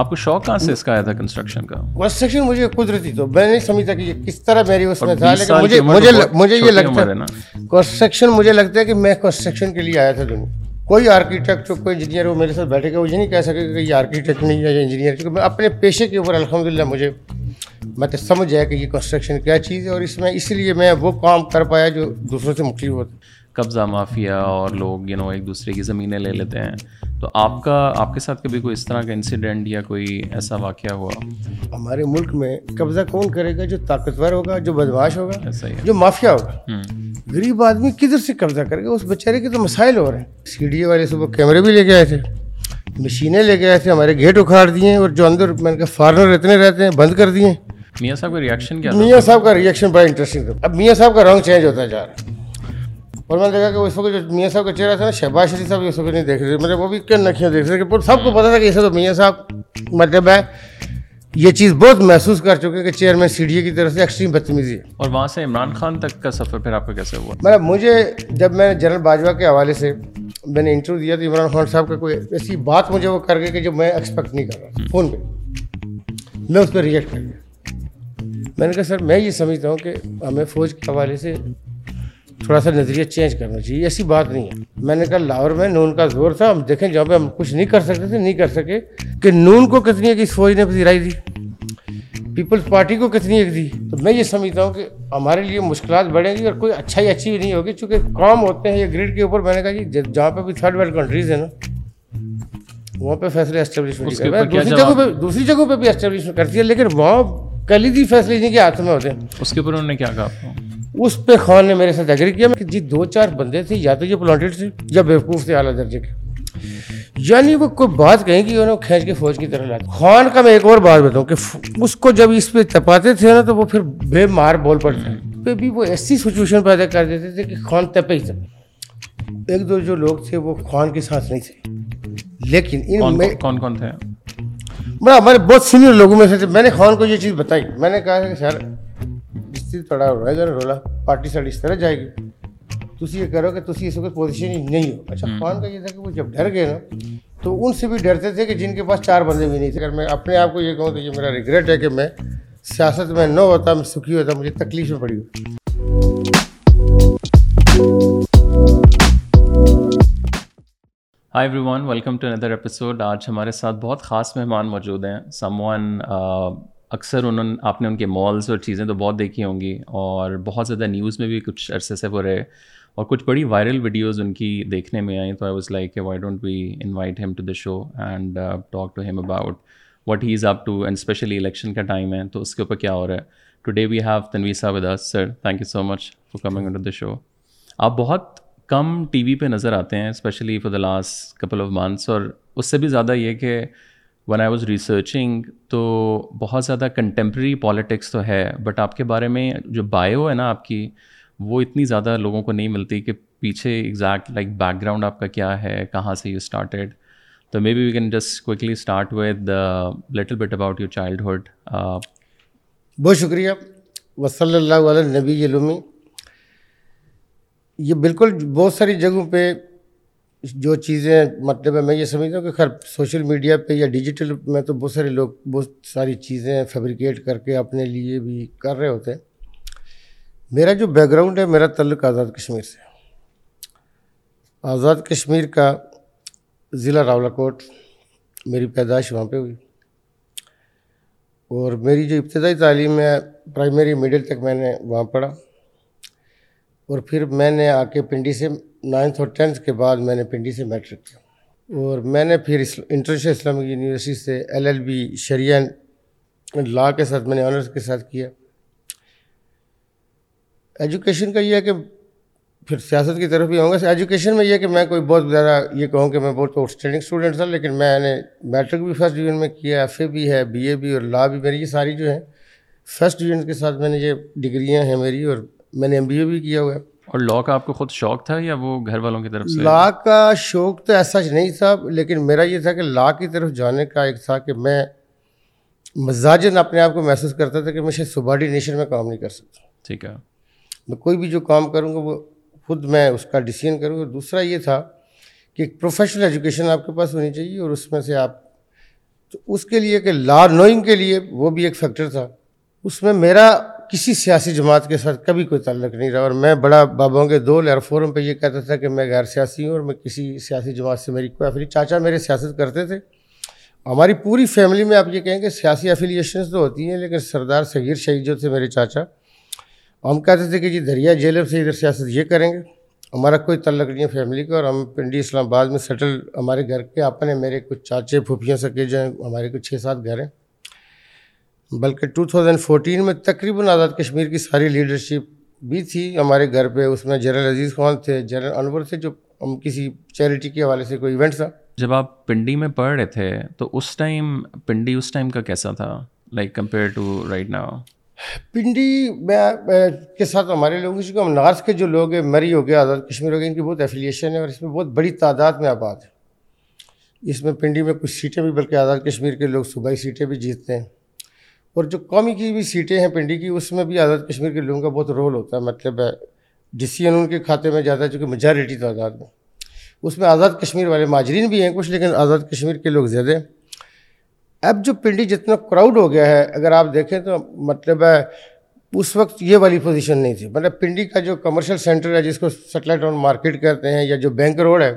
آپ کو شوق کہاں سے اس کا آیا تھا کنسٹرکشن کا؟ کنسٹرکشن مجھے قدرتی تو میں نہیں سمجھتا کہ یہ کس طرح میری اس میں تھا، لیکن مجھے یہ لگتا ہے کنسٹرکشن، مجھے لگتا ہے کہ میں کنسٹرکشن کے لیے آیا تھا دنیا۔ کوئی آرکیٹیکٹ کوئی انجینئر وہ میرے ساتھ بیٹھے گا، وہ یہ نہیں کہہ سکے کہ یہ آرکیٹیکٹ نہیں ہے یا انجینئر، کیونکہ میں اپنے پیشے کے اوپر الحمدللہ مجھے مطلب سمجھ آیا کہ یہ کنسٹرکشن کیا چیز ہے، اور اس میں اس لیے میں وہ کام کر پایا جو دوسروں سے مختلف ہوتا ہے۔ قبضہ مافیا اور لوگ ایک دوسرے کی زمینیں لے لیتے ہیں، تو آپ کے ساتھ کبھی کوئی اس طرح کا انسیڈنٹ یا کوئی ایسا واقعہ ہوا؟ ہمارے ملک میں قبضہ کون کرے گا؟ جو طاقتور ہوگا، جو بدماش ہوگا، جو مافیا ہوگا۔ غریب آدمی کدھر سے قبضہ کرے گا؟ اس بیچارے کے تو مسائل ہو رہے ہیں۔ سی ڈی اے والے صبح کیمرے بھی لے کے آئے تھے، مشینیں لے کے آئے تھے، ہمارے گیٹ اکھاڑ دیے، اور جو اندر میں نے کہا فارنر اتنے رہتے ہیں بند کر دیے۔ میاں صاحب کا ریئیکشن کیا؟ میاں صاحب کا ریئیکشن بڑا انٹرسٹنگ تھا۔ اب میاں صاحب کا رنگ چینج ہوتا جا رہا ہے، اور میں نے دیکھا کہ اس وقت جو میاں صاحب کا چہرہ تھا نا، شہباز شریف صاحب اس وقت نہیں دیکھ رہے، مطلب وہ بھی کن نکیاں دیکھ رہے، کہ سب کو پتا تھا کہ ایسا تو میاں صاحب مطلب ہے یہ چیز بہت محسوس کر چکے کہ چیئرمین سی ڈی اے کی طرف سے ایکسٹریم بدتمیزی ہے۔ اور وہاں سے عمران خان تک کا سفر پھر آپ کا کیسے ہوا؟ مطلب مجھے جب میں جنرل باجوہ کے حوالے سے میں نے انٹرویو دیا تو عمران خان صاحب کا کوئی ایسی بات مجھے وہ کر گئے کہ جو میں ایکسپیکٹ نہیں کر رہا، فون پہ میں اس پہ ریئیکٹ کر گیا۔ میں نے کہا سر میں یہ سمجھتا ہوں کہ ہمیں فوج کے حوالے سے تھوڑا سا نظریہ چینج کرنا چاہیے، ایسی بات نہیں ہے۔ میں نے کہا لاہور میں نون کا زور تھا، ہم دیکھیں جہاں پہ ہم کچھ نہیں کر سکتے تھے نہیں کر سکے، کہ نون کو کتنی ایک اس فوج نے پذیرائی دی، پیپلز پارٹی کو کتنی ایک دی، تو میں یہ سمجھتا ہوں کہ ہمارے لیے مشکلات بڑھیں گی اور کوئی اچھائی اچھی بھی نہیں ہوگی، چونکہ کام ہوتے ہیں یہ گریڈ کے اوپر۔ میں نے کہا کہ جہاں پہ بھی تھرڈ ورلڈ کنٹریز ہیں نا، وہاں پہ فیصلے اسٹیبلشمنٹ دوسری جگہوں پہ بھی اسٹیبلشمنٹ کرتی ہے، لیکن وہاں کلیدی فیصلے جن کے ہاتھ میں ہوتے ہیں۔ اس کے اوپر انہوں نے کیا کہا؟ اس پہ خان نے میرے ساتھ ایگری کیا کہ جی دو چار بندے تھے، یا تو یہ پلانٹڈ تھے یا بیوقوف تھے اعلیٰ درجے کے، یعنی وہ کوئی بات کہیں گی انہوں نے کھینچ کے فوج کی طرح لاتے۔ خان کا میں ایک اور بات بتاؤں کہ اس کو جب اس پہ تپاتے تھے نا تو وہ پھر بے مار بول پڑتے ہیں، پہ بھی وہ ایسی سچویشن پیدا کر دیتے تھے کہ خان تپے ہی تھے۔ ایک دو جو لوگ تھے وہ خان کے ساتھ نہیں تھے، لیکن ان میں کون کون تھے ہمارے بہت سینئر لوگوں میں سے۔ میں نے خان کو یہ چیز بتائی، میں نے کہا کہ سر تڑا ہو رہا ہے ذرا رولا، پارٹی سائڈ اس طرح جائے گی، تسی یہ کرو کہ تسی اس وقت پوزیشن نہیں ہو۔ اچھا خان کا یہ تھا کہ وہ جب ڈر گئے نا تو ان سے بھی ڈرتے تھے کہ جن کے پاس چار بندے بھی نہیں تھے۔ اگر میں اپنے آپ کو یہ کہوں تو یہ میرا ریگریٹ ہے کہ میں سیاست میں نہ ہوتا، میں سکھی ہوتا، مجھے تکلیف میں پڑی ہو۔ Hi everyone, welcome to اندر ایپیسوڈ۔ آج ہمارے ساتھ بہت خاص مہمان موجود ہیں، سم ون اکثر آپ نے ان کے مالز اور چیزیں تو بہت دیکھی ہوں گی، اور بہت زیادہ نیوز میں بھی کچھ عرصے سے وہ رہے، اور کچھ بڑی وائرل ویڈیوز ان کی دیکھنے میں آئیں، تو I was like why don't we invite him to the show and talk to him about what he is up to, and especially election کا ٹائم ہے تو اس کے اوپر کیا ہو رہا ہے۔ Today we have Tanveer sahab with us. Sir thank you so much for coming on to the show. آپ بہت کم ٹی وی پہ نظر آتے ہیں especially for the last couple of months, اور اس سے بھی زیادہ یہ کہ When I was researching تو بہت زیادہ contemporary politics تو ہے، بٹ آپ کے بارے میں جو بایو ہے نا آپ کی، وہ اتنی زیادہ لوگوں کو نہیں ملتی کہ پیچھے exact like background آپ کا کیا ہے، کہاں سے you started. تو maybe we can just quickly start with a little bit about your childhood. بہت شکریہ، وصلی اللہ علی النبی الامی۔ یہ بالکل بہت ساری جگہوں پہ جو چیزیں مطلب ہے، میں یہ سمجھتا ہوں کہ خیر سوشل میڈیا پہ یا ڈیجیٹل میں تو بہت سارے لوگ بہت ساری چیزیں فیبریکیٹ کر کے اپنے لیے بھی کر رہے ہوتے ہیں۔ میرا جو بیک گراؤنڈ ہے، میرا تعلق آزاد کشمیر سے، آزاد کشمیر کا ضلع راولا کوٹ، میری پیدائش وہاں پہ ہوئی، اور میری جو ابتدائی تعلیم ہے پرائمری مڈل تک میں نے وہاں پڑھا، اور پھر میں نے آ کے پنڈی سے 9th اور 10th کے بعد میں نے پنڈی سے میٹرک کیا، اور میں نے پھر انٹرنیشنل اسلامک یونیورسٹی سے LLB شریعہ لا کے ساتھ میں نے آنرس کے ساتھ کیا۔ ایجوکیشن کا یہ ہے کہ پھر سیاست کی طرف بھی آؤں گا۔ ایجوکیشن میں یہ ہے کہ میں کوئی بہت زیادہ یہ کہوں کہ میں بہت آؤٹسٹینڈنگ اسٹوڈنٹ تھا، لیکن میں نے میٹرک بھی فرسٹ ڈویژن میں کیا، FA بھی ہے، BA بھی، اور لا بھی، میری یہ ساری جو ہیں فرسٹ ڈویژن کے ساتھ میں نے یہ ڈگریاں ہیں میری، اور میں نے MBA بھی کیا ہوا ہے۔ اور لا کا آپ کو خود شوق تھا یا وہ گھر والوں کی طرف سے؟ لا کا شوق تو ایسا نہیں تھا، لیکن میرا یہ تھا کہ لا کی طرف جانے کا ایک تھا کہ میں مزاجن اپنے آپ کو محسوس کرتا تھا کہ میں شاید سبارڈینیشن میں کام نہیں کر سکتا۔ ٹھیک ہے، میں کوئی بھی جو کام کروں گا وہ خود میں اس کا ڈیسیژن کروں گا۔ دوسرا یہ تھا کہ ایک پروفیشنل ایجوکیشن آپ کے پاس ہونی چاہیے، اور اس میں سے آپ تو اس کے لیے کہ لا نوئنگ کے لیے وہ بھی ایک فیکٹر تھا. اس میں میرا کسی سیاسی جماعت کے ساتھ کبھی کوئی تعلق نہیں رہا, اور میں بڑا بابوں کے دول اور فورم پہ یہ کہتا تھا کہ میں غیر سیاسی ہوں اور میں کسی سیاسی جماعت سے میری کوئی افیلی. چاچا میرے سیاست کرتے تھے, ہماری پوری فیملی میں آپ یہ کہیں کہ سیاسی افیلیشنز تو ہوتی ہیں, لیکن سردار صغیر شہید جو تھے میرے چاچا, ہم کہتے تھے کہ جی دریا جیلب سے ادھر سیاست یہ کریں گے, ہمارا کوئی تعلق نہیں ہے فیملی کا. اور ہم پنڈی اسلام آباد میں سیٹل, ہمارے گھر کے اپنے میرے کچھ چاچے پھوپھیوں سکے جو ہیں, ہمارے کچھ 6-7 گھر ہیں. بلکہ 2014 میں تقریباً آزاد کشمیر کی ساری لیڈرشپ بھی تھی ہمارے گھر پہ. اس میں جنرل عزیز خان تھے, جنرل انور تھے, جو ہم کسی چیریٹی کے حوالے سے کوئی ایونٹ تھا. جب آپ پنڈی میں پڑھ رہے تھے تو اس ٹائم پنڈی اس ٹائم کا کیسا تھا, like compare to right now? Pindi میں کے ساتھ ہمارے لوگوں کی, ہم نارتھ کے جو لوگ ہیں, مری ہو گیا, آزاد کشمیر ہو گیا, ان کی بہت ایفیلیشن ہے اور اس میں بہت بڑی تعداد میں آباد ہے. اس میں پنڈی میں کچھ سیٹیں بھی, بلکہ آزاد کشمیر کے لوگ صوبائی سیٹیں بھی جیتتے ہیں, اور جو قومی کی بھی سیٹیں ہیں پنڈی کی, اس میں بھی آزاد کشمیر کے لوگوں کا بہت رول ہوتا ہے. مطلب ہے ڈسیزن ان کے کھاتے میں جاتا ہے, چونکہ میجارٹی تعداد میں. اس میں آزاد کشمیر والے مہاجرین بھی ہیں کچھ, لیکن آزاد کشمیر کے لوگ زیادہ ہیں. اب جو پنڈی جتنا کراؤڈ ہو گیا ہے, اگر آپ دیکھیں تو مطلب ہے اس وقت یہ والی پوزیشن نہیں تھی. مطلب پنڈی کا جو کمرشل سینٹر ہے, جس کو سیٹلائٹ ٹاؤن مارکیٹ کہتے ہیں, یا جو بینک روڈ ہے,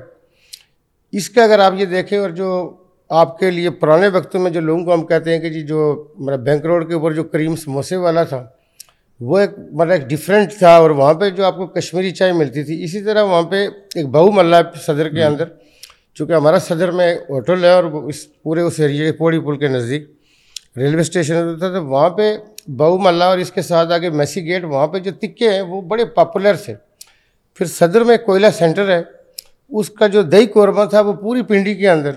اس کا اگر آپ یہ دیکھیں, اور جو آپ کے لیے پرانے وقتوں میں جو لوگوں کو ہم کہتے ہیں کہ جی جو مطلب بینک روڈ کے اوپر جو کریم سموسے والا تھا, وہ ایک مطلب ایک ڈفرینٹ تھا, اور وہاں پہ جو آپ کو کشمیری چائے ملتی تھی. اسی طرح وہاں پہ ایک بہو ملہ صدر کے اندر, چونکہ ہمارا صدر میں ہوٹل ہے, اور اس پورے اس ایریے پوڑی پل کے نزدیک ریلوے اسٹیشن ہوتا تھا, وہاں پہ بہو ملہ اور اس کے ساتھ آگے میسی گیٹ, وہاں پہ جو تکے ہیں وہ بڑے پاپولر تھے. پھر صدر میں کوئلہ سینٹر ہے, اس کا جو دہی قورمہ تھا وہ پوری پنڈی کے اندر,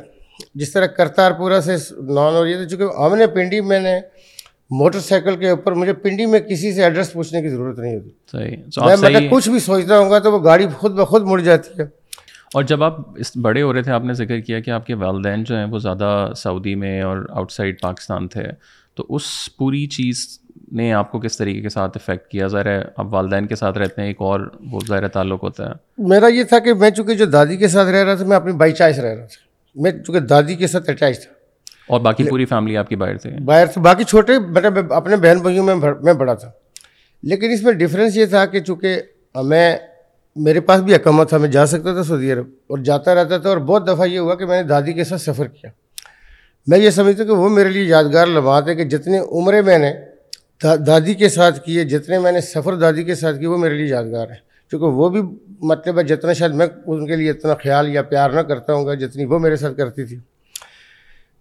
جس طرح کرتارپورہ سے نان اور یہ تھا. چونکہ ہم نے پنڈی, میں نے موٹر سائیکل کے اوپر, مجھے پنڈی میں کسی سے ایڈریس پوچھنے کی ضرورت نہیں ہوتی. میں مطلب کچھ بھی سوچتا ہوں گا تو وہ گاڑی خود بخود مڑ جاتی ہے. اور جب آپ اس بڑے ہو رہے تھے, آپ نے ذکر کیا کہ آپ کے والدین جو ہیں وہ زیادہ سعودی میں اور آؤٹ سائڈ پاکستان تھے, تو اس پوری چیز نے آپ کو کس طریقے کے ساتھ افیکٹ کیا؟ ظاہر ہے آپ والدین کے ساتھ رہتے ہیں, ایک اور وہ ظاہر تعلق ہوتا ہے. میرا یہ تھا کہ میں چونکہ جو دادی کے ساتھ رہ رہا تھا, میں اپنی بائی چوائس رہ رہا تھا, میں چونکہ دادی کے ساتھ اٹیچ تھا, اور باقی پوری فیملی آپ کی باہر تھی, باقی چھوٹے مطلب اپنے بہن بھائیوں میں بڑا تھا. لیکن اس میں ڈفرینس یہ تھا کہ چونکہ میں, میرے پاس بھی اقامت تھا, میں جا سکتا تھا سعودی عرب, اور جاتا رہتا تھا. اور بہت دفعہ یہ ہوا کہ میں نے دادی کے ساتھ سفر کیا. میں یہ سمجھتا ہوں کہ وہ میرے لیے یادگار لمحات ہے کہ جتنے عمرے میں نے دادی کے ساتھ کیے, جتنے میں نے سفر دادی کے ساتھ کیے, وہ میرے لیے یادگار ہے. چونکہ وہ بھی مطلب ہے جتنا شاید میں ان کے لیے اتنا خیال یا پیار نہ کرتا ہوں گا جتنی وہ میرے ساتھ کرتی تھی.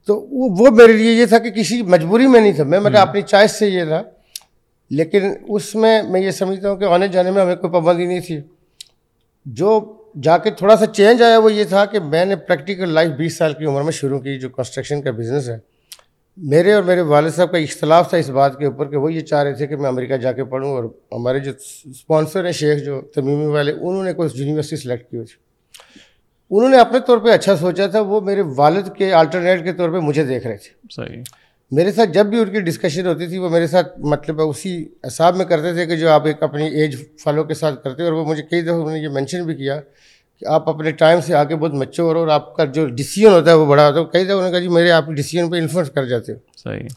تو وہ میرے لیے یہ تھا کہ کسی مجبوری میں نہیں تھا, میں مطلب اپنی چوائس سے یہ تھا. لیکن اس میں یہ سمجھتا ہوں کہ آنے جانے میں ہمیں کوئی پابندی نہیں تھی. جو جا کے تھوڑا سا چینج آیا وہ یہ تھا کہ میں نے پریکٹیکل لائف 20 سال کی عمر میں شروع کی, جو کنسٹرکشن کا بزنس ہے. میرے اور میرے والد صاحب کا اختلاف تھا اس بات کے اوپر کہ وہ یہ چاہ رہے تھے کہ میں امریکہ جا کے پڑھوں, اور ہمارے جو اسپانسر ہیں شیخ جو تمیمی والے, انہوں نے کوئی یونیورسٹی سلیکٹ کی ہوئی تھی. انہوں نے اپنے طور پہ اچھا سوچا تھا, وہ میرے والد کے آلٹرنیٹ کے طور پہ مجھے دیکھ رہے تھے. صحیح. میرے ساتھ جب بھی ان کی ڈسکشن ہوتی تھی, وہ میرے ساتھ مطلب اسی حساب میں کرتے تھے کہ جو آپ ایک اپنی ایج فالو کے ساتھ کرتے. اور وہ مجھے کئی دفعہ انہوں نے یہ مینشن بھی کیا کہ آپ اپنے ٹائم سے آگے بہت میچور ہو, اور آپ کا جو ڈیسیژن ہوتا ہے وہ بڑا ہوتا ہے. کئی دفعہ انہوں نے کہا جی میرے آپ کے ڈیسیژن پہ انفلوئنس کر جاتے ہو. صحیح.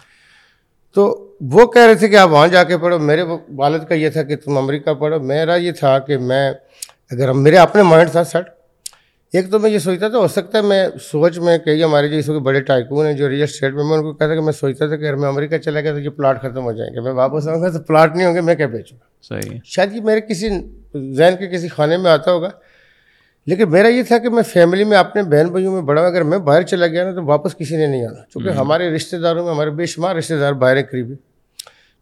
تو وہ کہہ رہے تھے کہ آپ وہاں جا کے پڑھو. میرے والد کا یہ تھا کہ تم امریکہ پڑھو. میرا یہ تھا کہ میں, اگر میرے اپنے مائنڈ تھا سیٹ, ایک تو میں یہ سوچتا تھا, ہو سکتا ہے میں سوچ میں کئی ہمارے جو اس وقت بڑے ٹائکون ہیں جو ریئل اسٹیٹ میں, ان کو کہا تھا کہ میں سوچتا تھا کہ اگر میں امریکہ چلا گیا تو یہ پلاٹ ختم ہو جائیں گے, میں واپس آؤں گا تو پلاٹ نہیں ہوں گے, میں کیا بیچوں گا. صحیح. شاید یہ میرے کسی ذہن کے کسی خانے میں آتا ہوگا. لیکن میرا یہ تھا کہ میں فیملی میں اپنے بہن بھائیوں میں بڑا ہوں, اگر میں باہر چلا گیا نا تو واپس کسی نے نہیں آنا. چونکہ ہمارے رشتہ داروں میں ہمارے بے شمار رشتہ دار باہر قریبی,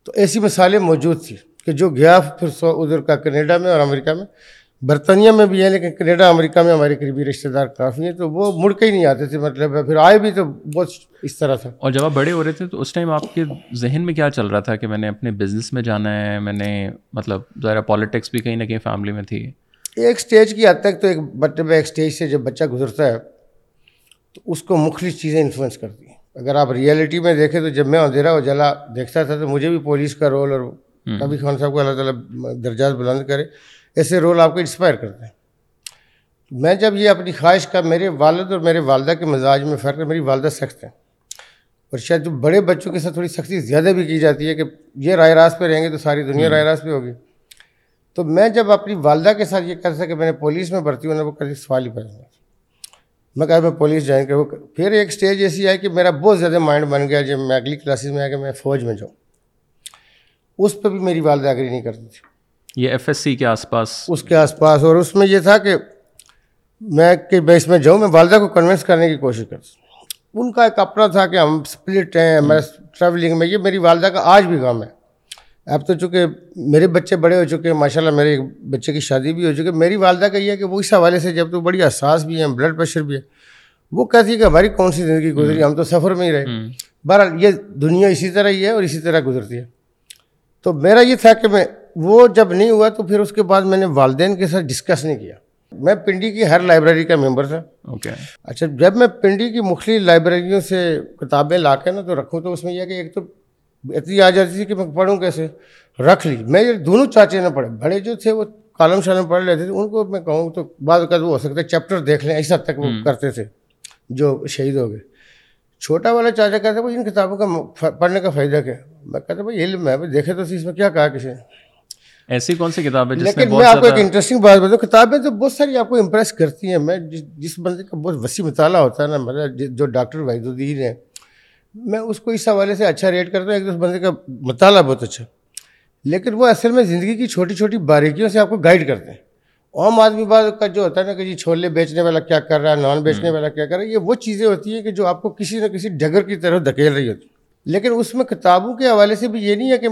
تو ایسی مثالیں موجود تھیں کہ جو گیا پھر ادھر کا کینیڈا میں اور امریکہ میں, برطانیہ میں بھی ہے, لیکن کینیڈا امریکہ میں ہمارے قریبی رشتہ دار کافی ہیں, تو وہ مڑ کے ہی نہیں آتے تھے. مطلب پھر آئے بھی تو بہت اس طرح تھا. اور جب آپ بڑے ہو رہے تھے تو اس ٹائم آپ کے ذہن میں کیا چل رہا تھا کہ میں نے اپنے بزنس میں جانا ہے, میں نے مطلب ذرا پالیٹکس بھی کہیں نہ کہیں فیملی میں تھی ایک سٹیج کی حد تک. تو ایک مطلب ایک سٹیج سے جب بچہ گزرتا ہے تو اس کو مختلف چیزیں انفلوئنس کرتی ہیں. اگر آپ ریئلٹی میں دیکھیں تو جب میں اندھیرا اجالا دیکھتا تھا تو مجھے بھی پولیس کا رول, اور کبھی خان صاحب کو اللہ تعالیٰ درجات بلند کرے, ایسے رول آپ کو انسپائر کرتے ہیں. میں جب یہ اپنی خواہش کا, میرے والد اور میرے والدہ کے مزاج میں فرق ہے, میری والدہ سخت ہیں, اور شاید جو بڑے بچوں کے ساتھ تھوڑی سختی زیادہ بھی کی جاتی ہے کہ یہ رائے راست پہ رہیں گے تو ساری دنیا رائے راست پہ ہوگی. تو میں جب اپنی والدہ کے ساتھ یہ کر سکا کہ میں نے پولیس میں بھرتی ہونا، وہ کبھی سوال ہی پڑا، میں کہا میں پولیس جوائن کروں. پھر ایک سٹیج ایسی آئی کہ میرا بہت زیادہ مائنڈ بن گیا جب میں اگلی کلاسز میں آیا کہ میں فوج میں جاؤں. اس پہ بھی میری والدہ اگری نہیں کرتی تھی. یہ ایف ایس سی کے آس پاس، اس کے آس پاس، اور اس میں یہ تھا کہ میں اس میں جاؤں. میں والدہ کو کنونس کرنے کی کوشش کرتی. ان کا ایک اپنا تھا کہ ہم سپلٹ ہیں، ہمارا ٹریولنگ میں. یہ میری والدہ کا آج بھی کام ہے. اب تو چونکہ میرے بچے بڑے ہو چکے ہیں ماشاء اللہ، میرے بچے کی شادی بھی ہو چکی. میری والدہ کا یہ ہے کہ وہ اس حوالے سے جب تو بڑی حساس بھی ہیں، بلڈ پریشر بھی ہے. وہ کہتی ہے کہ ہماری کون سی زندگی گزری، ہم تو سفر میں ہی رہے. بہرحال یہ دنیا اسی طرح ہی ہے اور اسی طرح گزرتی ہے. تو میرا یہ تھا کہ میں وہ جب نہیں ہوا تو پھر اس کے بعد میں نے والدین کے ساتھ ڈسکس نہیں کیا. میں پنڈی کی ہر لائبریری کا ممبر تھا. اچھا، جب میں پنڈی کی مختلف لائبریریوں سے کتابیں لا کے نا تو رکھوں تو اس میں یہ کہ ایک تو اتنی آ جاتی تھی کہ میں پڑھوں کیسے، رکھ لی. میں دونوں چاچے نہ پڑھے، بڑے جو تھے وہ کالم شالم پڑھ لیتے تھے. ان کو میں کہوں تو بعض اوقات وہ ہو سکتا ہے چیپٹر دیکھ لیں، اس حد تک وہ کرتے تھے جو شہید ہو گئے. چھوٹا والا چاچا کہتا بھائی ان کتابوں کا پڑھنے کا فائدہ کیا؟ میں کہتا بھائی علم ہے، دیکھے تو اس میں کیا کہا کسی نے. ایسی کون سی کتاب ہے جس میں بہت زیادہ؟ لیکن میں آپ کو ایک انٹرسٹنگ بات بتاؤں، کتابیں تو بہت ساری آپ کو امپریس کرتی ہیں. میں جس بندے کا بہت وسیع مطالعہ ہوتا ہے نا، میرا جو ڈاکٹر وحید الدین ہیں، میں اس کو اس حوالے سے اچھا ریٹ کرتا ہوں. ایک دوسرے بندے کا مطالعہ بہت اچھا، لیکن وہ اصل میں زندگی کی چھوٹی چھوٹی باریکیوں سے آپ کو گائیڈ کرتے ہیں. عام آدمی بعض کا جو ہوتا ہے نا کہ جی چھولے بیچنے والا کیا کر رہا ہے، نان بیچنے والا کیا کر رہا ہے، یہ وہ چیزیں ہوتی ہیں کہ جو آپ کو کسی نہ کسی ڈگر کی طرف دھکیل رہی ہوتی. لیکن اس میں کتابوں کے حوالے سے بھی یہ نہیں ہے کہ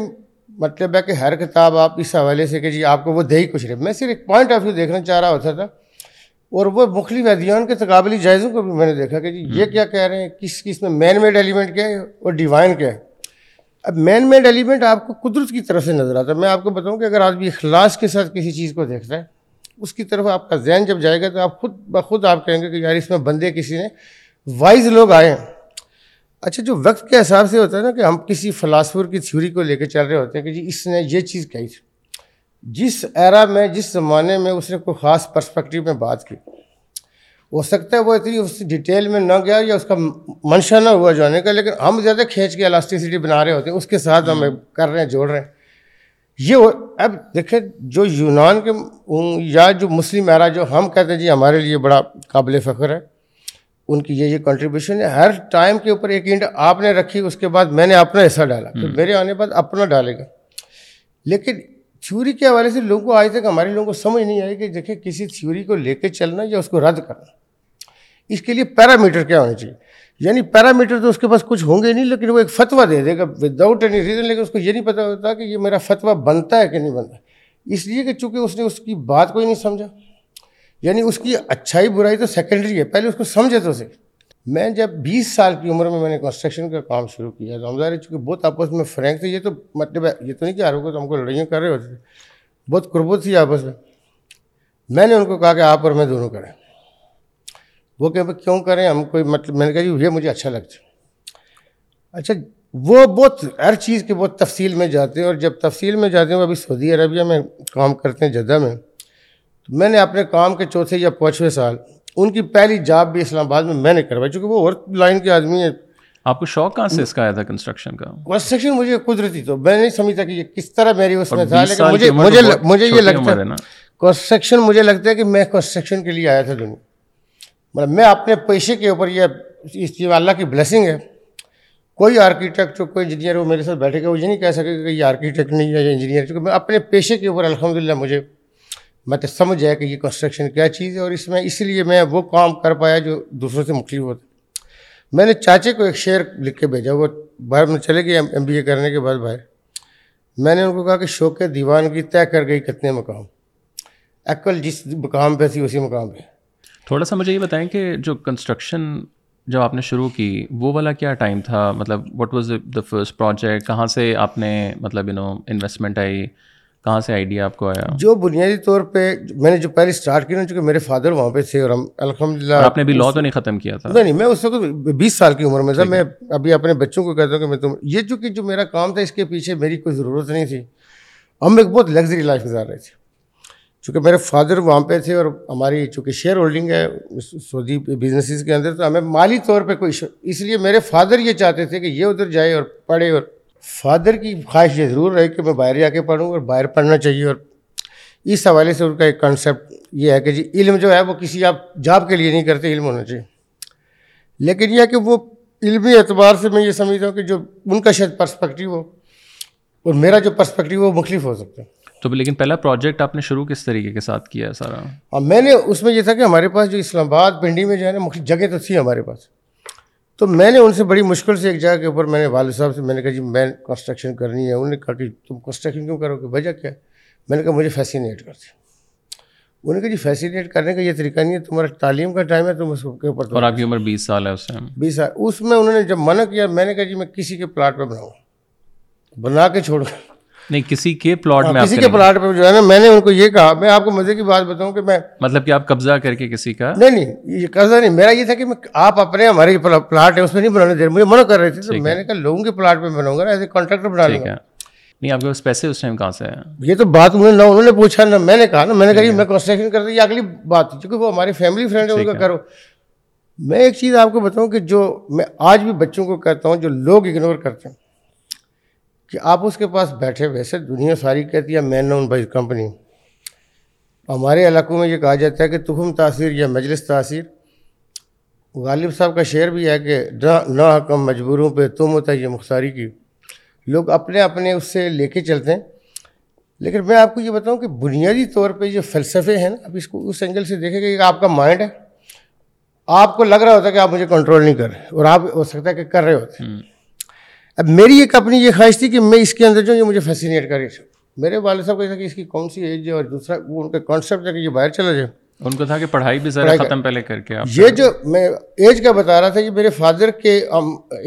مطلب ہے کہ ہر کتاب آپ اس حوالے سے کہ جی آپ کو وہ دے ہی کچھ رہے. میں صرف ایک پوائنٹ آف ویو دیکھنا چاہ رہا ہوتا تھا، اور وہ مختلف ادیان کے تقابلی جائزوں کو بھی میں نے دیکھا کہ جی یہ کیا کہہ رہے ہیں، کس کس میں مین میڈ ایلیمنٹ کیا ہے اور ڈیوائن کیا ہے. اب مین میڈ ایلیمنٹ آپ کو قدرت کی طرف سے نظر آتا ہے. میں آپ کو بتاؤں کہ اگر آدمی اخلاص کے ساتھ کسی چیز کو دیکھتا ہے، اس کی طرف آپ کا ذہن جب جائے گا تو آپ خود بخود آپ کہیں گے کہ یار اس میں بندے کسی نے وائز لوگ آئے ہیں. اچھا، جو وقت کے حساب سے ہوتا ہے نا کہ ہم کسی فلاسفر کی تھیوری کو لے کے چل رہے ہوتے ہیں کہ جی اس نے یہ چیز کہی تھی، جس ایرا میں جس زمانے میں اس نے کوئی خاص پرسپیکٹیو میں بات کی. ہو سکتا ہے وہ اتنی اس ڈیٹیل میں نہ گیا یا اس کا منشا نہ ہوا جانے کا، لیکن ہم زیادہ کھینچ کے الاسٹیسٹی بنا رہے ہوتے ہیں، اس کے ساتھ ہم کر رہے ہیں، جوڑ رہے ہیں. یہ اب دیکھیں جو یونان کے یا جو مسلم ایرا جو ہم کہتے ہیں جی ہمارے لیے بڑا قابل فخر ہے، ان کی یہ کنٹریبیوشن ہے. ہر ٹائم کے اوپر ایک اینٹ آپ نے رکھی، اس کے بعد میں نے اپنا حصہ ڈالا، پھر میرے آنے بعد اپنا ڈالے گا. لیکن تھیوری کے حوالے سے لوگوں کو آج تک ہمارے لوگوں کو سمجھ نہیں آئی کہ دیکھیں کسی تھیوری کو لے کے چلنا یا اس کو رد کرنا، اس کے لیے پیرامیٹر کیا ہونے چاہیے. یعنی پیرامیٹر تو اس کے پاس کچھ ہوں گے نہیں، لیکن وہ ایک فتویٰ دے دے گا وداؤٹ اینی ریزن. لیکن اس کو یہ نہیں پتہ ہوتا کہ یہ میرا فتویٰ بنتا ہے کہ نہیں بنتا، اس لیے کہ چونکہ اس نے اس کی بات کو ہی نہیں سمجھا. یعنی اس کی اچھائی برائی تو سیکنڈری ہے، پہلے اس کو سمجھے تو صحیح. میں جب 20 سال کی عمر میں نے کنسٹرکشن کا کام شروع کیا تو ہم ظاہر ہے چونکہ بہت آپس میں فرینک تھے. یہ تو مطلب یہ تو نہیں کہ ہر وقت ہم کو لڑائیاں کر رہے ہوتے تھے، بہت قربت تھی آپس میں. میں نے ان کو کہا کہ آپ اور میں دونوں کریں. وہ کہ کیوں کریں ہم کوئی مطلب، میں نے کہا جی یہ مجھے اچھا لگتا. اچھا، وہ بہت ہر چیز کے بہت تفصیل میں جاتے ہیں، اور جب تفصیل میں جاتے ہیں وہ ابھی سعودی عربیہ میں کام کرتے ہیں، جدہ میں. میں نے اپنے کام کے چوتھے یا 5ویں سال ان کی پہلی جاب بھی اسلام آباد میں نے کروائی، چونکہ وہ اور لائن کے آدمی ہیں. آپ کو شوق کہاں سے اس کا آیا تھا کنسٹرکشن کا؟ کنسٹرکشن مجھے قدرتی، تو میں نہیں سمجھتا کہ یہ کس طرح میری اس میں تھا، لیکن مجھے یہ لگتا ہے کنسٹرکشن، مجھے لگتا ہے کہ میں کنسٹرکشن کے لیے آیا تھا دنیا. مطلب میں اپنے پیشے کے اوپر یہ اللہ کی بلیسنگ ہے. کوئی آرکیٹیکٹ ہو، کوئی انجینئر ہو، میرے ساتھ بیٹھے گا وہ یہ نہیں کہہ سکے کہ یہ آرکیٹیکٹ نہیں ہے یا انجینئر، چونکہ میں اپنے پیشے کے اوپر الحمدللہ مجھے مطلب سمجھ آیا کہ یہ کنسٹرکشن کیا چیز ہے، اور اس میں اس لیے میں وہ کام کر پایا جو دوسروں سے مختلف ہوتا. میں نے چاچے کو ایک شعر لکھ کے بھیجا، وہ باہر میں چلے گئے MBA کرنے کے بعد باہر. میں نے ان کو کہا کہ شوق دیوان کی طے کر گئی کتنے مقام، عقل جس مقام پہ تھی اسی مقام پہ. تھوڑا سا مجھے یہ بتائیں کہ جو کنسٹرکشن جب آپ نے شروع کی وہ والا کیا ٹائم تھا، مطلب what was the first project, کہاں سے آپ نے مطلب انویسٹمنٹ آئی، کہاں سے آئیڈیا آپ کو آیا؟ جو بنیادی طور پہ میں نے جو پہلے اسٹارٹ کی نا، چونکہ میرے فادر وہاں پہ تھے اور ہم الحمدللہ. آپ نے بھی لا تو نہیں ختم کیا تھا؟ نہیں، میں اس وقت 20 سال کی عمر میں تھا. میں ابھی اپنے بچوں کو کہتا ہوں کہ میں تم یہ چونکہ جو میرا کام تھا اس کے پیچھے میری کوئی ضرورت نہیں تھی، ہم ایک بہت لگژری لائف گزار رہے تھے. چونکہ میرے فادر وہاں پہ تھے اور ہماری چونکہ شیئر ہولڈنگ ہے سعودی بزنسز کے اندر، تو ہمیں مالی طور پہ کوئی، اس لیے میرے فادر یہ چاہتے تھے کہ یہ ادھر جائے اور پڑھے، اور فادر کی خواہش یہ ضرور رہی کہ میں باہر جا کے پڑھوں اور باہر پڑھنا چاہیے، اور اس حوالے سے ان کا ایک کانسیپٹ یہ ہے کہ جی علم جو ہے وہ کسی آپ جاب کے لیے نہیں کرتے، علم ہونا چاہیے. لیکن یہ کہ وہ علمی اعتبار سے میں یہ سمجھتا ہوں کہ جو ان کا شاید پرسپیکٹیو ہو اور میرا جو پرسپیکٹیو وہ مختلف ہو سکتا ہے. تو لیکن پہلا پروجیکٹ آپ نے شروع کس طریقے کے ساتھ کیا ہے سارا؟ اور میں نے اس میں یہ تھا کہ ہمارے پاس جو اسلام آباد پنڈی میں جو ہے نا مختلف جگہ تو تھی ہمارے پاس، تو میں نے ان سے بڑی مشکل سے ایک جگہ کے اوپر، میں نے والد صاحب سے میں نے کہا جی میں کنسٹرکشن کرنی ہے. انہوں نے کہا کہ تم کنسٹرکشن کیوں کرو گے، وجہ کیا ہے؟ میں نے کہا مجھے فیسینیٹ کرتی. انہوں نے کہا جی فیسینیٹ کرنے کا یہ طریقہ نہیں ہے، تمہارا تعلیم کا ٹائم ہے، تم اس کے اوپر. اور آپ کی عمر 20 سال ہے اس ٹائم؟ 20 سال. اس میں انہوں نے جب منع کیا، میں نے کہا جی میں کسی کے پلاٹ پہ بناؤں، بنا کے چھوڑوں. نہیں، کسی کے پلاٹ میں، کسی کے پلاٹ پہ جو ہے نا، میں نے ان کو یہ کہا، میں آپ کو مزے کی بات بتاؤں کہ میں، مطلب کہ آپ قبضہ کر کے کسی کا؟ نہیں نہیں، یہ قبضہ نہیں، میرا یہ تھا کہ آپ اپنے، ہمارے پلاٹ ہے اس میں نہیں بنانے دے رہے، مجھے منع کر رہے تھے. تو میں نے کہا لوگوں کے پلاٹ پہ بناؤں گا، ایز اے کانٹریکٹر بنا لوں گا. نہیں، آپ کے پاس پیسے اس ٹائم کہاں سے ہیں؟ یہ تو بات انہوں نے، نہ انہوں نے پوچھا نہ میں نے کہا، نہ میں نے کہا میں کنسٹرکشن کرتا. یہ اگلی بات تھی، کیونکہ وہ ہمارے فیملی فرینڈ ہیں، ان کا کرو. میں ایک چیز آپ کو بتاؤں کہ جو میں آج بھی بچوں کو کہتا ہوں، جو لوگ اگنور کرتے ہیں کہ آپ اس کے پاس بیٹھے، ویسے دنیا ساری کہتی ہے مین نون بائی کمپنی. ہمارے علاقوں میں یہ کہا جاتا ہے کہ تخم تاثیر یا مجلس تاثیر. غالب صاحب کا شعر بھی ہے کہ نہ حکم مجبوروں پہ تم ہوتا یہ مختاری کی. لوگ اپنے اپنے اس سے لے کے چلتے ہیں، لیکن میں آپ کو یہ بتاؤں کہ بنیادی طور پہ جو فلسفے ہیں نا، آپ اس کو اس اینگل سے دیکھیں کہ آپ کا مائنڈ ہے، آپ کو لگ رہا ہوتا ہے کہ آپ مجھے کنٹرول نہیں کر رہے، اور آپ ہو سکتا ہے کہ کر رہے ہوتے ہیں. اب میری ایک اپنی یہ خواہش تھی کہ میں اس کے اندر جو یہ مجھے فیسینیٹ کرے. میرے والد صاحب کو تھا کہ اس کی کون سی ایج ہے، اور دوسرا وہ ان کا کانسیپٹ تھا کہ یہ باہر چلا جائے. ان کو تھا کہ پڑھائی بھی ذرا ختم پہلے کر کے. یہ جو میں ایج کا بتا رہا تھا، یہ میرے فادر کے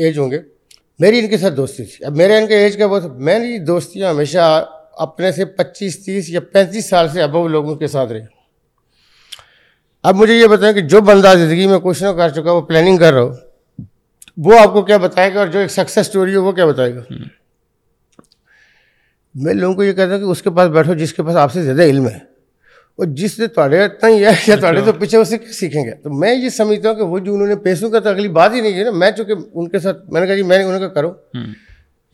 ایج ہوں گے، میری ان کے ساتھ دوستی تھی. اب میرے ان کے ایج کا وہ تھا، میں نے دوستیاں ہمیشہ اپنے سے 25, 30 یا 35 سال سے ابو لوگوں کے ساتھ رہی. اب مجھے یہ بتائیں کہ جو بندہ زندگی میں کچھ نہ کر چکا، وہ پلاننگ کر رہا ہو، وہ آپ کو کیا بتائے گا، اور جو ایک سکسیس سٹوری ہو وہ کیا بتائے گا. میں لوگوں کو یہ کہتا ہوں کہ اس کے پاس بیٹھو جس کے پاس آپ سے زیادہ علم ہے، اور جس سے تھوڑے اتنا ہی ہے یا تھوڑے تو پیچھے، اس سے کیا سیکھیں گے. تو میں یہ سمجھتا ہوں کہ وہ جو انہوں نے پیسوں کا، تو اگلی بات ہی نہیں ہے نا. میں چونکہ ان کے ساتھ میں نے کہا جی میں نے انہوں کا کرو،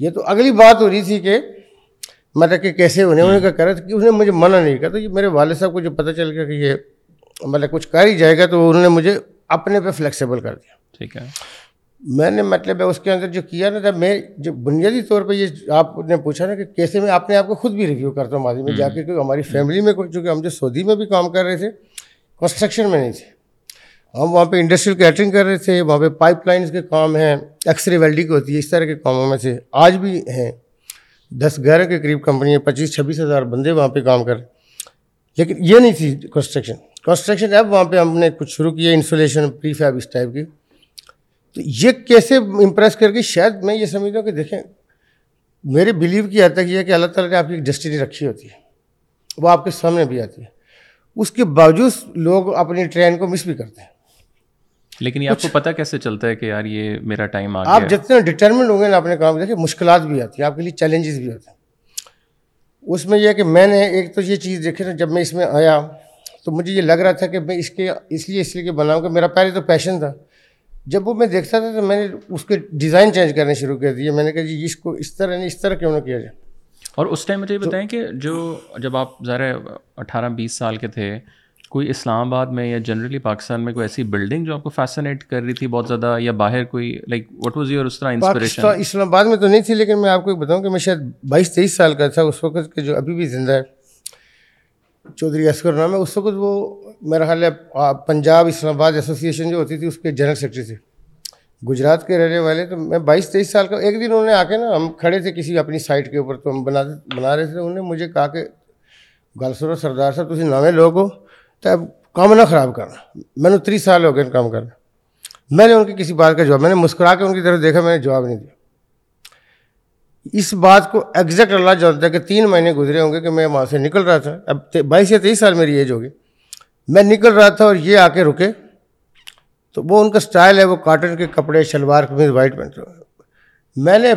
یہ تو اگلی بات ہو رہی تھی کہ مطلب کہ کیسے انہوں کا کرا، کہ انہوں نے مجھے منع نہیں کیا. تو یہ میرے والد صاحب کو جو پتہ چل گیا کہ یہ مطلب کچھ کر ہی جائے گا، تو انہوں نے مجھے اپنے پہ فلیکسیبل کر دیا. ٹھیک ہے، میں نے مطلب ہے اس کے اندر جو کیا نا، تھا میں جو بنیادی طور پہ یہ آپ نے پوچھا نا کہ کیسے میں اپنے آپ کو خود بھی ریویو کرتا ہوں ماضی میں جا کے، کیونکہ ہماری فیملی میں کوئی، چونکہ ہم جو سعودی میں بھی کام کر رہے تھے، کنسٹرکشن میں نہیں تھے، ہم وہاں پہ انڈسٹریل کیٹرنگ کر رہے تھے، وہاں پہ پائپ لائنز کے کام ہیں، ایکس رے ویلڈنگ ہوتی ہے، اس طرح کے کاموں میں سے آج بھی ہیں. 10-11 کے قریب کمپنیاں، 25-26 ہزار بندے وہاں پہ کام کر رہے، لیکن یہ نہیں تھی کنسٹرکشن. اب وہاں پہ ہم نے کچھ شروع کیا، انسولیشن، پری فیب، اس ٹائپ کی. تو یہ کیسے امپریس کر کے، شاید میں یہ سمجھتا ہوں کہ دیکھیں، میرے بیلیو کی حد تک یہ ہے کہ اللہ تعالیٰ نے آپ کی ایک ڈسٹنی رکھی ہوتی ہے، وہ آپ کے سامنے بھی آتی ہے، اس کے باوجود لوگ اپنی ٹرین کو مس بھی کرتے ہیں. لیکن یہ آپ کو پتہ کیسے چلتا ہے کہ یار یہ میرا ٹائم آ گیا؟ آپ جتنے ڈٹرمنٹ ہوں گے نا اپنے کام میں، دیکھیں مشکلات بھی آتی ہیں آپ کے لیے، چیلنجز بھی ہوتے ہیں. اس میں یہ ہے کہ میں نے ایک تو یہ چیز دیکھی نا، جب میں اس میں آیا تو مجھے یہ لگ رہا تھا کہ میں اس لیے بناؤں کہ میرا پہلے تو پیشن تھا. جب وہ میں دیکھتا تھا تو میں نے اس کے ڈیزائن چینج کرنے شروع کر دیے. میں نے کہا جی اس کو اس طرح کیوں نہ کیا جائے. اور اس ٹائم مجھے بتائیں کہ جب آپ ذرا 18-20 سال کے تھے، کوئی اسلام آباد میں یا جنرلی پاکستان میں کوئی ایسی بلڈنگ جو آپ کو فیسنیٹ کر رہی تھی بہت زیادہ، یا باہر کوئی لائک واٹ واز یور اس طرح انسپریشن؟ اسلام آباد میں تو نہیں تھی، لیکن میں آپ کو بتاؤں کہ میں شاید 22-23 سال کا تھا اس وقت کے، جو ابھی بھی زندہ ہے، چودھری اسکر نام ہے. اس وقت وہ میرا خیال ہے پنجاب اسلام آباد ایسوسی ایشن جو ہوتی تھی اس کے جنرل سیکرٹری تھے، گجرات کے رہنے والے. تو میں 22-23 سال کا، ایک دن انہوں نے آ کے نا، ہم کھڑے تھے کسی اپنی سائٹ کے اوپر، تو ہم بنا رہے تھے. انہوں نے مجھے کہا کہ گل سنو سردار صاحب، تسی نویں لوگ ہو تو اب کام نہ خراب کرنا. میں نے 30 سال ہو گئے ان کام کرنا. میں نے ان کی کسی بات کا جواب، میں نے مسکرا کے ان کی طرف دیکھا، میں نے جواب نہیں دیا. اس بات کو ایگزیکٹ اللہ جانتا ہے کہ 3 مہینے گزرے ہوں گے کہ میں وہاں سے نکل رہا تھا. اب 22 یا 23 سال میری ایج ہوگی، میں نکل رہا تھا اور یہ آ کے رکے. تو وہ ان کا سٹائل ہے، وہ کاٹن کے کپڑے، شلوار قمیض، وائٹ پینٹ. میں نے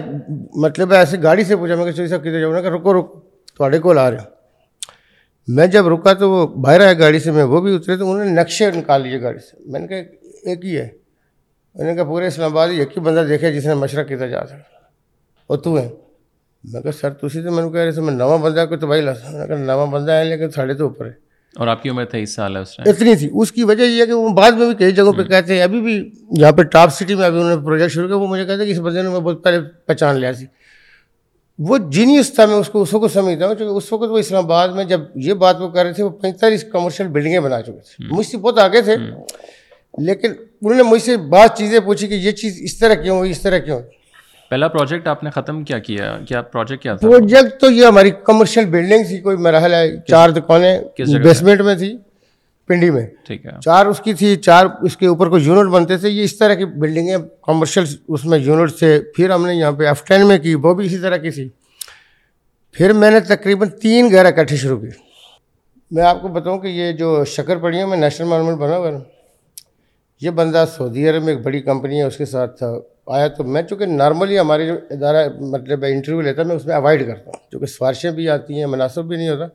مطلب ایسے گاڑی سے پوچھا، میں کہ چوہدری صاحب کدھر جاؤں؟ کہ رکو تھوڑے کول آ رہے ہو. میں جب رکا تو وہ باہر آئے گاڑی سے، میں وہ بھی اترے تو انہوں نے نقشے نکال لیے گاڑی سے. میں نے کہا ایک ہی ہے، میں نے کہا پورے اسلام آباد ایک ہی بندہ دیکھا جس نے مشرق کی طرف جا سکتا، اور تو ہے. میں کہا سر تُسی تو، میں نے کہہ رہے تھے میں نواں بندہ کو تباہی لا سکتا. میں نے کہا نواں بندہ ہے لیکن ساڑھے تو اوپر ہے. اور آپ کی عمر تھا اس سال ہے اس ٹائم اتنی تھی. اس کی وجہ یہ ہے کہ وہ بعد میں بھی کئی جگہوں پہ کہتے ہیں، ابھی بھی یہاں پہ ٹاپ سٹی میں ابھی انہوں نے پروجیکٹ شروع کیا، وہ مجھے کہتے ہیں کہ اس بندے نے میں بہت پہلے پہچان لیا تھی. وہ جینیس تھا، میں اس کو اس وقت سمجھتا ہوں، چونکہ اس وقت وہ اسلام آباد میں جب یہ بات وہ کر رہے تھے وہ 45 کمرشل بلڈنگیں بنا چکے تھے، مجھ سے بہت آگے تھے. لیکن انہوں نے مجھ سے بعض چیزیں پوچھی کہ یہ چیز اس طرح کیوں ہوئی، اس طرح کیوں ہوئی. پہلا پروجیکٹ آپ نے ختم کیا کیا؟ کیا پروجیکٹ کیا تھا؟ پروجیکٹ تو یہ ہماری کمرشل بلڈنگ تھی، کوئی مرحلہ 4 دکانیں بیسمنٹ میں تھی پنڈی میں، ٹھیک ہے، 4 اس کی تھی، 4 اس کے اوپر کوئی یونٹ بنتے تھے. یہ اس طرح کی بلڈنگیں کمرشل اس میں یونٹ تھے. پھر ہم نے یہاں پہ F10 میں کی، وہ بھی اسی طرح کی تھی. پھر میں نے تقریباً 3 گھر اکٹھے شروع کیے. میں آپ کو بتاؤں کہ یہ جو شکر پڑیوں میں نیشنل مانومنٹ بنا ہوا ہے نا، یہ بندہ سعودی عرب میں ایک بڑی کمپنی ہے اس کے ساتھ تھا. آیا تو میں چونکہ نارملی ہمارے جو ادارہ مطلب انٹرویو لیتا ہے میں اس میں اوائڈ کرتا ہوں، چونکہ سفارشیں بھی آتی ہیں، مناسب بھی نہیں ہوتا.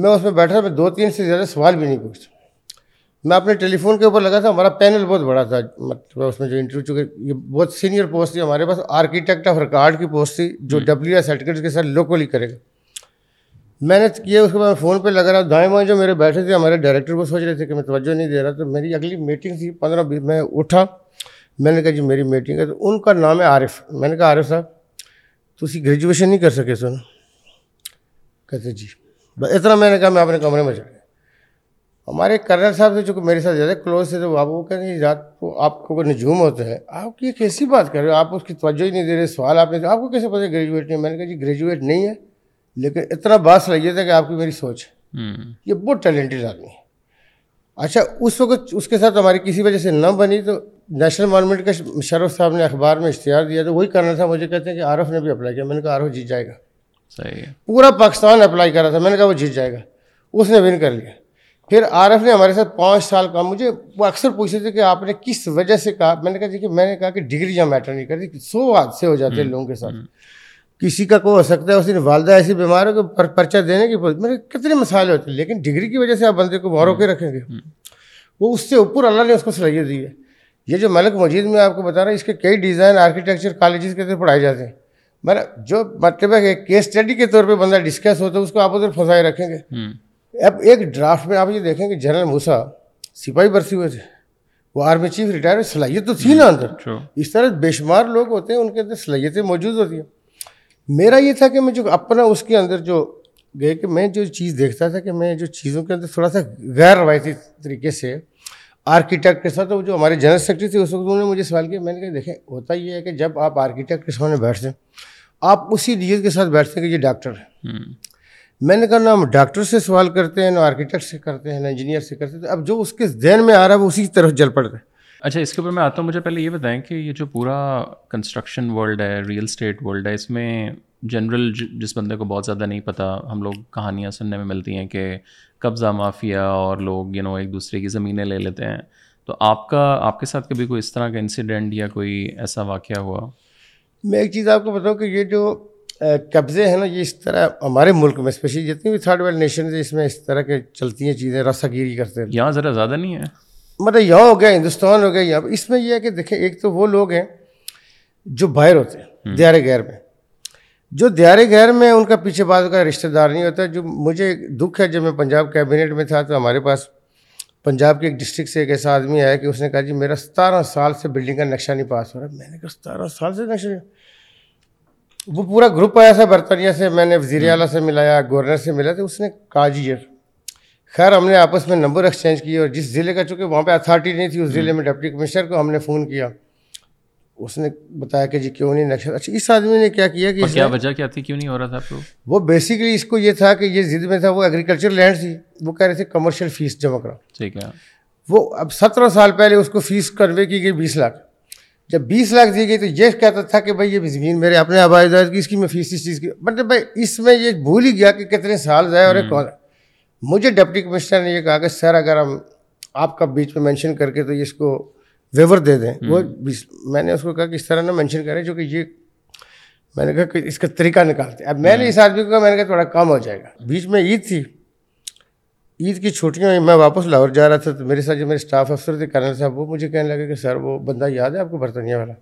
میں اس میں بیٹھا، میں 2-3 سے زیادہ سوال بھی نہیں پوچھتا. میں اپنے ٹیلی فون کے اوپر لگا تھا، ہمارا پینل بہت بڑا تھا، مطلب اس میں جو انٹرویو، چونکہ یہ بہت سینئر پوسٹ تھی ہمارے پاس، آرکیٹیکٹ آف ریکارڈ کی پوسٹ تھی جو WS سرٹیفکیٹ کے ساتھ لوکلی کرے گا. میں نے کیا، اس کے بعد میں فون پہ لگا رہا، دائیں بائیں جو میرے بیٹھے تھے ہمارے ڈائریکٹر کو سوچ رہے تھے کہ میں توجہ نہیں دے رہا. تو میری اگلی میٹنگ تھی 15-20، میں اٹھا، میں نے کہا جی میری میٹنگ ہے. تو ان کا نام ہے عارف. میں نے کہا عارف صاحب تسی گریجویشن نہیں کر سکے سو نا؟ کہتے جی بس اتنا. میں نے کہا میں اپنے کمرے میں چلا گیا. ہمارے کرنل صاحب سے چونکہ میرے ساتھ زیادہ کلوز تھے تو آپ وہ کہیں گے ذات کو آپ کو نجوم ہوتا ہے، آپ کی کیسی بات کر رہے ہو، آپ اس کی توجہ ہی نہیں دے رہے سوال. آپ نے آپ کو کیسے پتہ گریجویٹ نہیں؟ میں نے کہا جی گریجویٹ نہیں ہے لیکن اتنا باصلاحیت ہے کہ آپ کی میری سوچ ہے، یہ بہت ٹیلنٹڈ آدمی ہے. اچھا اس وقت اس کے ساتھ ہماری کسی وجہ سے نہ بنی تو نیشنل مانومنٹ کا مشرف صاحب نے اخبار میں اشتہار دیا تو وہی کرنا تھا. مجھے کہتے ہیں کہ عارف نے بھی اپلائی کیا. میں نے کہا عارف جیت جائے گا. صحیح ہے. پورا پاکستان اپلائی کر رہا تھا، میں نے کہا وہ جیت جائے گا. اس نے ون کر لیا. پھر عارف نے ہمارے ساتھ 5 سال کام. مجھے وہ اکثر پوچھتے تھے کہ آپ نے کس وجہ سے کہا. میں نے کہا دیکھیے میں نے کہا کہ ڈگری یہاں میٹر نہیں کرتی، 100 حادثے ہو جاتے ہیں لوگوں کے ساتھ. کسی کا کوئی ہو سکتا ہے، اس دن والدہ ایسی بیمار ہو کہ پرچہ دینے کی میرے کتنے مسائل ہوتے ہیں، لیکن ڈگری کی وجہ سے آپ بندے کو مارو کے رکھیں گے؟ وہ اس سے اوپر اللہ نے اس کو صلاحیت دی ہے. یہ جو ملک مجید میں آپ کو بتا رہا ہوں، اس کے کئی ڈیزائن آرکیٹیکچر کالجز کے اندر پڑھائے جاتے ہیں. میں جو مطلب ہے کہ کیس اسٹڈی کے طور پہ بندہ ڈسکس ہوتا ہے اس کو آپ ادھر پھنسائے رکھیں گے. اب ایک ڈرافٹ میں آپ یہ دیکھیں کہ جنرل موسیٰ سپاہی برسی ہوئے تھے، وہ آرمی چیف ریٹائر ہوئے، صلاحیت تو تھی نا اندر. اس طرح بے شمار لوگ ہوتے ہیں ان کے اندر صلاحیتیں موجود ہوتی ہیں. میرا یہ تھا کہ میں جو اپنا اس کے اندر جو گئے کہ میں جو چیز دیکھتا تھا کہ میں جو چیزوں کے اندر تھوڑا سا غیر روایتی طریقے سے آرکیٹیکٹ کے ساتھ، وہ جو ہمارے جنرل سیکرٹری تھے اس وقت انہوں نے مجھے سوال کیا. میں نے کہا دیکھیں ہوتا یہ ہے کہ جب آپ آرکیٹیکٹ کے سامنے بیٹھتے ہیں آپ اسی نیت کے ساتھ بیٹھتے ہیں کہ یہ ڈاکٹر ہے. میں نے کہا نہ ہم ڈاکٹر سے سوال کرتے ہیں، نہ آرکیٹیکٹ سے کرتے ہیں، نہ انجینئر سے کرتے ہیں. اب جو اس کے ذہن میں آ رہا ہے وہ اسی کی طرف جل پڑتا ہے. اچھا اس کے اوپر میں آتا ہوں. مجھے پہلے یہ بتائیں کہ یہ جو پورا کنسٹرکشن ورلڈ ہے، ریئل اسٹیٹ ورلڈ ہے، اس میں جنرل جس بندے کو بہت زیادہ نہیں پتہ، ہم لوگ کہانیاں سننے میں ملتی ہیں کہ قبضہ مافیا اور لوگ یو نو ایک دوسرے کی زمینیں لے لیتے ہیں. تو آپ کے ساتھ کبھی کوئی اس طرح کا انسیڈنٹ یا کوئی ایسا واقعہ ہوا؟ میں ایک چیز آپ کو بتاؤں کہ یہ جو قبضے ہیں نا، یہ اس طرح ہمارے ملک میں اسپیشلی جتنی بھی تھرڈ ورلڈ نیشنز ہیں اس میں اس طرح کے چلتی ہیں چیزیں، رسا گیری کرتے ہیں. یہاں ذرا زیادہ نہیں ہے، مطلب یہاں ہو گیا، ہندوستان ہو گیا. یہاں اس میں یہ ہے کہ دیکھیں ایک تو وہ لوگ ہیں جو باہر ہوتے ہیں دیار غیر میں، جو دیار غیر میں ان کا پیچھے بعد کا رشتہ دار نہیں ہوتا. جو مجھے دکھ ہے جب میں پنجاب کیبنیٹ میں تھا تو ہمارے پاس پنجاب کے ایک ڈسٹرکٹ سے ایک ایسا آدمی آیا کہ اس نے کہا جی میرا 17 سال سے بلڈنگ کا نقشہ نہیں پاس ہو رہا. میں نے کہا 17 سال سے نقشہ؟ وہ پورا گروپ آیا تھا برطانیہ سے، میں نے وزیر اعلیٰ سے ملایا، گورنر سے ملا. تو اس نے کہا جی یہ خیر ہم نے آپس میں نمبر ایکسچینج کیے اور جس ضلع کا چونکہ وہاں پہ اتھارٹی نہیں تھی اس ضلع میں ڈپٹی کمشنر کو ہم نے فون کیا. اس نے بتایا کہ جی کیوں نہیں نقشہ. اچھا اس آدمی نے کیا کیا کہ کیا وجہ کیا تھی، کیوں نہیں ہو رہا تھا؟ وہ بیسیکلی اس کو یہ تھا کہ یہ ضد میں تھا، وہ ایگریکلچر لینڈ تھی، وہ کہہ رہے تھے کمرشل فیس جمع کرا. ٹھیک ہے. وہ اب 17 سال پہلے اس کو فیس کنوے کی گئی 20 لاکھ. جب 20 لاکھ دی گئی تو یہ کہتا تھا کہ بھائی یہ زمین میرے اپنے آبائی داد کی، اس کی میں فیس اس چیز کی. مطلب بھائی اس میں یہ بھول ہی گیا کہ کتنے سال ضائع ہو رہے کون. مجھے ڈپٹی کمشنر نے یہ کہا کہ سر اگر ہم آپ کا بیچ میں مینشن کر کے تو اس کو ویور دے دیں. وہ میں نے اس کو کہا کہ اس طرح نہ مینشن کریں چونکہ یہ میں نے کہا کہ اس کا طریقہ نکالتے. اب میں نے اس آدمی کو کہا میں نے کہا تھوڑا کم ہو جائے گا. بیچ میں عید تھی، عید کی چھٹیوں میں میں واپس لاہور جا رہا تھا تو میرے ساتھ جو میرے اسٹاف افسر تھے کرنل صاحب، وہ مجھے کہنے لگے کہ سر وہ بندہ یاد ہے آپ کو برطانیہ والا؟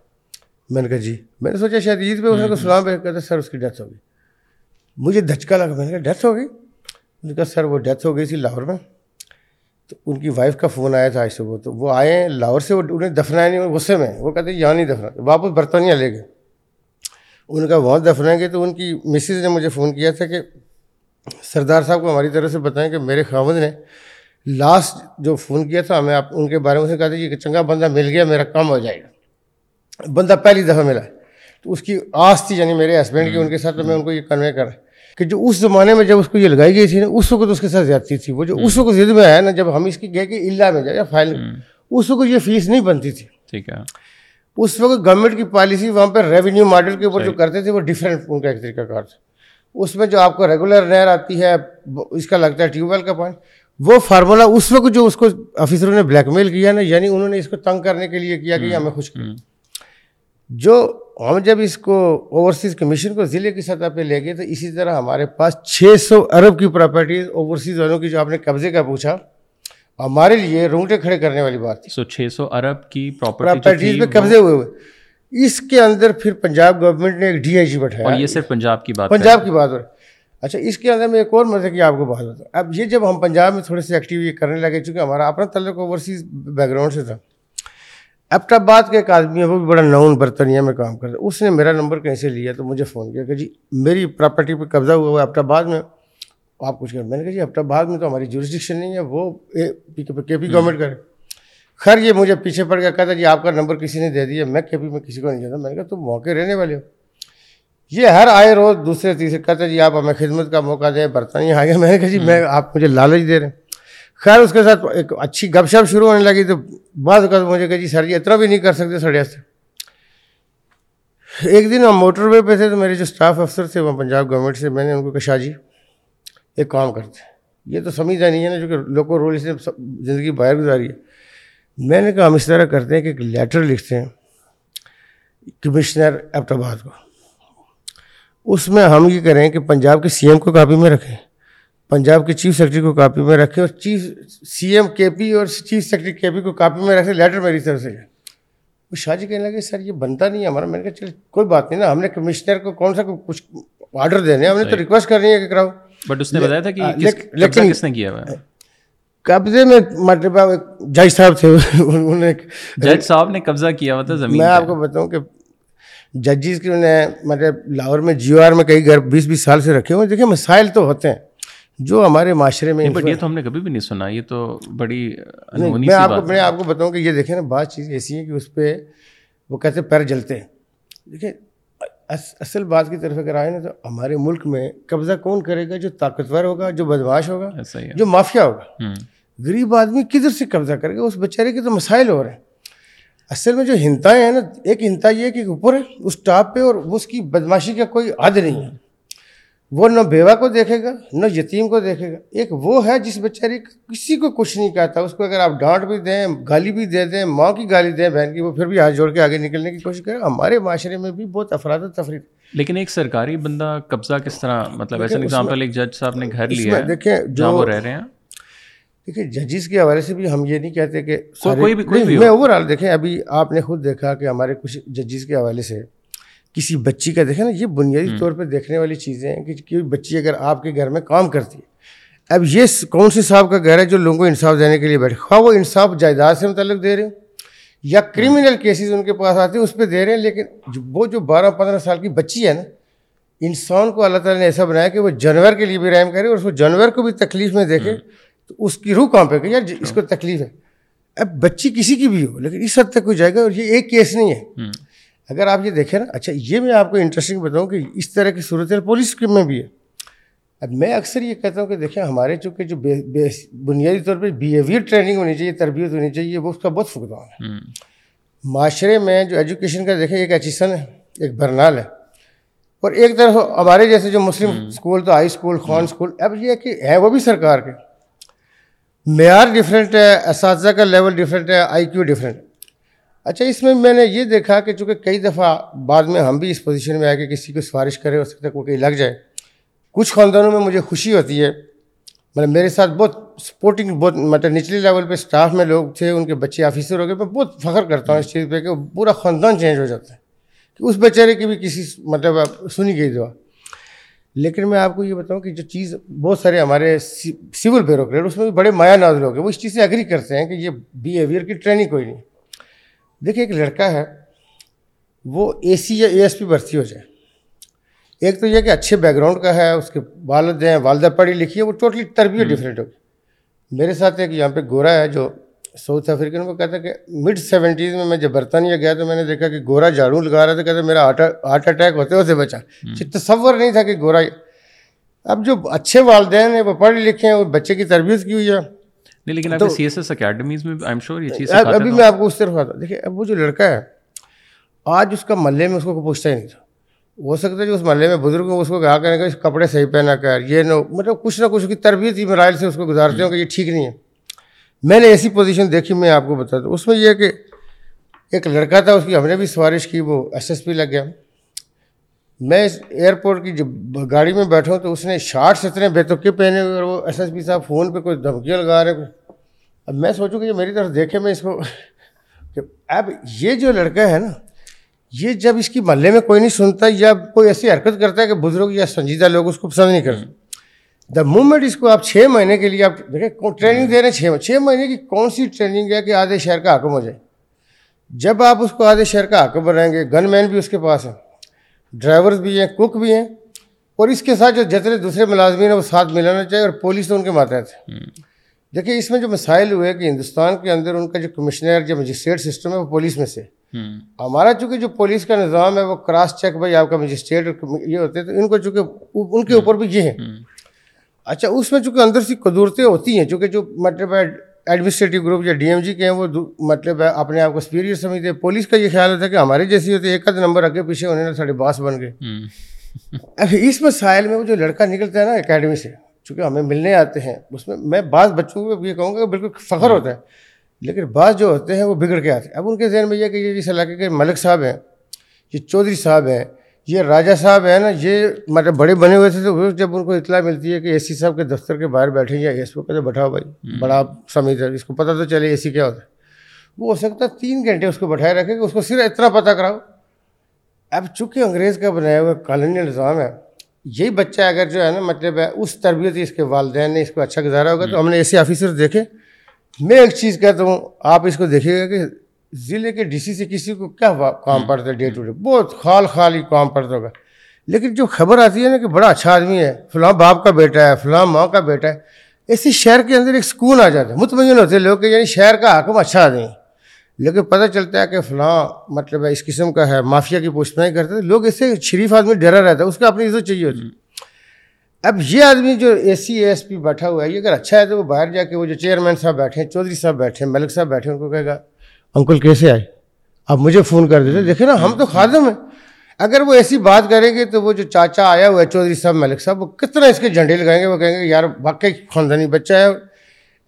میں نے کہا جی، میں نے سوچا شاید عید پہ اس نے کو سلام بھیج کر سر اس کی ڈیتھ ہو گئی، مجھے دھچکا لگا، میں نے کہا ڈیتھ ہو گئی؟ انہوں نے کہا سر وہ ڈیتھ ہو گئی تھی لاہور میں، تو ان کی وائف کا فون آیا تھا آج صبح، تو وہ آئے ہیں لاہور سے، وہ انہیں دفنایا نہیں، غصے میں وہ کہتے ہیں یہاں نہیں دفنا، واپس برطانیہ لے گئے، ان کا وہاں دفنائیں گے۔ تو ان کی مسز نے مجھے فون کیا تھا کہ سردار صاحب کو ہماری طرف سے بتائیں کہ میرے خاوند نے لاسٹ جو فون کیا تھا ہمیں، آپ ان کے بارے میں اسے کہا تھا کہ چنگا بندہ مل گیا میرا کام ہو جائے گا، بندہ پہلی دفعہ ملا ہے، تو اس کی آس تھی یعنی میرے ہسبینڈ کی ان کے ساتھ، میں ان کو یہ کنوے کرا کہ جو اس زمانے میں جب اس کو یہ لگائی گئی تھی نا، اس وقت اس کے ساتھ زیادتی تھی، وہ جو اس وقت ضد میں آیا نا، جب ہم اس کی گئے کہ اللہ میں جائے یا فائل، اس وقت یہ فیس نہیں بنتی تھی، ٹھیک ہے؟ اس وقت گورنمنٹ کی پالیسی وہاں پہ ریونیو ماڈل کے اوپر جو کرتے تھے وہ ڈفرینٹ ان کا ایک طریقہ کار تھا، اس میں جو آپ کو ریگولر نہر آتی ہے اس کا لگتا ہے ٹیوب ویل کا پانی، وہ فارمولا اس وقت جو اس کو آفیسروں نے بلیک میل کیا نا، یعنی انہوں نے اس کو تنگ کرنے کے لیے کیا کہ ہمیں خوش کریں۔ جو ہم جب اس کو اوورسیز کمیشن کو ضلع کی سطح پہ لے گئے تو اسی طرح ہمارے پاس 600 ارب کی پراپرٹیز اوورسیز والوں کی، جو آپ نے قبضے کا پوچھا، ہمارے لیے رونگٹے کھڑے کرنے والی بات تھی۔ 600 ارب کی پراپرٹیز پہ قبضے ہوئے ہوئے، اس کے اندر پھر پنجاب گورنمنٹ نے ایک ڈی آئی جی بٹھایا، اور یہ صرف پنجاب کی بات ہو رہی ہے۔ اچھا، اس کے اندر میں ایک اور مزے کی آپ کو بات ہوتا ہے، اب یہ جب ہم پنجاب میں تھوڑے سے ایکٹیو یہ کرنے لگے، چونکہ ہمارا اپنا تعلق اوورسیز بیک گراؤنڈ سے تھا، ایبٹ آباد کا ایک آدمی ہے، وہ بھی بڑا ناؤن برطانیہ میں کام کرتا ہے، اس نے میرا نمبر کہیں سے لیا تو مجھے فون کیا کہ جی میری پراپرٹی پہ قبضہ ہوا ہوا ہے ایبٹ آباد میں، آپ کچھ کریں؟ میں نے کہا جی ایبٹ آباد میں تو ہماری جورسڈکشن نہیں ہے، وہ کے پی گورنمنٹ کرے۔ خیر یہ مجھے پیچھے پڑ گیا، کہتا جی آپ کا نمبر کسی نے دے دیا، میں کے پی میں کسی کو نہیں جاتا۔ میں نے کہا تم وہاں کے رہنے والے ہو، یہ ہر آئے روز دوسرے تیسرے کہتا جی آپ ہمیں خدمت کا موقع دیں، برطانیہ آ گیا۔ میں نے کہا جی میں آپ مجھے لالچ دے رہے ہیں۔ خیر اس کے ساتھ ایک اچھی گپ شپ شروع ہونے لگی، تو بعض اوقات مجھے کہا جی سر جی اتنا بھی نہیں کر سکتے ساڑھے سے۔ ایک دن ہم موٹر وے پہ تھے تو میرے جو اسٹاف افسر تھے وہاں پنجاب گورنمنٹ سے، میں نے ان کو کہا شاہ جی ایک کام کرتے، یہ تو سمجھتا نہیں ہے نا، جو کہ لوکل رول اس نے زندگی باہر گزاری ہے۔ میں نے کہا ہم اس طرح کرتے ہیں کہ ایک لیٹر لکھتے ہیں کمشنر ایبٹ آباد کو، اس میں ہم یہ کریں کہ پنجاب کے سی ایم کو کاپی میں رکھیں، پنجاب کے چیف سیکرٹری کو کاپی میں رکھیں، اور چیف سی ایم کے پی اور چیف سیکرٹری کے پی کو کاپی میں رکھیں، لیٹر میری طرف سے۔ وہ شاہ جی کہنے لگے سر یہ بنتا نہیں ہے ہمارا۔ میں نے کہا چل کوئی بات نہیں نا، ہم نے کمشنر کو کون سا کچھ آرڈر دینے، ہم نے تو ریکویسٹ کرنی ہے کہ کراؤ۔ بٹ اس نے بتایا تھا کہ کس نے کیا ہوا ہے قبضے میں، مطلب جج صاحب تھے، انہوں نے جج صاحب نے قبضہ کیا ہوا تھا زمین۔ میں آپ کو بتاؤں کہ ججز کے نے مطلب لاہور میں جیو آر میں کئی گھر 20 سال سے رکھے ہوئے ہیں۔ دیکھیں مسائل تو ہوتے ہیں جو ہمارے معاشرے میں، بٹ یہ تو ہم نے کبھی بھی نہیں سنا، یہ تو بڑی انہونی سی بات ہے۔ میں آپ کو بتاؤں کہ یہ دیکھیں نا، بات چیز ایسی ہے کہ اس پہ وہ کہتے پیر جلتے ہیں۔ دیکھیں اصل بات کی طرف اگر آئے نا تو ہمارے ملک میں قبضہ کون کرے گا؟ جو طاقتور ہوگا، جو بدمعاش ہوگا، جو مافیا ہوگا۔ غریب آدمی کدھر سے قبضہ کرے گا؟ اس بیچارے کے تو مسائل ہو رہے ہیں۔ اصل میں جو ہنتائیں ہیں نا، ایک ہنتا یہ ہے کہ اوپر ہے اس ٹاپ پہ، اور اس کی بدمعاشی کا کوئی حد نہیں ہے۔ وہ نہ بیوہ کو دیکھے گا، نہ یتیم کو دیکھے گا۔ ایک وہ ہے جس بیچارے کسی کو کچھ نہیں کہتا، اس کو اگر آپ ڈانٹ بھی دیں، گالی بھی دے دیں، ماں کی گالی دیں، بہن کی، وہ پھر بھی ہاتھ جوڑ کے آگے نکلنے کی کوشش کرے۔ ہمارے معاشرے میں بھی بہت افراد و تفریح۔ لیکن ایک سرکاری بندہ قبضہ کس طرح، مطلب ایسا ایگزامپل ایک جج صاحب نے گھر لیا ہے، دیکھیں جو وہ رہ رہے ہیں۔ دیکھیں ججز کے حوالے سے بھی ہم یہ نہیں کہتے کہ کوئی بھی میں اوور آل، دیکھیں ابھی آپ نے خود دیکھا کہ ہمارے کچھ ججز کے حوالے سے کسی بچی کا دیکھیں نا، یہ بنیادی طور پہ دیکھنے والی چیزیں ہیں کہ کوئی بچی اگر آپ کے گھر میں کام کرتی ہے، اب یہ کون سے صاحب کا گھر ہے جو لوگوں کو انصاف دینے کے لیے بیٹھے، خواہ وہ انصاف جائیداد سے متعلق دے رہے ہوں یا کرمنل کیسز ان کے پاس آتے ہیں اس پہ دے رہے ہیں۔ لیکن وہ جو 12-15 سال کی بچی ہے نا، انسان کو اللہ تعالیٰ نے ایسا بنایا کہ وہ جانور کے لیے بھی رحم کرے، اور اس کو جانور کو بھی تکلیف میں دیکھے تو اس کی روح کہاں پہ گئی، یار اس کو تکلیف ہے۔ اب بچی کسی کی بھی ہو، لیکن اس حد تک کوئی جائے گا، اور یہ ایک کیس نہیں ہے۔ اگر آپ یہ دیکھیں نا، اچھا یہ میں آپ کو انٹرسٹنگ بتاؤں کہ اس طرح کی صورت پولیس میں بھی ہے۔ اب میں اکثر یہ کہتا ہوں کہ دیکھیں ہمارے چونکہ جو بنیادی طور پہ بیہیویئر ٹریننگ ہونی چاہیے، تربیت ہونی چاہیے، وہ اس کا بہت فقدان ہے معاشرے میں۔ جو ایجوکیشن کا دیکھیں، ایک ایچیسن ہے، ایک برنال ہے، اور ایک طرف ہمارے جیسے جو مسلم اسکول تو ہائی اسکول، خان اسکول، اب یہ ہے کہ ہیں وہ بھی سرکار کے، معیار ڈفرینٹ ہے، اساتذہ کا لیول ڈفرینٹ ہے، آئی کیو ڈفرینٹ ہے۔ اچھا اس میں میں نے یہ دیکھا کہ چونکہ کئی دفعہ بعد میں ہم بھی اس پوزیشن میں آئے کہ کسی کو سفارش کرے، ہو سکتا ہے کوئی لگ جائے۔ کچھ خاندانوں میں مجھے خوشی ہوتی ہے مطلب میرے ساتھ بہت سپورٹنگ، بہت مطلب نچلے لیول پہ اسٹاف میں لوگ تھے، ان کے بچے آفیسر ہو گئے. میں بہت فخر کرتا ہوں اس چیز پہ کہ پورا خاندان چینج ہو جاتا ہے کہ اس بیچارے کی بھی کسی مطلب سنی گئی دعا. لیکن میں آپ کو یہ بتاؤں کہ جو چیز بہت سارے ہمارے سول بیوروکریٹ، اس میں بھی بڑے مایا ناز لوگ ہیں، وہ اس چیز سے ایگری کرتے ہیں کہ یہ بیہیویئر کی ٹریننگ کوئی نہیں. دیکھیں ایک لڑکا ہے وہ اے سی یا اے ایس پی بھرتی ہو جائے، ایک تو یہ کہ اچھے بیک گراؤنڈ کا ہے، اس کے والد ہیں، والدہ پڑھی لکھی ہے، وہ ٹوٹلی تربیت ڈفرینٹ ہوگی. میرے ساتھ ایک یہاں پہ گورا ہے جو ساؤتھ افریقن، وہ کہتا ہے کہ مڈ 70s میں جب برطانیہ گیا تو میں نے دیکھا کہ گورا جھاڑو لگا رہا تھا، کہتا میرا ہارٹ اٹیک ہوتے ہوتے بچا. تصور نہیں تھا کہ گورا. اب جو اچھے والدین ہیں وہ پڑھ لکھے ہیں اور بچے کی تربیت کی ہوئی ہے. نہیں لیکن آپ سی ایس ایس اکیڈمیز میں آئی ایم شیور یہ چیز ابھی میں آپ کو اس طرف آتا ہوں. دیکھیے اب وہ جو لڑکا ہے آج اس کا محلے میں اس کو پوچھتا ہی نہیں تھا. ہو سکتا ہے جو اس محلے میں بزرگ ہو اس کو کہا کرنے کا اس کپڑے صحیح پہنا کر، یہ نو مطلب کچھ نہ کچھ کی تربیت ہی مرائل سے اس کو گزارتے ہوں کہ یہ ٹھیک نہیں ہے. میں نے ایسی پوزیشن دیکھی، میں آپ کو بتاتا ہوں. اس میں یہ کہ ایک لڑکا تھا، اس کی ہم نے بھی سفارش کی، وہ ایس ایس پی لگ گیا. میں اس ایئرپورٹ کی جب گاڑی میں بیٹھا تو اس نے شارٹس اتنے بے تکے پہنے ہوئے اور وہ ایس ایس پی صاحب فون پہ کوئی دھمکیاں لگا رہے. اب میں سوچوں کہ یہ میری طرف دیکھے میں اس کو. اب یہ جو لڑکا ہے نا، یہ جب اس کی محلے میں کوئی نہیں سنتا یا کوئی ایسی حرکت کرتا ہے کہ بزرگ یا سنجیدہ لوگ اس کو پسند نہیں کرتے. دا مومنٹ اس کو آپ 6 مہینے کے لیے آپ دیکھیں ٹریننگ دے رہے ہیں. 6 مہینے کی کون سی ٹریننگ ہے کہ آدھے شہر کا حاکم ہو جائے؟ جب آپ اس کو آدھے شہر کا حاکم بنائیں گے، گن مین بھی اس کے پاس ہیں، ڈرائیورز بھی ہیں، کک بھی ہیں، اور اس کے ساتھ جو جتنے دوسرے ملازمین ہیں وہ ساتھ ملانا چاہیے، اور پولیس تو ان کے ماتحت ہے. دیکھیں اس میں جو مسائل ہوئے کہ ہندوستان کے اندر ان کا جو کمشنر جو مجسٹریٹ سسٹم ہے وہ پولیس میں سے. ہمارا چونکہ جو پولیس کا نظام ہے وہ کراس چیک بھائی آپ کا مجسٹریٹ یہ ہوتے ہیں، تو ان کو چونکہ ان کے اوپر بھی یہ ہے. اچھا اس میں چونکہ اندر سی قدورتیں ہوتی ہیں، چونکہ جو مطلب ہے ایڈمنسٹریٹو گروپ یا ڈی ایم جی کے ہیں وہ مطلب ہے اپنے آپ کو سپیریئر سمجھتے ہیں. پولیس کا یہ خیال ہوتا ہے کہ ہمارے جیسی ہوتے، ایک آدھ نمبر آگے پیچھے ہونے نہ ساڑھے باس بن گئے. اب اس مسائل میں وہ جو لڑکا نکلتا ہے نا اکیڈمی سے، چونکہ ہمیں ملنے آتے ہیں، اس میں میں بعض بچوں کو یہ کہوں گا کہ بالکل فخر ہوتا ہے، لیکن بعض جو ہوتے ہیں وہ بگڑ کے آتے ہیں. اب ان کے ذہن میں یہ کہ یہ اس علاقے کے ملک صاحب ہیں، یہ چودھری صاحب ہیں، یہ راجہ صاحب ہیں نا، یہ مطلب بڑے بنے ہوئے تھے. تو جب ان کو اطلاع ملتی ہے کہ اے سی صاحب کے دفتر کے باہر بیٹھے یا اے ایس پی کو بٹھاؤ بھائی، بڑا سمجھ ہے اس کو پتہ تو چلے اے سی کیا ہوتا ہے. وہ ہو سکتا ہے 3 گھنٹے اس کو بٹھائے رکھے کہ اس کو صرف اتنا پتہ کراؤ. اب چونکہ انگریز کا بنایا ہوا کالونیل نظام ہے، یہی بچہ اگر جو ہے نا مطلب ہے اس تربیتی اس کے والدین نے اس کو اچھا گزارا ہوگا. تو ہم نے ایسے آفیسر دیکھے. میں ایک چیز کہتا ہوں، آپ اس کو دیکھیے گا کہ ضلع کے ڈی سی سے کسی کو کیا کام پڑتا ہے ڈے ٹو ڈے، بہت خالی کام پڑتا ہوگا، لیکن جو خبر آتی ہے نا کہ بڑا اچھا آدمی ہے، فلاں باپ کا بیٹا ہے، فلاں ماں کا بیٹا ہے، اسی شہر کے اندر ایک سکون آ جاتا ہے، مطمئن ہوتے لوگ کہ یعنی شہر کا حاکم اچھا آدمی ہے. لیکن پتہ چلتا ہے کہ فلاں مطلب ہے اس قسم کا ہے، مافیا کی پوچھ پاچھ کرتے ہیں لوگ، اس سے شریف آدمی ڈرا رہتا ہے، اس کو اپنی عزت چاہیے ہوتی. اب یہ آدمی جو اے سی اے ایس پی بیٹھا ہوا ہے، یہ اگر اچھا ہے تو وہ باہر جا کے وہ جو چیئرمین صاحب بیٹھے ہیں، چودھری صاحب بیٹھے ہیں، ملک صاحب بیٹھے ہیں، ان کو کہے گا انکل کیسے آئے، آپ مجھے فون کر دیتے. دیکھیں نا ہم تو خادم ہیں. اگر وہ ایسی بات کریں گے تو وہ جو چاچا آیا ہوا ہے چودھری صاحب، ملک صاحب، وہ کتنا اس کے جھنڈے لگائیں گے، وہ کہیں گے یار واقعی خاندانی بچہ ہے.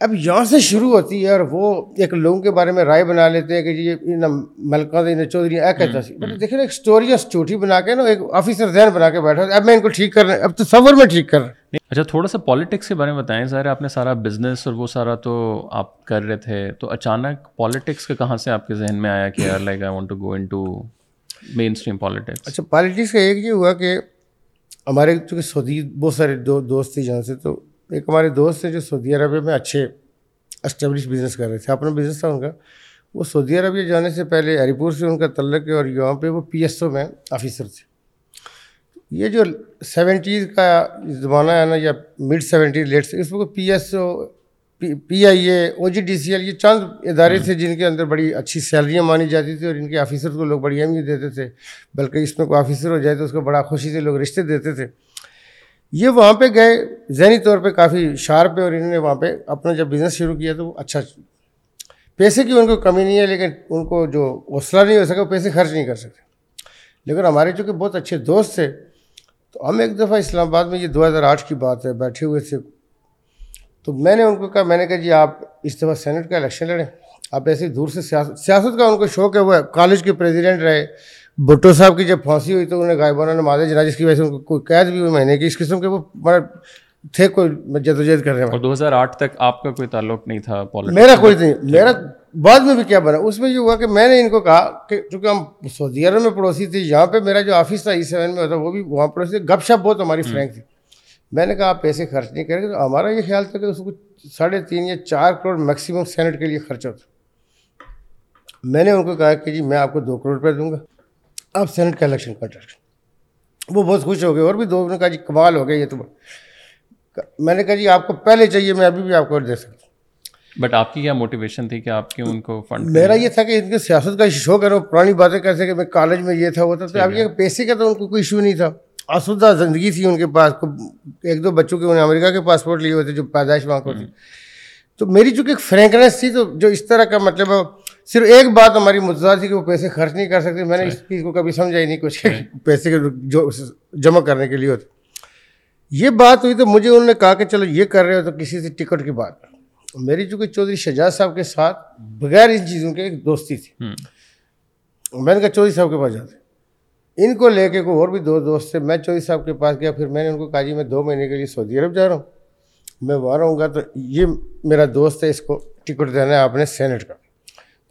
اب یہاں سے شروع ہوتی ہے اور وہ ایک لوگوں کے بارے میں رائے بنا لیتے ہیں کہ یہ نہ ملکہ تھا نہ چودھری ایک کہتا سی. بٹ دیکھیں نا ایک اسٹوری یا اسٹوٹی بنا کے نا ایک آفیسر ذہن بنا کے بیٹھا، اب میں ان کو ٹھیک کر رہا ہوں، اب تو تصور میں ٹھیک کر رہا ہوں. اچھا تھوڑا سا پالیٹکس کے بارے میں بتائیں. ظاہر آپ نے سارا بزنس اور وہ سارا تو آپ کر رہے تھے، تو اچانک پالیٹکس کا کہاں سے آپ کے ذہن میں آیا کہ یار like I want to go into mainstream politics? اچھا پالیٹکس کا ایک یہ ہوا کہ ہمارے چونکہ سعودی بہت سارے دوست تھے جہاں سے، تو ایک ہمارے دوست ہیں جو سعودی عربیہ میں اچھے اسٹیبلش بزنس کر رہے تھے، اپنا بزنس تھا ان کا. وہ سعودی عربیہ جانے سے پہلے ہری پور سے ان کا تعلق ہے اور یہاں پہ وہ پی ایس او میں آفیسر تھے. یہ جو 70s کا زمانہ ہے نا، یا مڈ 70s لیٹ، اس میں P S O, PIA، OGDCL، یہ چند ادارے تھے جن کے اندر بڑی اچھی سیلریاں مانی جاتی تھیں اور ان کے آفیسر کو لوگ بڑی اہمیت دیتے تھے، بلکہ اس میں کوئی آفیسر ہو جائے تو اس کو بڑا خوشی سے لوگ رشتے دیتے تھے. یہ وہاں پہ گئے ذہنی طور پہ کافی شارپ ہے، اور انہوں نے وہاں پہ اپنا جب بزنس شروع کیا تو اچھا، پیسے کی ان کو کمی نہیں ہے، لیکن ان کو جو حوصلہ نہیں ہو سکا وہ پیسے خرچ نہیں کر سکتے. لیکن ہمارے چونکہ بہت اچھے دوست تھے، تو ہم ایک دفعہ اسلام آباد میں، یہ 2008 کی بات ہے، بیٹھے ہوئے تھے. تو میں نے ان کو کہا، میں نے کہا جی آپ اس دفعہ سینٹ کا الیکشن لڑیں، آپ ایسے دور سے سیاست کا ان کو شوق ہے، وہ کالج کے پریزیڈنٹ رہے. بھٹو صاحب کی جب پھانسی ہوئی تو انہوں نے غائبانہ نماز جنازہ، جس کی وجہ سے ان کو کوئی قید بھی ہوئی مہینے کی، اس قسم کے وہ تھے کوئی جدوجہد کرنے والے. اور 2008 تک آپ کا کوئی تعلق نہیں تھا پالیٹکس؟ میرا کوئی نہیں. میرا بعد میں بھی کیا بنا اس میں یہ ہوا کہ میں نے ان کو کہا کہ چونکہ ہم سعودی عرب میں پڑوسی تھے, یہاں پہ میرا جو آفس تھا E7 میں ہوتا وہ بھی وہاں پڑوسی تھے, گپ شپ بہت ہماری فرینک تھی. میں نے کہا آپ پیسے خرچ نہیں کریں گے, تو ہمارا یہ خیال تھا کہ اس کو 3.5 یا 4 کروڑ میکسیمم سینٹ کے لیے خرچہ ہوتا. میں نے ان کو کہا کہ جی میں آپ کو 2 کروڑ روپے دوں گا, آپ سینٹ کا الیکشن کر ڈالیں. وہ بہت خوش ہو گئے, اور بھی دو نے کہا جی کمال ہو گیا یہ تو. میں نے کہا جی آپ کو پہلے چاہیے میں ابھی بھی آپ کو دے سکتا ہوں. بٹ آپ کی کیا موٹیویشن تھی کہ آپ کیوں ان کو فنڈ؟ میرا یہ تھا کہ ان کے سیاست کا ایشو کرو, پرانی باتیں کیسے کہ میں کالج میں یہ تھا وہ تھا, تو اب یہ پیسے کا تو ان کو کوئی ایشو نہیں تھا. آسودہ زندگی تھی ان کے پاس, 1-2 بچوں کے انہیں امریکہ کے پاسپورٹ لیے ہوئے تھے جو پیدائش وہاں کو تھی. تو میری چونکہ ایک فرینکنیس تھی, تو جو اس طرح کا مطلب صرف ایک بات ہماری متضاد تھی کہ وہ پیسے خرچ نہیں کر سکتے. میں نے اس چیز کو کبھی سمجھا ہی نہیں کچھ پیسے کے جو جمع کرنے کے لیے ہوتے. یہ بات ہوئی تو مجھے انہوں نے کہا کہ چلو یہ کر رہے ہو تو کسی سے ٹکٹ کی بات. میری چونکہ چودھری شجاعت صاحب کے ساتھ بغیر ان چیزوں کے ایک دوستی تھی. میں نے کہا چودھری صاحب کے پاس جاتے, ان کو لے کے کوئی اور بھی 2 دوست تھے. میں چودھری صاحب کے پاس گیا, پھر میں نے ان کو کہا جی میں 2 مہینے کے لیے سعودی عرب جا رہا ہوں, میں وہاں رہوں گا, تو یہ میرا دوست ہے, اس کو ٹکٹ دینا ہے آپ نے سینٹ کا.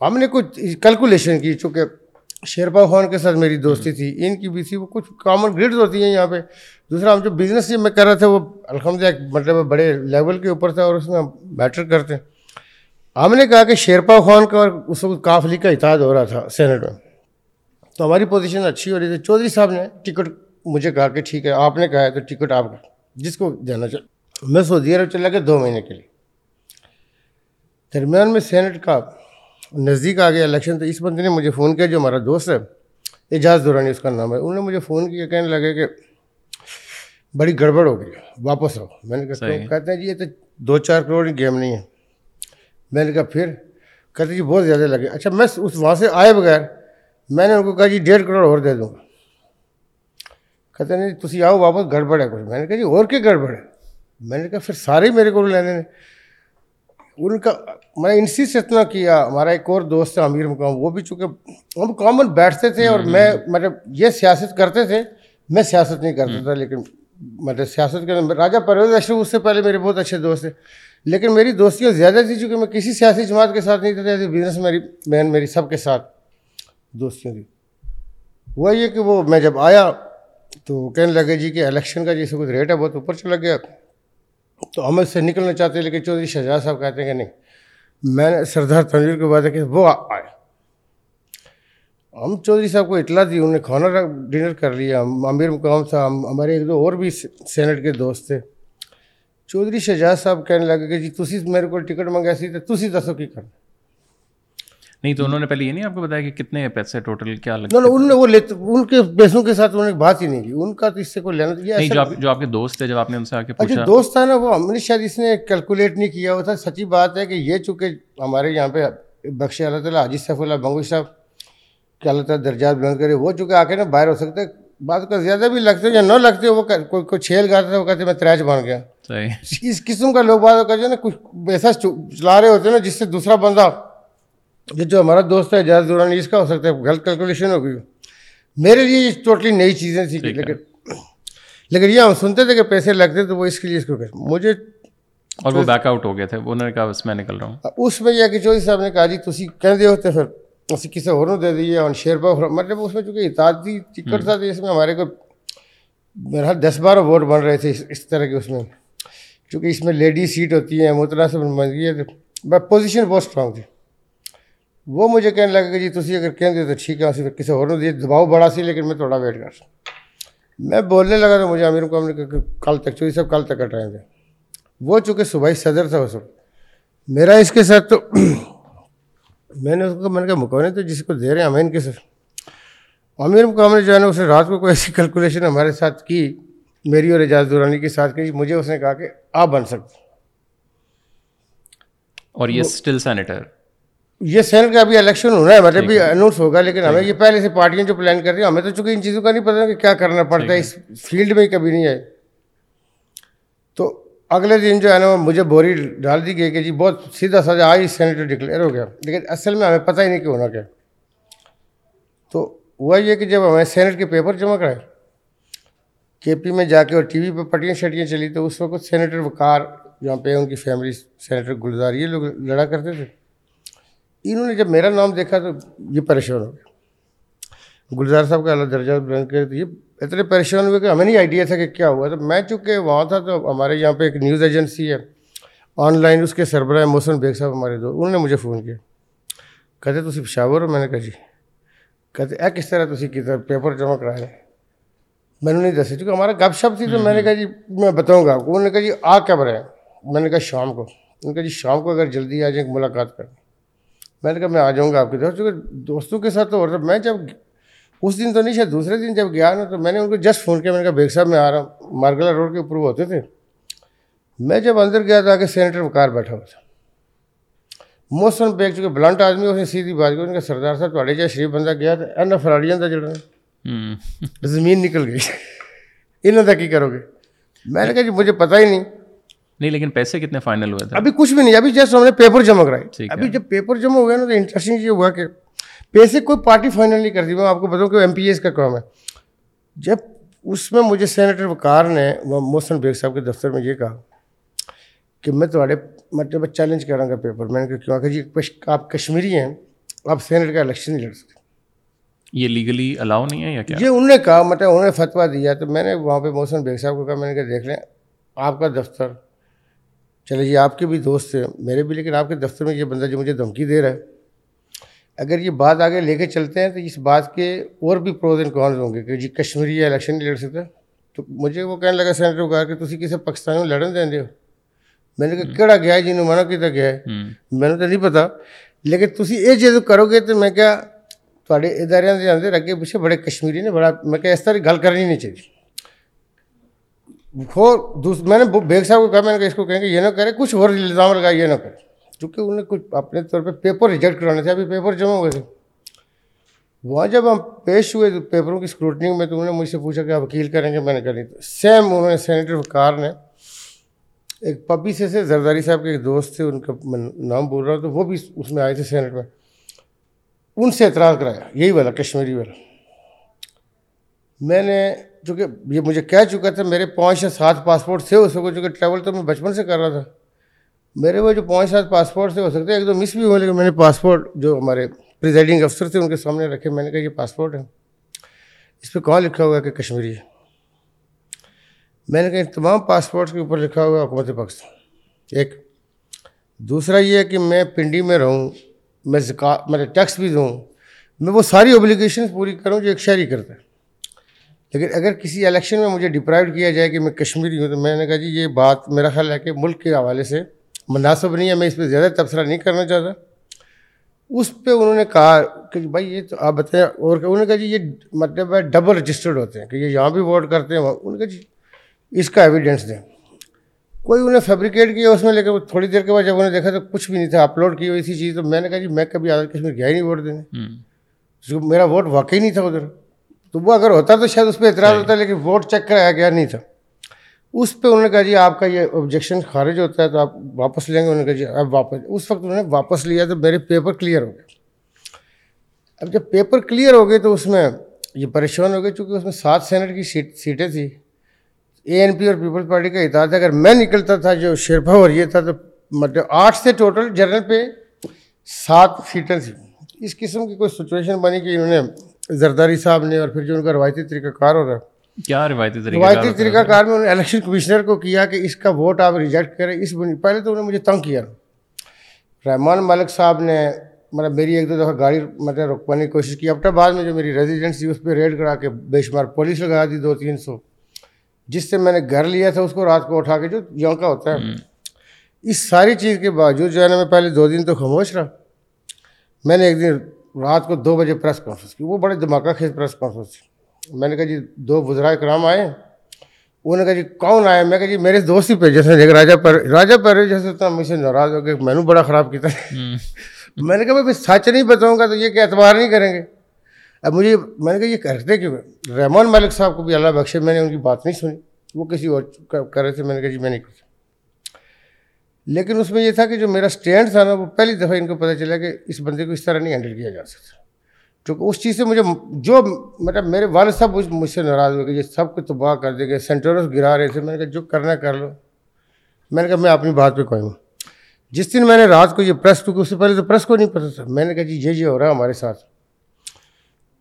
ہم نے کچھ کیلکولیشن کی, چونکہ شیرپا خان کے ساتھ میری دوستی تھی, ان کی بھی تھی, وہ کچھ کامن گریڈز ہوتی ہیں یہاں پہ. دوسرا ہم جو بزنس میں کر رہے تھے وہ الحمدللہ مطلب بڑے لیول کے اوپر تھا اور اس میں ہم بیٹر کرتے ہیں. ہم نے کہا کہ شیرپا خان کا اور اس وقت کاف علی کا اتحاد ہو رہا تھا سینٹ میں, تو ہماری پوزیشن اچھی ہو رہی تھی. چودھری صاحب نے ٹکٹ مجھے کہا کہ ٹھیک ہے آپ نے کہا ہے تو ٹکٹ آپ جس کو دینا چاہیے. میں سعودی عرب چلا گیا 2 مہینے کے لیے. درمیان میں سینٹ کا نزدیک آ گیا الیکشن, تو اس بندے نے مجھے فون کیا جو ہمارا دوست ہے, اعجاز دورانی اس کا نام ہے, انہوں نے مجھے فون کیا, کہنے لگے کہ بڑی گڑبڑ ہو گئی واپس آؤ. میں نے کہا کہتے ہیں جی یہ تو 2-4 کروڑ گیم نہیں ہے. میں نے کہا پھر کہتے ہیں جی بہت زیادہ لگے. اچھا میں اس وہاں سے آئے بغیر میں نے ان کو کہا جی 1.5 کروڑ اور دے دوں گا. کہتے ہیں جی تھی آؤ واپس گڑبڑ ہے کچھ. میں نے کہا جی اور کیا گڑبڑ ہے؟ میں نے کہا پھر سارے میرے کو لینے نے ان کا. میں نے انسسٹ اتنا کیا. ہمارا ایک اور دوست تھا امیر مقام, وہ بھی چونکہ ہم کامن بیٹھتے تھے اور میں مطلب یہ سیاست کرتے تھے, میں سیاست نہیں کرتا تھا, لیکن مطلب سیاست کے راجہ پرویز اشرف اس سے پہلے میرے بہت اچھے دوست تھے, لیکن میری دوستیاں زیادہ تھی چونکہ میں کسی سیاسی جماعت کے ساتھ نہیں تھا, بزنس میری مین میری سب کے ساتھ دوستیاں تھی. ہوا یہ کہ وہ میں جب آیا تو کہنے لگے جی کہ الیکشن کا جیسے کچھ ریٹ ہے بہت اوپر چلا گیا, تو ہم اس سے نکلنا چاہتے ہیں, لیکن چودھری شہزاد صاحب کہتے ہیں کہ نہیں. میں نے سردار تنویر کے بعد کہ وہ آئے, ہم چودھری صاحب کو اطلاع دی, انہوں نے کھانا ڈنر کر لیا, ہم امیر مقام تھا, ہمارے 1-2 اور بھی سینٹ کے دوست تھے. چودھری شہزاد صاحب کہنے لگے کہ جی تسی میرے کو ٹکٹ منگایا سی تو تسی دسو کی کرنا نہیں. تو انہوں نے پہلے یہ نہیں آپ کو بتایا کہ کتنے پیسے ٹوٹل کیا لگے؟ انہوں نے وہ لیتے ان کے پیسوں کے ساتھ انہوں نے بات ہی نہیں کی, ان کا تو اس سے کوئی لینا نہیں. جو آپ کے دوست تھے جب آپ نے ان سے آ کے پوچھا, اچھا دوست تھا نا وہ, ہم نے شاید اس نے کیلکولیٹ نہیں کیا ہوا تھا. سچی بات ہے کہ یہ چونکہ ہمارے یہاں پہ بخشے اللہ تعالیٰ حاجی سیف اللہ بنگوی صاحب کہ اللہ تعالیٰ درجات بلند کرے, وہ چونکہ آ کے نا باہر ہو سکتے, بعض کا زیادہ بھی لگتے یا نہ لگتے, وہ کوئی چھیل گاتا تھا وہ کہتے میں تریچ بن گیا. اس قسم کا لوگ بعض کا جو ہے نا کچھ ایسا چلا رہے ہوتے ہیں نا جس سے دوسرا بندہ جو ہمارا دوست ہے اعجاز دورانی اس کا ہو سکتا ہے غلط کیلکولیشن ہو گئی. میرے لیے یہ ٹوٹلی نئی چیزیں تھیں, لیکن یہ ہم سنتے تھے کہ پیسے لگتے تو وہ اس کے لیے اس کو مجھے, اور وہ بیک آؤٹ ہو گئے تھے. انہوں نے کہا بس میں نکل رہا ہوں. اس میں یہ کہ چودھری صاحب نے کہا جی تسی کہندے ہو تو پھر اسی کسی اور دے دیے اور شیرپا مطلب اس میں چونکہ اتحادی ٹکٹ تھا, اس میں ہمارے کو میرا 10-12 ووٹ بن رہے تھے اس طرح کے. اس میں چونکہ اس میں لیڈیز سیٹ ہوتی ہیں, متناسب نمائندگی, پوزیشن بہت اسٹرانگ تھی. وہ مجھے کہنے لگا کہ جی تسی اگر کہیں دے تو ٹھیک ہے, اسے کسی اور دیے دباؤ بڑا سی, لیکن میں تھوڑا ویٹ کر. میں بولنے لگا تو مجھے امیر کو ہم نے کہا کہ کل تک چودھری صاحب کل تک کا ٹائم دے. وہ چونکہ صوبائی صدر تھا اس وقت میرا اس کے ساتھ, تو میں نے اس کو میں نے کہا مکونے تو جس کو دے رہے ہیں ہمیں ان کے ساتھ. امیر مقام نے جو ہے نا اس نے رات کو کوئی ایسی کیلکولیشن ہمارے ساتھ کی, میری اور اعجاز دورانی کے ساتھ کی, مجھے اس نے کہا کہ آپ بن سکتے اور یہ اسٹل سینیٹر. یہ سینٹ کا ابھی الیکشن ہونا ہے, مطلب بھی اناؤنس ہوگا, لیکن ہمیں یہ پہلے سے پارٹیاں جو پلان کر رہی ہیں, ہمیں تو چونکہ ان چیزوں کا نہیں پتہ کہ کیا کرنا پڑتا ہے, اس فیلڈ میں کبھی نہیں آئے. تو اگلے دن جو ہے نا مجھے بوری ڈال دی گئی کہ جی بہت سیدھا سادہ آج سینیٹر ڈکلیئر ہو گیا, لیکن اصل میں ہمیں پتہ ہی نہیں کہ ہونا کیا. تو ہوا یہ کہ جب ہمیں سینٹ کے پیپر جمع کرائے کے پی میں جا کے اور ٹی وی پہ پٹیاں شٹیاں چلی تو اس وقت سینیٹر وقار جہاں پہ ان کی فیملی سینیٹر گلزار یہ لوگ لڑا کرتے تھے. انہوں نے جب میرا نام دیکھا تو یہ پریشان ہو گیا. گلزار صاحب کا اعلیٰ درجہ بلند کرے تو یہ اتنے پریشان ہوئے کہ ہمیں نہیں آئیڈیا تھا کہ کیا ہوا. تو میں چونکہ وہاں تھا تو ہمارے یہاں پہ ایک نیوز ایجنسی ہے آن لائن, اس کے سربراہ محسن بیگ صاحب ہمارے دوست, انہوں نے مجھے فون کیا, کہتے تسی پشاور ہو؟ میں نے کہا جی. کہتے اے کس طرح تسی کی طرح پیپر جمع کرائے؟ میں نے نہیں دسے چونکہ ہمارا گپ شپ تھی. تو میں نے کہا جی میں بتاؤں گا آپ کو. انہوں نے کہا جی آ کب رہے؟ میں نے کہا شام کو. انہوں نے کہا جی شام کو اگر جلدی آ جائیں ملاقات کریں. میں نے کہا میں آ جاؤں گا آپ کی طرف, چونکہ دوستوں کے ساتھ. اور میں جب اس دن تو نہیں شاید دوسرے دن جب گیا نا تو میں نے ان کو جسٹ فون کیا. میں نے کہا بیگ صاحب میں آ رہا ہوں, مارگلا روڈ کے اوپر وہ ہوتے تھے. میں جب اندر گیا تو آ کے سینیٹر وقار بیٹھا ہوا تھا. محسن بیگ چونکہ بلنٹ آدمی, اس نے سیدھی بات کی. ان کا سردار صاحب تھوڑے جہاں شریف بندہ گیا تو اینا فراڑیاں تھا جڑا زمین نکل گئی, انہوں کا کی کرو گے؟ میں نے کہا جی مجھے پتہ ہی نہیں. نہیں لیکن پیسے کتنے فائنل ہوئے تھے؟ ابھی کچھ بھی نہیں, ابھی جسٹ ہم نے پیپر جمع کرائے. ابھی جب پیپر جمع ہو گیا نا تو انٹرسٹنگ یہ ہوا کہ پیسے کوئی پارٹی فائنل نہیں کرتی. میں آپ کو بتاؤں کہ ایم پی اے کا کام ہے. جب اس میں مجھے سینیٹر وقار نے محسن بیگ صاحب کے دفتر میں یہ کہا کہ میں تھوڑے مطلب چیلنج کروں گا پیپر. میں نے کہا کیوں؟ کہ جی آپ کشمیری ہیں, آپ سینیٹ کا الیکشن نہیں لڑ سکتے, یہ لیگلی الاؤ نہیں ہے یا کیا؟ یہ انہوں نے کہا, مطلب انہوں نے فتویٰ دیا. تو میں نے وہاں پہ محسن بیگ صاحب کو کہا, میں نے کہا دیکھ لیں آپ کا دفتر, چلے یہ آپ کے بھی دوست ہیں میرے بھی, لیکن آپ کے دفتر میں یہ بندہ جو مجھے دھمکی دے رہا ہے, اگر یہ بات آگے لے کے چلتے ہیں تو اس بات کے اور بھی پروز اینڈ کونز ہوں گے کہ جی کشمیری الیکشن نہیں لڑ سکتا. تو مجھے وہ کہنے لگا سینیٹر وقار کہ تسی کسی پاکستانی میں لڑن دیں ہو؟ میں نے کہا کیڑا گیا ہے جنہوں منع کیا گیا ہے؟ میں نے تو نہیں پتا, لیکن تسی یہ چیز کرو گے تو میں کیا تھوڑے ادارے دے اندر اگے پیچھے بڑے کشمیری نے بڑا, میں کہا اس طرح گل کرنی نہیں چاہیے. اور میں نے بیگ صاحب کو کہا, میں نے کہا اس کو کہیں کہ یہ نہ کرے, کچھ اور الزام لگا یہ نہ کرے, چونکہ انہوں نے کچھ اپنے طور پہ پیپر ریجیکٹ کرانے تھے. ابھی پیپر جمع ہوئے تھے. وہاں جب ہم پیش ہوئے پیپروں کی اسکروٹنی میں تو انہوں نے مجھ سے پوچھا کہ آپ وکیل کریں گے؟ میں نے کہا نہیں. سیم انہوں نے سینیٹر وقار نے ایک پبی سے زرداری صاحب کے ایک دوست تھے, ان کا نام بول رہا ہوں, تو وہ بھی اس میں آئے تھے سینیٹ میں, ان سے اعتراض کرایا یہی والا کشمیری والا. میں نے چونکہ یہ مجھے کہہ چکا تھا, میرے 5 یا 7 پاسپورٹ تھے اس وقت, چونکہ ٹریول تو میں بچپن سے کر رہا تھا. میرے وہ جو 5-7 پاسپورٹ تھے, ہو سکتے ایک دو مس بھی ہوئے, لیکن میں نے پاسپورٹ جو ہمارے پریزائڈنگ افسر تھے ان کے سامنے رکھے. میں نے کہا یہ پاسپورٹ ہے, اس پہ کہاں لکھا ہوا کہ کشمیری ہے؟ میں نے کہا ان تمام پاسپورٹ کے اوپر لکھا ہوا حکومت پاکستان. ایک دوسرا یہ ہے کہ میں پنڈی میں رہوں, میں زکات مطلب ٹیکس بھی دوں, میں وہ ساری اوبلیگیشنز پوری کروں جو ایک شہری کرتا ہے, لیکن اگر کسی الیکشن میں مجھے ڈپرائیوڈ کیا جائے کہ میں کشمیری ہوں, تو میں نے کہا جی یہ بات میرا خیال ہے کہ ملک کے حوالے سے مناسب نہیں ہے, میں اس پہ زیادہ تبصرہ نہیں کرنا چاہتا. اس پہ انہوں نے کہا کہ بھائی یہ تو آپ بتائیں, اور انہوں نے کہا جی یہ مطلب ہے ڈبل رجسٹرڈ ہوتے ہیں کہ یہ یہاں بھی ووٹ کرتے ہیں وہاں. انہوں نے کہا جی اس کا ایویڈنس دیں. کوئی انہیں فیبریکیٹ کیا اس میں, لیکن تھوڑی دیر کے بعد جب انہوں نے دیکھا تو کچھ بھی نہیں تھا, اپلوڈ کی ہوئی تھی چیز. تو میں نے کہا جی میں کبھی آزاد کشمیر گیا ہی نہیں ووٹ دینے, میرا ووٹ واقعی نہیں تھا ادھر. تو وہ اگر ہوتا تو شاید اس پہ اعتراض ہوتا, لیکن ووٹ چیک کرایا گیا نہیں تھا. اس پہ انہوں نے کہا جی آپ کا یہ آبجیکشن خارج ہوتا ہے تو آپ واپس لیں گے؟ انہوں نے کہا جی اب واپس. اس وقت انہوں نے واپس لیا تو میرے پیپر کلیئر ہو گئے. اب جب پیپر کلیئر ہو گئے تو اس میں یہ پریشان ہو گئے, چونکہ اس میں 7 سینٹ کی سیٹیں تھیں. اے این پی اور پیپلز پارٹی کا اتحاد ہے. اگر میں نکلتا تھا جو شیرپا اور یہ تھا تو مطلب 8 سے ٹوٹل جنرل پہ 7 سیٹیں تھیں. اس قسم کی کوئی سچویشن بنی کہ انہوں نے زرداری صاحب نے, اور پھر جو ان کا روایتی طریقہ کار ہو رہا ہے, کیا روایتی طریقہ کار میں انہوں نے الیکشن کمشنر کو کیا کہ اس کا ووٹ آپ ریجیکٹ کریں. اس پہلے تو انہوں نے مجھے تنگ کیا. رحمان ملک صاحب نے مطلب میری 1-2 دفعہ گاڑی مطلب روکوانے کی کوشش کی. ابٹا بعد میں جو میری ریزیڈنس تھی اس پہ ریڈ کرا کے بے شمار پولیس لگا دی, 200-300, جس سے میں نے گھر لیا تھا اس کو رات کو اٹھا کے جو یوں کا ہوتا ہے. اس ساری چیز کے باوجود جو ہے نا میں پہلے 2 دن تو خاموش رہا. میں نے ایک دن رات کو 2 بجے پریس کانفرنس کی, وہ بڑے دھماکہ خیز پریس کانفرنس تھی. میں نے کہا جی 2 وزراء کرام آئے. انہوں نے کہا جی کون آئے؟ میں کہا جی میرے دوست ہی پیجز ہیں, لیکن راجہ پرویز جیسے اتنا مجھ سے ناراض ہو کے میں نے بڑا خراب کیا. میں نے کہا میں سچ نہیں بتاؤں گا تو یہ کہ اعتبار نہیں کریں گے. اب مجھے میں نے کہا یہ کرتے کیوں؟ رحمان ملک صاحب کو بھی اللہ بخشے, میں نے ان کی بات نہیں سنی, وہ کسی اور کر رہے تھے. میں نے کہا جی میں نہیں کرتا. لیکن اس میں یہ تھا کہ جو میرا اسٹینڈ تھا نا, وہ پہلی دفعہ ان کو پتہ چلا کہ اس بندے کو اس طرح نہیں ہینڈل کیا جا سکتا. کیونکہ اس چیز سے مجھے جو مطلب میرے والد صاحب مجھ سے ناراض ہو گئے، یہ سب کو تباہ کر دے گئے، سینٹرز گرا رہے تھے. میں نے کہا جو کرنا کر لو، میں نے کہا میں اپنی بات پہ قائم ہوں. جس دن میں نے رات کو یہ پریس، کیونکہ اس سے پہلے تو پریس کو نہیں پتہ تھا، میں نے کہا جی یہ ہو رہا ہے ہمارے ساتھ،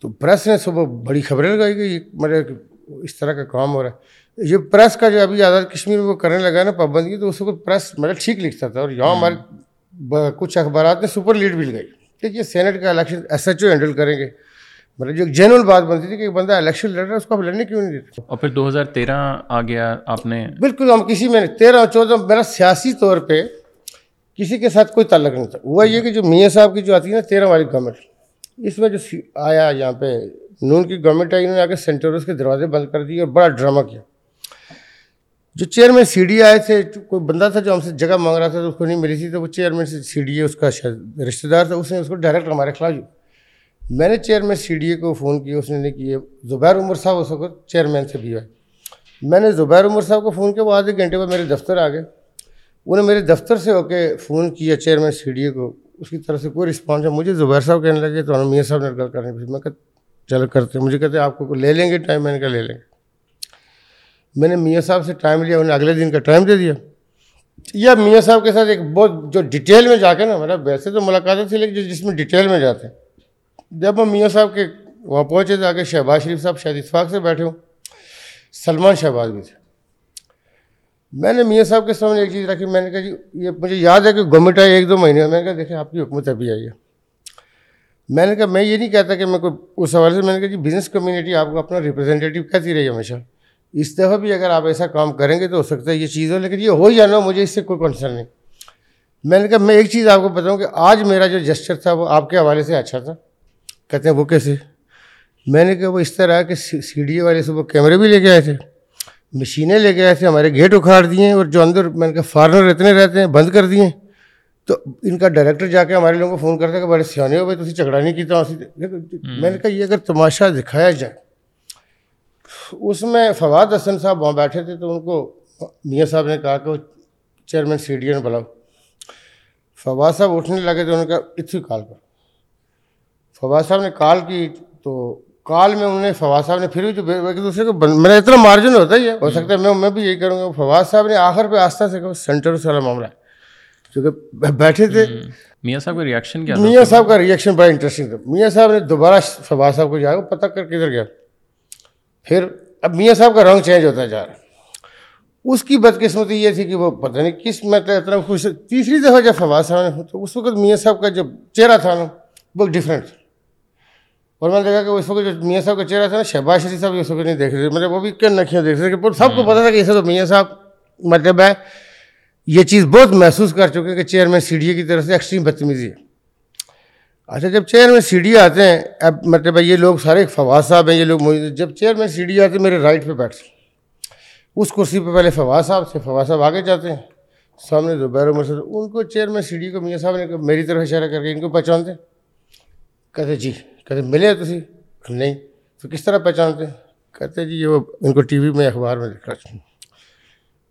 تو پریس نے صبح بڑی خبریں لگائی کہ یہ مطلب اس طرح کا کام ہو رہا ہے. یہ پریس کا جو ابھی آزاد کشمیر میں وہ کرنے لگا نا پابندی، تو اس کو پریس مطلب ٹھیک لکھتا تھا، اور یہاں ہمارے کچھ اخبارات نے سپر لیڈ بھی لگائی کہ یہ سینٹ کا election S H O handle کریں گے. مطلب جو ایک جنرل بات بنتی تھی کہ ایک بندہ الیکشن لڑ رہا ہے، اس کو آپ لڑنے کیوں نہیں دیتے. اور پھر 2013 آ گیا آپ نے. بالکل، ہم کسی میں 13 اور 14 میرا سیاسی طور پہ کسی کے ساتھ کوئی تعلق نہیں تھا. ہوا یہ کہ جو میاں صاحب کی جو آتی ہے نا 13 والی گورنمنٹ، اس میں جو آیا یہاں پہ نون کی گورنمنٹ آئی، انہوں نے آ کے سینٹرز کے دروازے بند کر دیے اور بڑا ڈرامہ کیا. جو چیئرمین سی ڈی آئے تھے، کوئی بندہ تھا جو ہم سے جگہ مانگ رہا تھا تو اس کو نہیں ملی تھی، تو وہ چیئرمین سی ڈی اے اس کا شاید رشتہ دار تھا، اس نے اس کو ڈائریکٹ ہمارے خلاف جو میں نے چیئرمین سی ڈی اے کو فون کیا، اس نے نہیں کیے. زبیر عمر صاحب اس وقت چیئرمین سے بھی آئے، میں نے زبیر عمر صاحب کو فون کیا، وہ آدھے گھنٹے بعد میرے دفتر آ گئے. انہوں نے میرے دفتر سے ہو کے فون کیا چیئرمین سی ڈی اے کو، اس کی طرف سے کوئی رسپانس ہے. مجھے زبیر صاحب کہنے لگے تو میاں صاحب نے گل کرنی پڑی. میں کہا چلو کرتے، مجھے کہتے آپ کو لے لیں گے ٹائم، میں نے کہا لے لیں گے. میں نے میاں صاحب سے ٹائم لیا، انہیں اگلے دن کا ٹائم دے دیا. یا میاں صاحب کے ساتھ ایک بہت جو ڈیٹیل میں جا کے نا، مطلب ویسے تو ملاقاتیں تھیں لیکن جس میں ڈیٹیل میں جاتے ہیں. جب ہم میاں صاحب کے وہاں پہنچے تو آگے شہباز شریف صاحب شاید اتفاق سے بیٹھے ہوں، سلمان شہباز بھی تھے. میں نے میاں صاحب کے سامنے ایک چیز رکھی، میں نے کہا جی یہ مجھے یاد ہے کہ گورنمنٹ آئی 1-2 مہینے، میں نے کہا دیکھیں آپ کی حکومت ابھی آئی ہے. میں نے کہا میں یہ نہیں کہتا کہ میں کوئی اس حوالے سے، میں نے کہا جی بزنس کمیونٹی آپ کو اپنا ریپرزینٹیٹیو کہتی رہی ہمیشہ، اس دفعہ بھی اگر آپ ایسا کام کریں گے تو ہو سکتا ہے یہ چیز ہو، لیکن یہ ہو یا نہ ہو مجھے اس سے کوئی کنسرن نہیں. میں نے کہا میں ایک چیز آپ کو بتاؤں کہ آج میرا جو جسچر تھا وہ آپ کے حوالے سے اچھا تھا. کہتے ہیں وہ کیسے؟ میں نے کہا وہ اس طرح کہ سی ڈی اے والے صبح کیمرے بھی لے کے آئے تھے، مشینیں لے کے آئے تھے، ہمارے گیٹ اکھاڑ دیے ہیں، اور جو اندر میں نے کہا فارنر اتنے رہتے ہیں بند کر دیے. تو ان کا ڈائریکٹر جا کے ہمارے لوگوں کو فون کرتا ہے کہ بڑے سیانے ہو بھائی تسی جھگڑا نہیں کیتا. میں نے کہا یہ اگر تماشا دکھایا جائے. اس میں فواد حسن صاحب وہاں بیٹھے تھے، تو ان کو میاں صاحب نے کہا کہ وہ چیئرمین سی ڈی اے نے بلاؤ. فواد صاحب اٹھنے لگے تو انہوں نے کہا اتنی کال کرو. فواد صاحب نے کال کی تو کال میں انہوں نے فواد صاحب نے پھر بھی جو ایک دوسرے کو میرا اتنا مارجن ہوتا ہی ہے، ہو سکتا ہے میں بھی یہی کروں گا. فواد صاحب نے آخر پہ آستہ سے کہا سینٹر والا معاملہ ہے، کیونکہ بیٹھے تھے. میاں صاحب کا ریئیکشن کیا تھا؟ میاں صاحب کا ریئیکشن بڑا انٹرسٹنگ تھا. میاں صاحب نے دوبارہ فواد صاحب کو جا کے پتہ کر کدھر گیا. پھر اب میاں صاحب کا رنگ چینج ہوتا جا رہا. اس کی بدقسمتی یہ تھی کہ وہ پتہ نہیں کس مطلب اتنا خوش. تیسری دفعہ جب فواد صاحب نے، تو اس وقت میاں صاحب کا جو چہرہ تھا نا وہ ڈفرینٹ تھا، اور میں نے دیکھا کہ اس وقت جو میاں صاحب کا چہرہ تھا نا، شہباز شریف صاحب اس وقت نہیں دیکھ رہے تھے، مطلب وہ بھی کن نکھیاں دیکھ رہے تھے. سب کو پتہ تھا کہ اسے تو میاں صاحب مطلب ہے یہ چیز بہت محسوس کر چکے کہ چیئرمین سی ڈی اے کی طرف سے ایکسٹریم بدتمیزی ہے. اچھا جب چیئرمین سی ڈی اے آتے ہیں، اب مطلب یہ لوگ سارے فواد صاحب ہیں، یہ لوگ موجود. جب چیئرمین سی ڈی اے آتے ہیں میرے رائٹ پہ بیٹھتے، اس کرسی پہ پہلے فواد صاحب تھے، فواد صاحب آگے جاتے ہیں، سامنے زبیر عمر صاحب. ان کو چیئرمین سی ڈی اے کو میاں صاحب نے میری طرف اشارہ کر کے ان کو پہچانتے. کہتے جی، کہتے ملے ہو تسی؟ نہیں. تو کس طرح پہچانتے؟ کہتے جی یہ وہ ان کو ٹی وی میں اخبار میں دیکھا.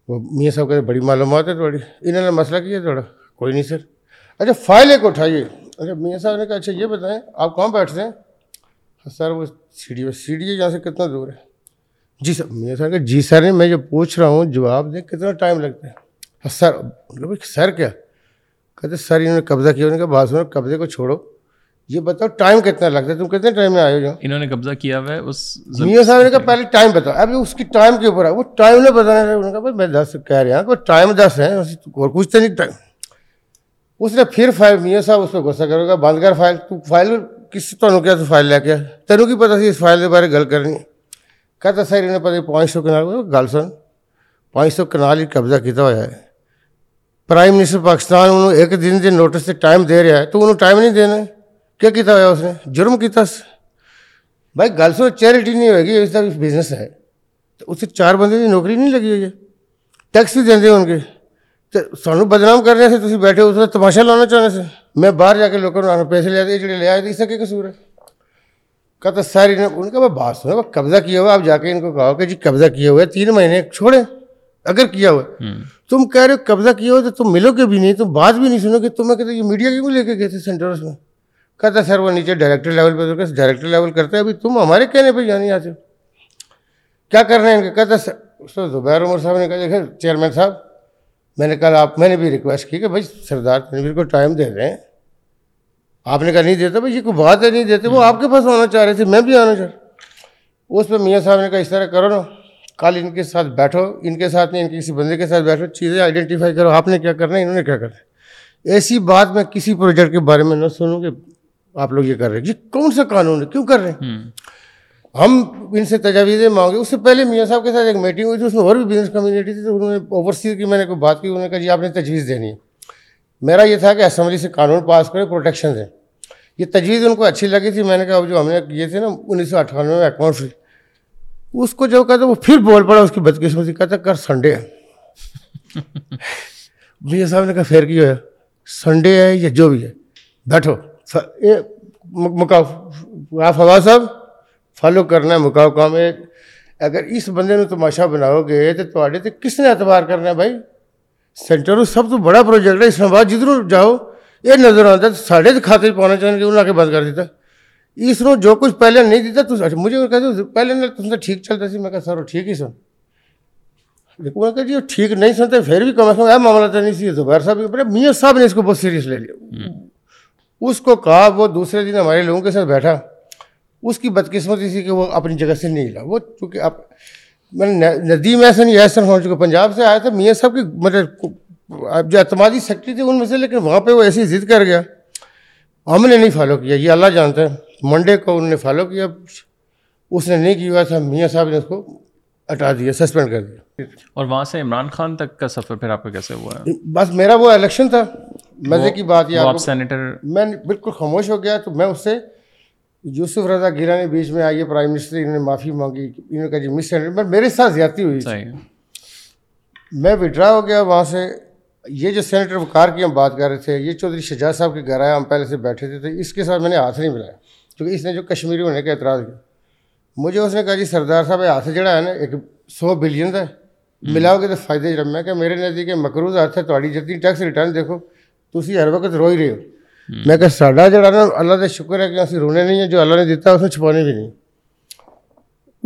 وہ میاں صاحب کہتے بڑی معلومات ہے تھوڑی، انہوں نے مسئلہ کیا تھوڑا. کوئی نہیں سر. اچھا فائل ایک اٹھائیے. اچھا میاں صاحب نے کہا اچھا یہ بتائیں آپ کہاں بیٹھتے ہیں؟ سر وہ سی ڈی اے یہاں سے کتنا دور ہے؟ جی سر. میاں صاحب نے کہا جی سر میں جو پوچھ رہا ہوں جواب دیں، کتنا ٹائم لگتا ہے سر؟ سر کیا؟ کہتے سر انہوں نے قبضہ کیا. انہوں نے کہا بات سنو، قبضے کو چھوڑو، یہ بتاؤ ٹائم کتنا لگتا ہے، تم کتنے ٹائم میں آئے ہو جاؤ. انہوں نے قبضہ کیا ہوا ہے اس. میاں صاحب نے کہا پہلے ٹائم بتاؤ. ابھی اس کی ٹائم کے اوپر ہے، وہ ٹائم نے بتانا تھا. انہوں نے کہا بھائی میں 10 کہہ رہا ہوں، ٹائم 10 ہے اور کچھ تو نہیں ٹائم. اس نے پھر فائل، میاں صاحب اس پہ غصہ کرو گا، بند کر فائل، تو فائل کس تمہیں کیا تو فائل لے کے آیا، تینوں کی پتہ سی اس فائل کے بارے گل کرنی ہے. کہتا سر انہیں پتہ 500 کنال. گل سن، 500 کنال ہی قبضہ کیا ہوا ہے. پرائم منسٹر پاکستان انہوں ایک دن کے نوٹس سے ٹائم دے رہا ہے، تو انہوں ٹائم نہیں دینا. کیا کیتا ہوا اس نے؟ جرم کیتا. بھائی گل سو، چیریٹی نہیں ہوئے گی، اس کا بھی بزنس ہے. تو اس سے 4 بندے کی نوکری نہیں لگی ہوئی ہے، ٹیکس بھی دیندے ان کے. تو سانو بدنام کرنے سے تسی بیٹھے ہو، اس کا تماشا لانا چاہنے سے میں باہر جا کے لوگوں کو پیسے لے آتے، یہ جڑے لے آئے اس کا کیا قصور ہے؟ کہتا ساری نے ان کا بات سنا، قبضہ کیا ہوا. آپ جا کے ان کو کہو کہ جی قبضہ کیا ہوا ہے 3 مہینے چھوڑے اگر کیا ہوا. تم کہہ رہے ہو قبضہ کیا ہوا تو تم ملو گے بھی نہیں، تم بات بھی نہیں سنو گے. تمہیں کہتے یہ میڈیا کیوں لے کے گئے تھے سینٹرس میں؟ کہتا سر وہ نیچے ڈائریکٹر لیول پہ کرتے، ڈائریکٹر لیول کرتے ہیں، ابھی تم ہمارے کہنے پہ یعنی یہاں سے کیا کر رہے ہیں؟ کہتا سر زبیر عمر صاحب نے کہا دیکھا چیئرمین صاحب، میں نے کہا آپ، میں نے بھی ریکویسٹ کی کہ بھائی سردار تنویر کو ٹائم دے دیں، آپ نے کہا نہیں دیتا، بھائی یہ کوئی بات ہے نہیں دیتے، وہ آپ کے پاس آنا چاہ رہے تھے، میں بھی آنا چاہ رہا. اس پہ میاں صاحب نے کہا اس طرح کرو نا، کل ان کے ساتھ بیٹھو، ان کے ساتھ نہیں، ان کے کسی بندے کے ساتھ بیٹھو، چیزیں آئیڈینٹیفائی کرو، آپ نے کیا کرنا ہے، انہوں نے کیا کرنا ہے. ایسی بات میں کسی پروجیکٹ کے بارے میں نہ سنوں کہ آپ لوگ یہ کر رہے ہیں، یہ کون سا قانون ہے، کیوں کر رہے ہیں. ہم ان سے تجاویزیں مانگے. اس سے پہلے میاں صاحب کے ساتھ ایک میٹنگ ہوئی تھی، اس میں اور بھی بزنس کمیونٹی تھی، تو انہوں نے اوورسیز کی میں نے کوئی بات کی، انہوں نے کہا جی آپ نے تجویز دینی ہے. میرا یہ تھا کہ اسمبلی سے قانون پاس کرے، پروٹیکشن دیں. یہ تجویز ان کو اچھی لگی تھی. میں نے کہا اب جو ہم نے یہ تھے نا 1998 میں اکاؤنٹ فری، اس کو جو کہتا وہ پھر بول پڑا اس کی بدقسمتی، کہتا کر سنڈے ہے. میاں صاحب نے کہا پھر کی ہوا سنڈے ہے یا جو بھی ہے، بیٹھو مکاؤ، آپ فواز صاحب فالو کرنا ہے مکاؤ کام. اگر اس بندے نے تماشا بناؤ گے تو تھوڑے تو کس نے اعتبار کرنا ہے بھائی. سینٹر سب تو بڑا پروجیکٹ ہے، اسلام آباد جدھروں جاؤ یہ نظر آتا ہے ساڑھے تو کھاتے پانا چاہیے، انہوں نے بند کر دیتا. اس نو جو کچھ پہلے نہیں دیتا تو مجھے کہتے پہلے نہ تم سے ٹھیک چلتا سی. میں کہا سر وہ ٹھیک ہی سن، لیکن انہوں نے کہا جی وہ ٹھیک نہیں سنتے پھر بھی کم از کم معاملہ تو نہیں سی. زبیر صاحب میاں صاحب نے اس کو بہت سیریس لے لیا. اس کو کہا، وہ دوسرے دن ہمارے لوگوں کے ساتھ بیٹھا، اس کی بدقسمتی تھی کہ وہ اپنی جگہ سے نہیں ہلا. وہ چونکہ آپ میں نے ندیم احسن یا احسن ہو چکے پنجاب سے آیا تھا، میاں صاحب کی مطلب جو اعتمادی سیکٹری تھی ان میں سے، لیکن وہاں پہ وہ ایسی ضد کر گیا. ہم نے نہیں فالو کیا، یہ اللہ جانتا ہے. منڈے کو انہوں نے فالو کیا، اس نے نہیں کیا تھا، میاں صاحب نے اس کو ہٹا دیا، سسپینڈ کر دیا. اور وہاں سے عمران خان تک کا سفر پھر آپ کا کیسے ہوا ہے؟ بس میرا وہ الیکشن تھا. مزے کی بات یہ سینیٹر، میں بالکل خاموش ہو گیا. تو میں اس سے یوسف رضا گیلانی نے بیچ میں آئیے پرائم منسٹر، انہوں نے معافی مانگی، انہوں نے کہا جی مس سینیٹر، میرے ساتھ زیادتی ہوئی، میں وڈرا ہو گیا وہاں سے. یہ جو سینیٹر وقار کی ہم بات کر رہے تھے، یہ چودھری شجاع صاحب کے گھر آیا، ہم پہلے سے بیٹھے تھے، تو اس کے ساتھ میں نے ہاتھ نہیں ملایا کیونکہ اس نے جو کشمیری ہونے کا اعتراض کیا. مجھے اس نے کہا جی سردار صاحب ہاتھ جڑا ہے نا 100 بلین کا ملاؤ گے تو فائدے جڑا. میں کہ میرے نزدیک مقروض ہاتھ ہے، تھوڑی جتنی ٹیکس ریٹرن دیکھو تھی ہر وقت رو ہی رہے ہو. میں کہ ساڈا جڑا نا اللہ کا شکر ہے کہ اسی رونے نہیں ہے، جو اللہ نے دیتا اس میں چھپانے بھی نہیں.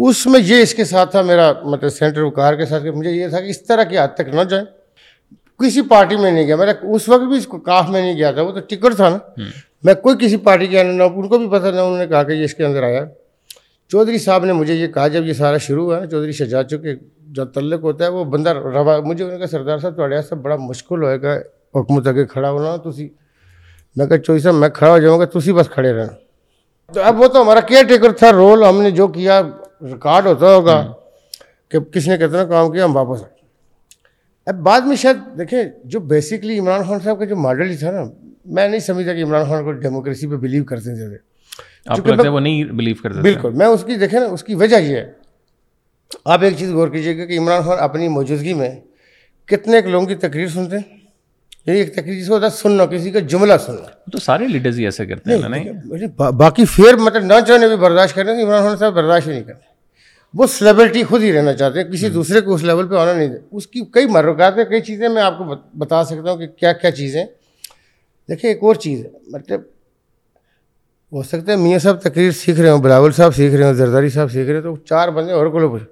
اس میں یہ اس کے ساتھ تھا میرا مطلب سینٹر وقار کے ساتھ، کہ مجھے یہ تھا کہ اس طرح کی حد تک نہ جائیں. کسی پارٹی میں نہیں گیا، میرا اس وقت بھی اس کو کاف میں نہیں گیا تھا، وہ تو ٹکٹ تھا نا، میں کوئی کسی پارٹی کے نہ، ان کو بھی پتہ نہ، انہوں نے کہا کہ یہ اس کے اندر آیا. چودھری صاحب نے مجھے یہ کہا جب یہ سارا شروع ہوا نا، چودھری شجاع چونکہ جو تعلق ہوتا ہے وہ بندہ روا، مجھے انہوں نے کہا سردار صاحب تھوڑے سب بڑا مشکل ہوئے گا حکومت اگے کھڑا ہونا. تھی میں کہا چودھری صاحب میں کھڑا ہو جاؤں گا، تھی بس کھڑے رہنا. تو اب وہ تو ہمارا کیئر ٹیکر تھا، رول ہم نے جو کیا ریکارڈ ہوتا ہوگا کہ کس نے کتنا کام کیا. ہم واپس آئے. اب بعد میں شاید دیکھیں جو بیسکلی عمران خان صاحب کا جو ماڈل ہی تھا نا، میں نہیں سمجھتا کہ عمران خان کو ڈیموکریسی پہ بلیو کرتے تھے. آپ لگتا ہے وہ نہیں بلیو کرتے؟ بالکل. میں اس کی دیکھیں نا، اس کی وجہ یہ ہے، آپ ایک چیز غور کیجیے گا کہ عمران خان اپنی موجودگی میں کتنے لوگوں کی تقریر سنتے ہیں. یعنی ایک تقریر جس کو ہوتا ہے سننا، کسی کا جملہ سننا، تو سارے لیڈرز ہی ایسے کرتے ہیں. نہیں باقی فیر مطلب نہ چاہنے بھی برداشت کریں، عمران خان صاحب برداشت ہی نہیں کرتے. وہ سیلیبریٹی خود ہی رہنا چاہتے ہیں، کسی دوسرے کو اس لیول پہ آنا نہیں دے. اس کی کئی محرکات ہیں، کئی چیزیں میں آپ کو بتا سکتا ہوں کہ کیا کیا چیزیں. دیکھیں ایک اور چیز ہے، مطلب ہو سکتا ہے میاں صاحب تقریر سیکھ رہے ہوں، بلاول صاحب سیکھ رہے ہوں، زرداری صاحب سیکھ رہے ہیں، تو چار بندے اور کو لو پوچھ،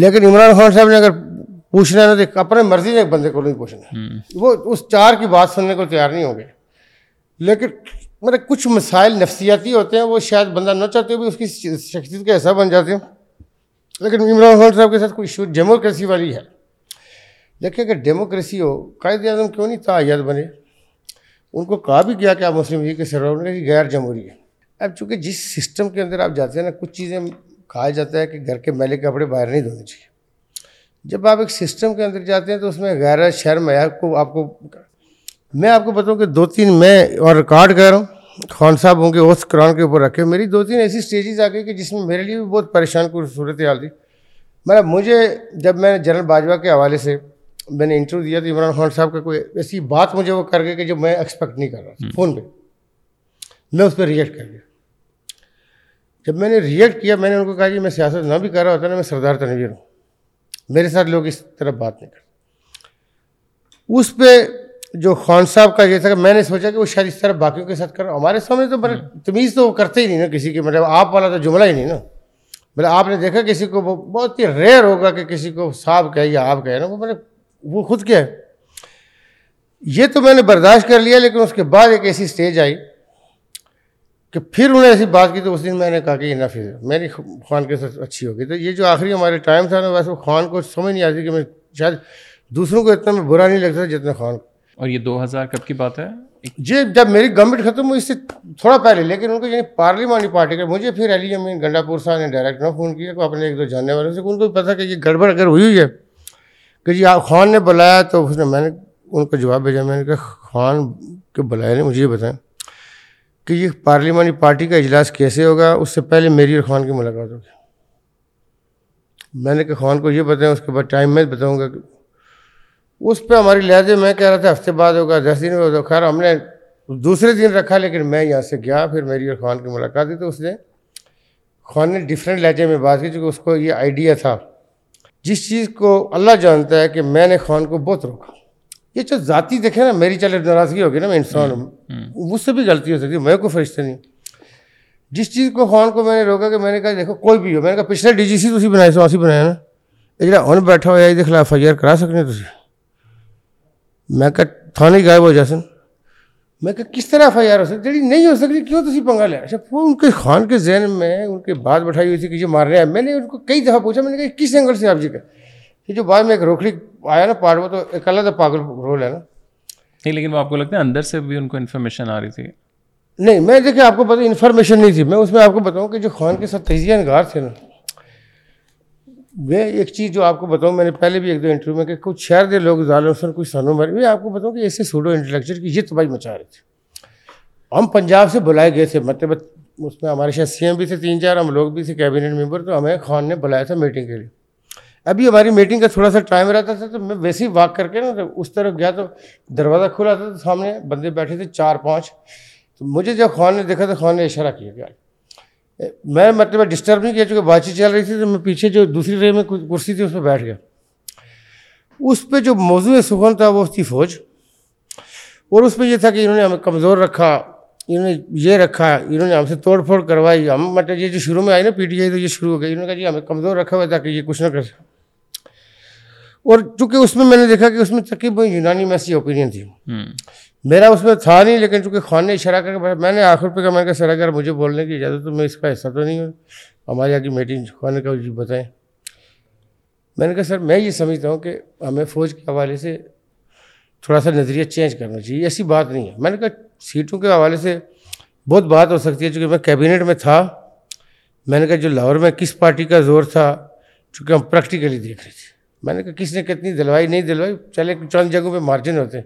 لیکن عمران خان صاحب نے اگر پوچھنا ہے نا تو اپنے مرضی سے ایک بندے کو نہیں پوچھنا. وہ اس چار کی بات سننے کو تیار نہیں ہوں گے. لیکن مطلب کچھ مسائل نفسیاتی ہوتے ہیں، وہ شاید بندہ نہ چاہتے ہوئے اس کی شخصیت کا حصہ بن جاتے ہیں. لیکن عمران خان صاحب کے ساتھ کوئی ایشو ڈیموکریسی والی ہے. دیکھیں اگر ڈیموکریسی ہو، قائد اعظم کیوں نہیں تایت بنے؟ ان کو کہا بھی گیا کہ آپ مسلم لیگ کے سربراہ نے، غیر جمہوری ہے. اب چونکہ جس سسٹم کے اندر آپ جاتے ہیں نا، کچھ چیزیں کہا جاتا ہے کہ گھر کے میلے کپڑے باہر نہیں دھونے چاہیے. جب آپ ایک سسٹم کے اندر جاتے ہیں تو اس میں غیرت، شرم، حیا کو آپ کو، میں آپ کو بتاؤں کہ 2-3 میں اور ریکارڈ کر رہا ہوں، خان صاحب ہوں گے اس قرآن کے اوپر رکھے، میری 2-3 ایسی سٹیجز آ گئی کہ جس میں میرے لیے بھی بہت پریشان کن صورتحال تھی. مطلب مجھے جب میں جنرل باجوہ کے حوالے سے میں نے انٹرویو دیا تو عمران خان صاحب کا کوئی ایسی بات مجھے وہ کر گئے کہ جو میں ایکسپیکٹ نہیں کر رہا تھا. فون پہ میں اس پہ ریئیکٹ کر گیا. جب میں نے ریئیکٹ کیا، میں نے ان کو کہا کہ میں سیاست نہ بھی کر رہا ہوتا نا، میں سردار تنویر ہوں، میرے ساتھ لوگ اس طرح بات نہیں کرتے. اس پہ جو خان صاحب کا یہ تھا کہ میں نے سوچا کہ وہ شاید اس طرح باقیوں کے ساتھ کر رہا. ہمارے سامنے تو تمیز تو کرتے ہی نہیں نا کسی کی، مطلب آپ والا تو جملہ ہی نہیں نا. مطلب آپ نے دیکھا کسی کو، بہت ہی ریئر ہوگا کہ کسی کو صاحب کہے یا آپ کہے نا، وہ مطلب وہ خود کیا ہے. یہ تو میں نے برداشت کر لیا، لیکن اس کے بعد ایک ایسی سٹیج آئی کہ پھر انہوں نے ایسی بات کی تو اس دن میں نے کہا کہ یہ نافذ ہے، میری خان کے ساتھ اچھی ہوگی. تو یہ جو آخری ہمارے ٹائم تھا نا، ویسے وہ خان کو سمجھ نہیں آتی کہ میں شاید دوسروں کو اتنا میں برا نہیں لگتا جتنا خان کو. اور یہ 2000 کب کی بات ہے جی، جب میری گورنمنٹ ختم ہوئی اس سے تھوڑا پہلے. لیکن ان کو یعنی پارلیمانی پارٹی کا، مجھے پھر علی امین گنڈا پور صاحب نے ڈائریکٹ نہ فون کیا، تو اپنے ایک دو جاننے والوں سے، ان کو پتہ کہ یہ گڑبڑ اگر ہوئی ہے کہ جی آپ خان نے بلایا. تو اس نے، میں نے ان کو جواب بھیجا، میں نے کہا خان کے بلایا نے مجھے یہ بتائیں کہ یہ پارلیمانی پارٹی کا اجلاس کیسے ہوگا، اس سے پہلے میری اور خان کی ملاقات ہوگی. میں نے کہا خان کو یہ بتائیں، اس کے بعد ٹائم میں بتاؤں گا. اس پہ ہماری لہجے، میں کہہ رہا تھا ہفتے بعد ہوگا، 10 دن میں ہوگا. خیر ہم نے دوسرے دن رکھا، لیکن میں یہاں سے گیا، پھر میری اور خان کی ملاقات ہوئی. تو اس نے، خان نے ڈفرینٹ لہجے میں بات کی، کیونکہ اس کو یہ آئیڈیا تھا، جس چیز کو اللہ جانتا ہے کہ میں نے خان کو بہت روکا. یہ جو ذاتی دیکھیں نا، میری چلے ناراضگی ہوگی نا، میں انسان ہوں، مجھ سے بھی غلطی ہو سکتی ہے، میں کوئی فرشتہ نہیں. جس چیز کو خان کو میں نے روکا کہ میں نے کہا دیکھو کوئی بھی ہو، میں نے کہا پچھلے ڈی جی سی تھی بنائی سو اسی بنایا نا، یہ جا ہوں بیٹھا ہوا یہ خلاف FIR کرا سکتے تھی. میں کہ تھانے گائب ہو جاسن، میں کہ کس طرح FIR ہو سکتی، جی نہیں ہو سکتی، کیوں تسی پنگا لیا. اچھا وہ ان کے خان کے ذہن میں ان کے بات بٹھائی ہوئی تھی کہ یہ مارنے آئے. میں نے ان کو کئی دفعہ پوچھا، میں نے کہا کس اینگل سے آپ جی کا، یہ جو بعد میں ایک روکڑی آیا نا پارٹ، وہ تو ایک الگ پاگل رول ہے نا. نہیں لیکن وہ آپ کو لگتا ہے اندر سے بھی ان کو انفارمیشن آ رہی تھی؟ نہیں میں دیکھیں آپ کو پتہ انفارمیشن نہیں تھی. میں اس میں آپ کو بتاؤں کہ جو خان کے ساتھ تجزیہ نگار تھے نا، میں ایک چیز جو آپ کو بتاؤں، میں نے پہلے بھی ایک دو انٹرویو میں کہ کچھ شہر دے لوگ ظالم سن، کچھ سنوں مارے. میں آپ کو بتاؤں کہ ایسے سوڈو انٹلیکچر کی یہ تباہی مچا رہے تھے. ہم پنجاب سے بلائے گئے تھے، مطلب اس میں ہمارے شاید CM بھی تھے 3-4، ہم لوگ بھی تھے کیبنٹ ممبر. تو ہمیں خان نے بلایا تھا میٹنگ کے لیے. ابھی ہماری میٹنگ کا تھوڑا سا ٹائم رہتا تھا، تو میں ویسے ہی واک کر کے نا اس طرف گیا، تو دروازہ کھلا تھا، تو سامنے بندے بیٹھے تھے 4-5. تو مجھے جب خان نے دیکھا تو خان نے اشارہ کیا کہ میں، مطلب ڈسٹرب نہیں کیا چونکہ بات چیت چل رہی تھی. تو میں پیچھے جو دوسری رے میں کرسی تھی اس پہ بیٹھ گیا. اس پہ جو موضوع سخن تھا وہ تھی فوج، اور اس پہ یہ تھا کہ انہوں نے ہمیں کمزور رکھا، انہوں نے یہ رکھا، انہوں نے ہم سے توڑ پھوڑ کروائی. ہم مطلب یہ جو شروع میں آئی نا PTI، تو یہ شروع ہو گئی. انہوں نے کہا جی ہمیں کمزور رکھا ہوا تاکہ یہ کچھ نہ کر سکے. اور چونکہ اس میں میں نے دیکھا کہ اس میں تقریباً یونانی میں ایسی اوپینین تھی، میرا اس میں تھا نہیں. لیکن چونکہ خان نے اشارہ کر کے، میں نے آخر پہ کہا، میں نے کہا سر اگر مجھے بولنے کی اجازت تو میں اس کا حصہ تو نہیں ہوں، ہماری آگے میٹنگ. خان نے کہا جی بتائیں. میں نے کہا سر میں یہ سمجھتا ہوں کہ ہمیں فوج کے حوالے سے تھوڑا سا نظریہ چینج کرنا چاہیے، ایسی بات نہیں ہے. میں نے کہا سیٹوں کے حوالے سے بہت بات ہو سکتی ہے. چونکہ میں کیبنٹ میں تھا، میں نے کہا جو لاہور میں کس پارٹی کا زور تھا، چونکہ ہم پریکٹیکلی دیکھ رہے تھے. میں نے کہا کس نے کتنی دلوائی نہیں دلوائی، چلے چند جگہوں پہ مارجن ہوتے ہیں،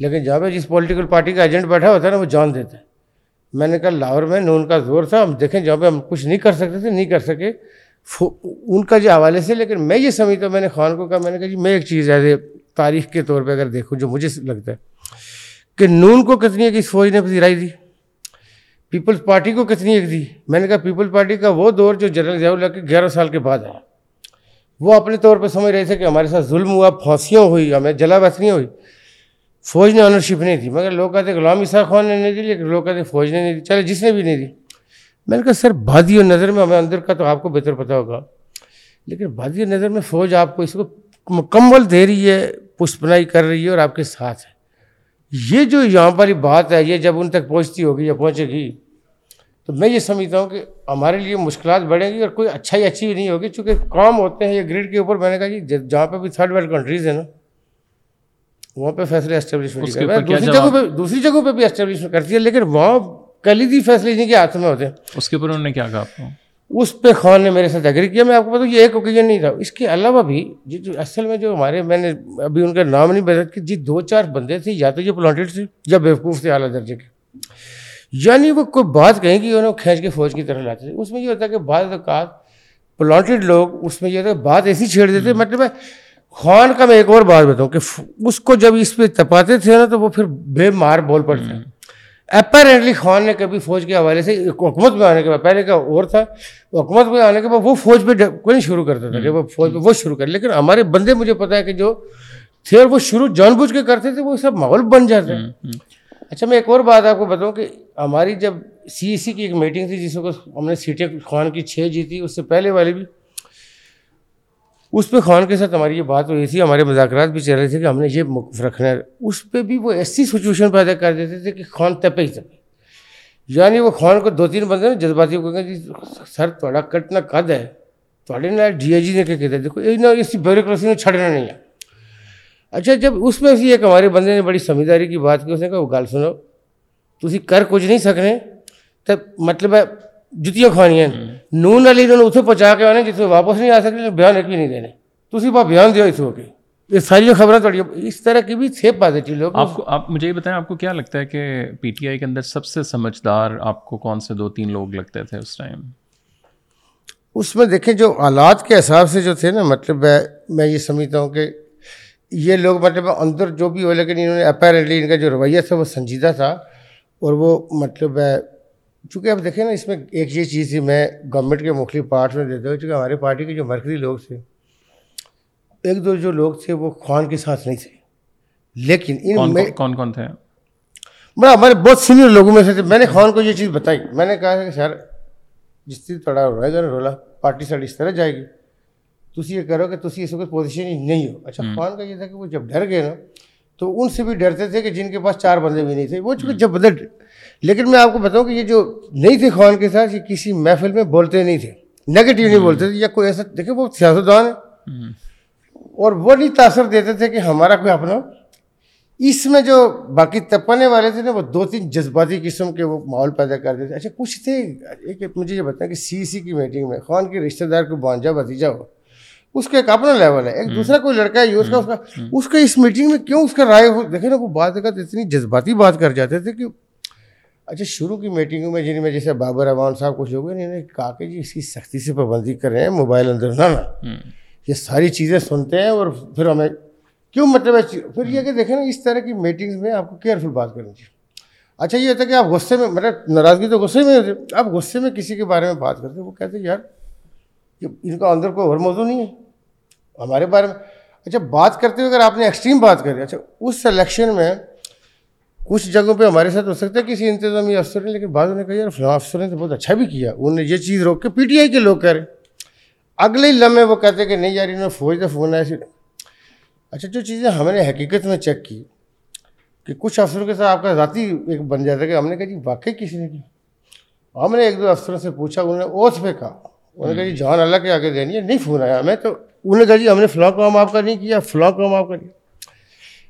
لیکن جہاں پہ جس پولیٹیکل پارٹی کا ایجنٹ بیٹھا ہوتا ہے نا وہ جان دیتا ہے. میں نے کہا لاہور میں نون کا زور تھا، ہم دیکھیں جہاں پہ ہم کچھ نہیں کر سکتے تھے نہیں کر سکے ان کا جو حوالے سے. لیکن میں یہ سمجھتا ہوں، میں نے خان کو کہا، میں نے کہا جی میں ایک چیز ایسے تاریخ کے طور پہ اگر دیکھوں جو مجھے لگتا ہے کہ نون کو کتنی ایک اس فوج نے پذیرائی دی، پیپلز پارٹی کو کتنی ایک دی. میں نے کہا پیپلز پارٹی کا وہ دور جو جنرل ضیاء الحق کے 11 سال کے بعد آیا، وہ اپنے طور پہ سمجھ رہے تھے کہ ہمارے ساتھ ظلم ہوا، پھانسیاں ہوئی، ہمیں جلا بحثیاں ہوئی، فوج نے آنرشپ نہیں دی. مگر لوگ کہتے غلام اسحاق خان نے نہیں دی، لیکن لوگ کہتے فوج نے نہیں دی، چلے جس نے بھی نہیں دی. میں نے کہا سر بادی و نظر میں، ہمیں اندر کا تو آپ کو بہتر پتہ ہوگا، لیکن بادی و نظر میں فوج آپ کو اس کو مکمل دے رہی ہے، پشپنائی کر رہی ہے اور آپ کے ساتھ ہے. یہ جو یہاں والی بات ہے، یہ جب ان تک پہنچتی ہوگی یا پہنچے گی تو میں یہ سمجھتا ہوں کہ ہمارے لیے مشکلات بڑھیں گی اور کوئی اچھائی اچھی نہیں ہوگی. چونکہ کام ہوتے ہیں یہ گریڈ کے اوپر. میں نے کہا جی جہاں پہ بھی تھرڈ ورلڈ کنٹریز ہیں نا، وہاں پہ فیصلے اسٹیبلش نہیں، دوسری جگہوں پہ بھی اسٹیبلش کرتی ہے، لیکن وہاں کلیدی فیصلے جن کے ہاتھ میں ہوتے ہیں. اس کے اوپر انہوں نے کیا کہا آپ کو؟ اس پہ خان نے میرے ساتھ ایگری کیا. میں آپ کو بتاؤں یہ ایک اوکیزن نہیں تھا، اس کے علاوہ بھی جو اصل میں جو ہمارے، میں نے ابھی ان کا نام نہیں بتا کہ جی 2-4 بندے تھے، یا تو یہ پلانٹڈ تھے یا بیوقوف تھے اعلیٰ درجے کے. یعنی وہ کوئی بات کہیں گی انہوں کھینچ کے فوج کی طرف لاتے تھے. اس میں یہ ہوتا ہے کہ بعض اوقات پلانٹڈ لوگ، اس میں یہ ہوتا ہے بات ایسی چھیڑ دیتے. مطلب ہے خان کا میں ایک اور بات بتاؤں کہ اس کو جب اس پہ تپاتے تھے نا تو وہ پھر بے مار بول پڑتے ہیں. اپیرنٹلی خان نے کبھی فوج کے حوالے سے حکومت میں آنے کے بعد، پہلے کا اور تھا، حکومت میں آنے کے بعد وہ فوج پہ کوئی نہیں شروع کرتا تھا کہ وہ فوج پہ وہ شروع کر. لیکن ہمارے بندے مجھے پتہ ہے کہ جو تھے اور وہ شروع جان بوجھ کے کرتے تھے، وہ سب ماحول بن جاتا ہے. اچھا میں ایک اور بات آپ کو بتاؤں کہ ہماری جب CEC کی ایک میٹنگ تھی جس کو ہم نے سیٹی خان کی 6 جیتی، اس سے پہلے والی بھی، اس پہ خان کے ساتھ ہماری یہ بات ہوئی تھی، ہمارے مذاکرات بھی چل رہے تھے کہ ہم نے یہ موقف رکھنا ہے. اس پہ بھی وہ ایسی سچویشن پیدا کر دیتے تھے کہ خان تپے ہی تپے، یعنی وہ خان کو 2-3 بندے نے جذباتی کو کہیں جی سر تھوڑا کٹنا قد ہے تھوڑے نہ DIG نے کہا دیکھو اس بیوروکریسی نے چھڑنا نہیں ہے. اچھا جب اس میں سے ایک ہمارے بندے نے بڑی سمجھداری کی بات کی، اس نے کہا وہ گال سنو تسی کر کچھ نہیں سکنے تب مطلب ہے جتیاں کھانیاں نون علی انہوں نے اتوں پہنچا کے آنے جتنے واپس نہیں آ سکتے بیان ایک بھی نہیں دینے تسی بات بیان دیو اس ہو کے یہ ساری خبریں تھوڑی اس طرح کی بھی تھے پازیٹیو لوگ. آپ کو آپ مجھے یہ بتائیں آپ کو کیا لگتا ہے کہ PTI کے اندر سب سے سمجھدار آپ کو کون سے 2-3 لوگ لگتے تھے اس ٹائم؟ اس میں دیکھیں جو حالات کے حساب سے جو تھے نا، مطلب ہے میں یہ سمجھتا ہوں کہ یہ لوگ مطلب اندر جو بھی ہو لیکن انہوں نے اپیرنٹلی ان کا جو رویہ تھا وہ سنجیدہ تھا، اور وہ مطلب ہے چونکہ آپ دیکھیں نا اس میں ایک یہ چیز تھی میں گورنمنٹ کے مختلف پارٹس میں دیتا ہوں، چونکہ ہمارے پارٹی کے جو مرکزی لوگ تھے 1-2 جو لوگ تھے وہ خان کے ساتھ نہیں تھے، لیکن ان میں کون کون تھے بڑا ہمارے بہت سینئر لوگوں میں سے تھے. میں نے خان کو یہ چیز بتائی، میں نے کہا کہ سر جس چیز تھوڑا رہے گا نا رولا پارٹی ساری اس طرح جائے گی تسی یہ کرو کہ تسی اس وقت پوزیشن ہی نہیں ہو. اچھا خان کا یہ تھا کہ وہ جب ڈر گئے نا تو ان سے بھی ڈرتے تھے کہ جن کے پاس 4 بندے بھی نہیں تھے وہ جب بندے. لیکن میں آپ کو بتاؤں کہ یہ جو نہیں تھے خان کے ساتھ یہ کسی محفل میں بولتے نہیں تھے، نگیٹیو نہیں بولتے تھے یا کوئی ایسا، دیکھیں وہ سیاستدان ہے اور وہ نہیں تاثر دیتے تھے کہ ہمارا کوئی اپنا. اس میں جو باقی تپنے والے تھے نا وہ 2-3 جذباتی قسم کے وہ ماحول پیدا کر دیتے. اچھا کچھ تھے ایک مجھے یہ بتائیں کہ CEC کی میٹنگ میں خان کے رشتہ دار کو بانجا بھتیجا ہو، اس کا ایک اپنا لیول ہے، ایک دوسرا کوئی لڑکا ہے یوز کا اس کا اس میٹنگ میں کیوں اس کا رائے ہو. دیکھیں نا وہ بات اتنی جذباتی بات کر جاتے تھے کہ اچھا شروع کی میٹنگوں میں جن میں جیسے بابر اعوان صاحب کچھ لوگ انہوں نے کہا کہ جی اس کی سختی سے پابندی کر رہے ہیں، موبائل اندر نہ نا، یہ ساری چیزیں سنتے ہیں اور پھر ہمیں کیوں مطلب ہے. پھر یہ کہ دیکھیں نا اس طرح کی میٹنگز میں آپ کو کیئرفل بات کرنی چاہیے. اچھا یہ ہوتا ہے کہ آپ غصے میں مطلب ناراضگی تو غصے میں ہوتی ہے، آپ غصے میں کسی کے بارے میں بات کرتے ہیں وہ کہتے ہیں یار ان کا اندر کوئی اور موضوع نہیں ہے ہمارے بارے میں. اچھا بات کرتے ہوئے اگر آپ نے ایکسٹریم بات کری، اچھا اس الیکشن میں کچھ جگہوں پہ ہمارے ساتھ ہو سکتا ہے کسی انتظامی افسر نے، لیکن بعض نے کہا یار فلاں افسر نے تو بہت اچھا بھی کیا، انہوں نے یہ چیز روک کے PTI کے لوگ کہہ رہے. اگلے لمحے وہ کہتے کہ نہیں یار انہوں نے فوج کا فون آیا. اچھا جو چیزیں ہم نے حقیقت میں چیک کی کہ کچھ افسروں کے ساتھ آپ کا ذاتی ایک بن جاتا ہے کہ ہم نے کہا جی واقعی کسی نے کیا. ہم نے 1-2 افسروں سے پوچھا، انہوں نے اوتھ پہ کہا، انہوں نے کہا جی جان اللہ کے آگے دینی ہے، نہیں فون آیا ہمیں. تو انہوں نے کہا جی ہم نے فلاں کام آپ کا نہیں کیا، فلاں کام آپ کا نہیں.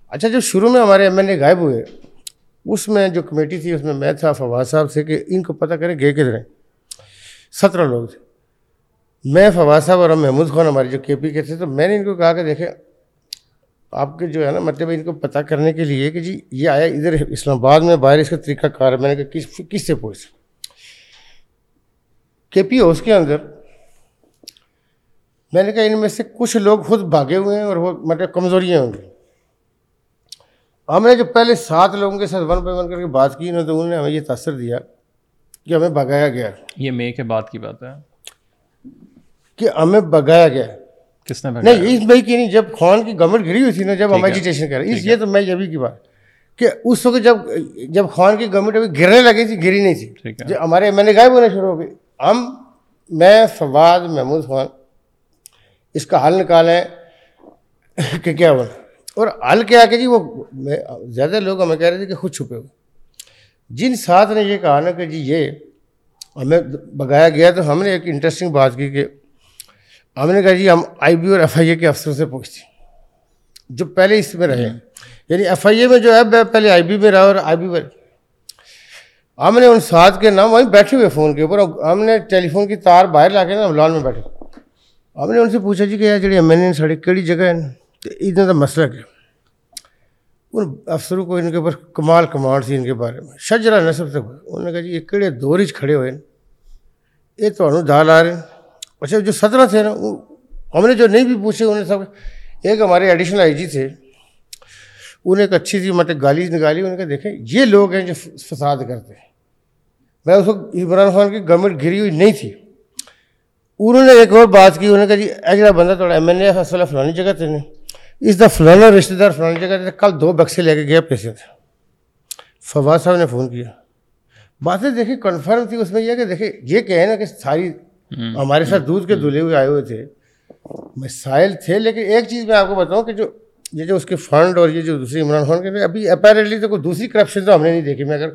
اچھا جب شروع میں ہمارے MLA غائب ہوئے اس میں جو کمیٹی تھی اس میں میں تھا، فواد صاحب سے کہ ان کو پتہ کریں گئے کدھر ہیں. 17 لوگ تھے، میں فواد صاحب اور محمود خان ہمارے جو KP کے تھے. تو میں نے ان کو کہا کہ دیکھیں آپ کے جو ہے نا مطلب ان کو پتہ کرنے کے لیے کہ جی یہ آیا ادھر اسلام آباد میں باہر اس کا طریقہ کار ہے. میں نے کہا کس سے پوچھ KP ہاؤس کے اندر، میں نے کہا ان میں سے کچھ لوگ خود بھاگے ہوئے ہیں اور وہ مطلب کمزوریاں ہوں گی. ہم نے جو پہلے 7 لوگوں کے ساتھ 1 by 1 کر کے بات کی نا تو انہوں نے ہمیں یہ تاثر دیا کہ ہمیں بھگایا گیا. یہ مئی کے بعد کی بات ہے کہ ہمیں بھگایا گیا. کس نے بھگایا؟ نہیں اس مئی کی نہیں، جب خان کی گورنمنٹ گری ہوئی تھی نا جب ہم ایجیٹیشن کر رہے. یہ تو میں یہ بھی کی بات کہ اس وقت جب خان کی گورنمنٹ ابھی گرنے لگی تھی، گری نہیں تھی، جو ہمارے MLA غائب ہونا شروع ہو گئے. ہم میں فواد محمود خان اس کا حل نکالیں کہ کیا بولیں، اور حل کیا کہ جی وہ زیادہ لوگ ہمیں کہہ رہے تھے کہ خود چھپے ہوئے. جن 7 نے یہ کہا نا کہ جی یہ ہمیں بھگایا گیا، تو ہم نے ایک انٹرسٹنگ بات کی کہ ہم نے کہا جی ہم IB اور FIA کے افسروں سے پوچھتے ہیں جو پہلے اس میں رہے، یعنی FIA میں جو ہے پہلے IB میں رہا اور IB میں. ہم نے ان 7 کے نام وہیں بیٹھے ہوئے فون کے اوپر، ہم نے ٹیلی فون کی تار باہر لا کے نا لان میں بیٹھے، ہم نے ان سے پوچھا جی کہ یار جی MLA ساری کیڑی جگہ ہے نا اتنا تو مسئلہ کیا. ان افسروں کو ان کے اوپر کمال کمانڈ تھی ان کے بارے میں شجرا نصب تک. انہوں نے کہا جی یہ کیڑے دور ہی کھڑے ہوئے ہیں، یہ تمہوں دال آ رہے ہیں. اچھا جو 17 تھے نا ہم نے جو نہیں بھی پوچھے انہوں نے سب. ایک ہمارے ایڈیشنل IG تھے، انہیں ایک اچھی سی مطلب گالی نکالی. انہوں نے کہا دیکھیں یہ لوگ ہیں جو فساد کرتے ہیں. میں اس وقت عمران خان کی گورنمنٹ گری ہوئی نہیں تھی. انہوں نے ایک اور بات کی، انہوں نے کہا جی اجلا بندہ تھوڑا MLA فیصلہ فلانی جگہ تھے اس طرح فلانا رشتہ دار فلانا جگہ کل 2 بکسے لے کے گیا پیسے تھے. فواد صاحب نے فون کیا, باتیں دیکھیں کنفرم تھی. اس میں یہ کہ دیکھیں یہ کہے نا کہ ساری ہمارے ساتھ دودھ کے دھلے ہوئے آئے ہوئے تھے, مسائل تھے. لیکن ایک چیز میں آپ کو بتاؤں کہ جو اس کے فنڈ اور یہ جو دوسری عمران خان کے ابھی اپیرنٹلی تو کوئی دوسری کرپشن تو ہم نے نہیں دیکھی. میں اگر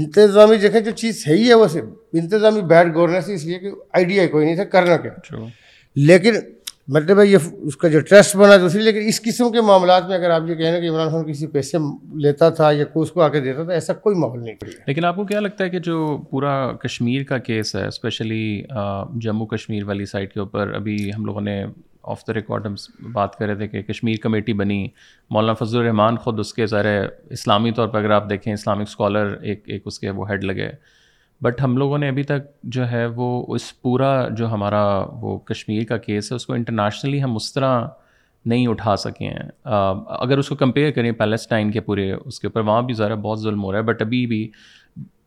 انتظامی دیکھیں جو چیز صحیح ہے وہ صرف انتظامی بیڈ گورننس, اس لیے کہ آئیڈیا کوئی نہیں تھا کرنا کیا. لیکن مطلب ہے یہ اس کا جو ٹرسٹ بنا دوسری. لیکن اس قسم کے معاملات میں اگر آپ یہ کہنا کہ عمران خان کسی پیسے لیتا تھا یا اس کو آ کے دیتا تھا, ایسا کوئی ماحول نہیں پڑا. لیکن آپ کو کیا لگتا ہے کہ جو پورا کشمیر کا کیس ہے, اسپیشلی جموں کشمیر والی سائٹ کے اوپر, ابھی ہم لوگوں نے آف دا ریکارڈ ہم بات کر رہے تھے کہ کشمیر کمیٹی بنی, مولانا فضل الرحمان خود اس کے ذرا اسلامی طور پر اگر آپ دیکھیں اسلامک اسکالر ایک اس کے وہ ہیڈ لگے. بٹ ہم لوگوں نے ابھی تک جو ہے وہ اس پورا جو ہمارا وہ کشمیر کا کیس ہے اس کو انٹرنیشنلی ہم اس طرح نہیں اٹھا سکے ہیں. اگر اس کو کمپیئر کریں پیلسٹائن کے پورے اس کے اوپر, وہاں بھی ذرا بہت ظلم ہو رہا ہے. بٹ ابھی بھی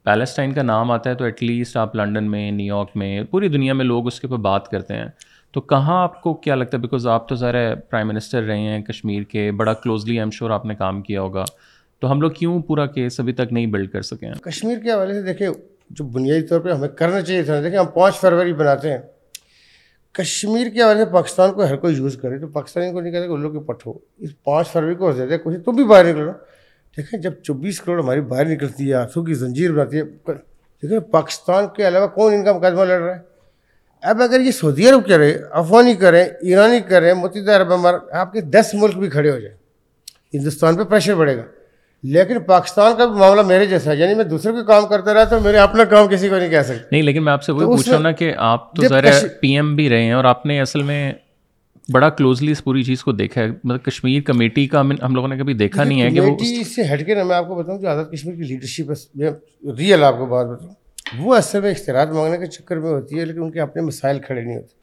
پیلسٹائن کا نام آتا ہے تو ایٹ لیسٹ آپ لنڈن میں, نیو یارک میں, پوری دنیا میں لوگ اس کے اوپر بات کرتے ہیں. تو کہاں آپ کو کیا لگتا ہے, بیکاز آپ تو ذرا پرائم منسٹر رہے ہیں کشمیر کے, بڑا کلوزلی آئی ایم شیور آپ نے کام کیا ہوگا, تو ہم لوگ کیوں پورا کیس ابھی تک نہیں بلڈ کر سکے ہیں کشمیر کے حوالے سے؟ دیکھیں جو بنیادی طور پہ ہمیں کرنا چاہیے تھا, دیکھیں ہم 5 فروری بناتے ہیں کشمیر کے حوالے سے. پاکستان کو ہر کوئی یوز کرے تو پاکستانی کو نہیں کہتے کہ ان لوگ کے پٹھو اس 5 فروری کو زیادہ کچھ تم بھی باہر نکلو. دیکھیں جب 24 کروڑ ہماری باہر نکلتی ہے, ہاتھوں کی زنجیر بناتی ہے. دیکھیں پاکستان کے علاوہ کون ان کا مقدمہ لڑ رہا ہے؟ اب اگر یہ سعودی عرب کرے, افغانی کرے, ایرانی کرے, متحدہ عرب امارات, آپ کے 10 ملک بھی کھڑے ہو جائیں, ہندوستان پہ پریشر بڑھے گا. لیکن پاکستان کا بھی معاملہ میرے جیسا ہے, یعنی میں دوسرے کو کام کرتا رہا تو میرے اپنا کام کسی کو نہیں کہہ سکتا. نہیں لیکن میں آپ سے وہی پوچھ رہا ہوں نا کہ آپ تو ذرا پی ایم بھی رہے ہیں اور آپ نے اصل میں بڑا کلوزلی اس پوری چیز کو دیکھا ہے. مطلب کشمیر کمیٹی کا ہم لوگوں نے کبھی دیکھا نہیں ہے کہ وہ اس سے ہٹ کے. نا میں آپ کو بتاؤں جو آزاد کشمیر کی لیڈرشپ ہے, ریئل آپ کو بات بتاؤں, وہ اصل میں اختیارات مانگنے کے چکر میں ہوتی ہے لیکن ان کے اپنے مسائل کھڑے نہیں ہوتے.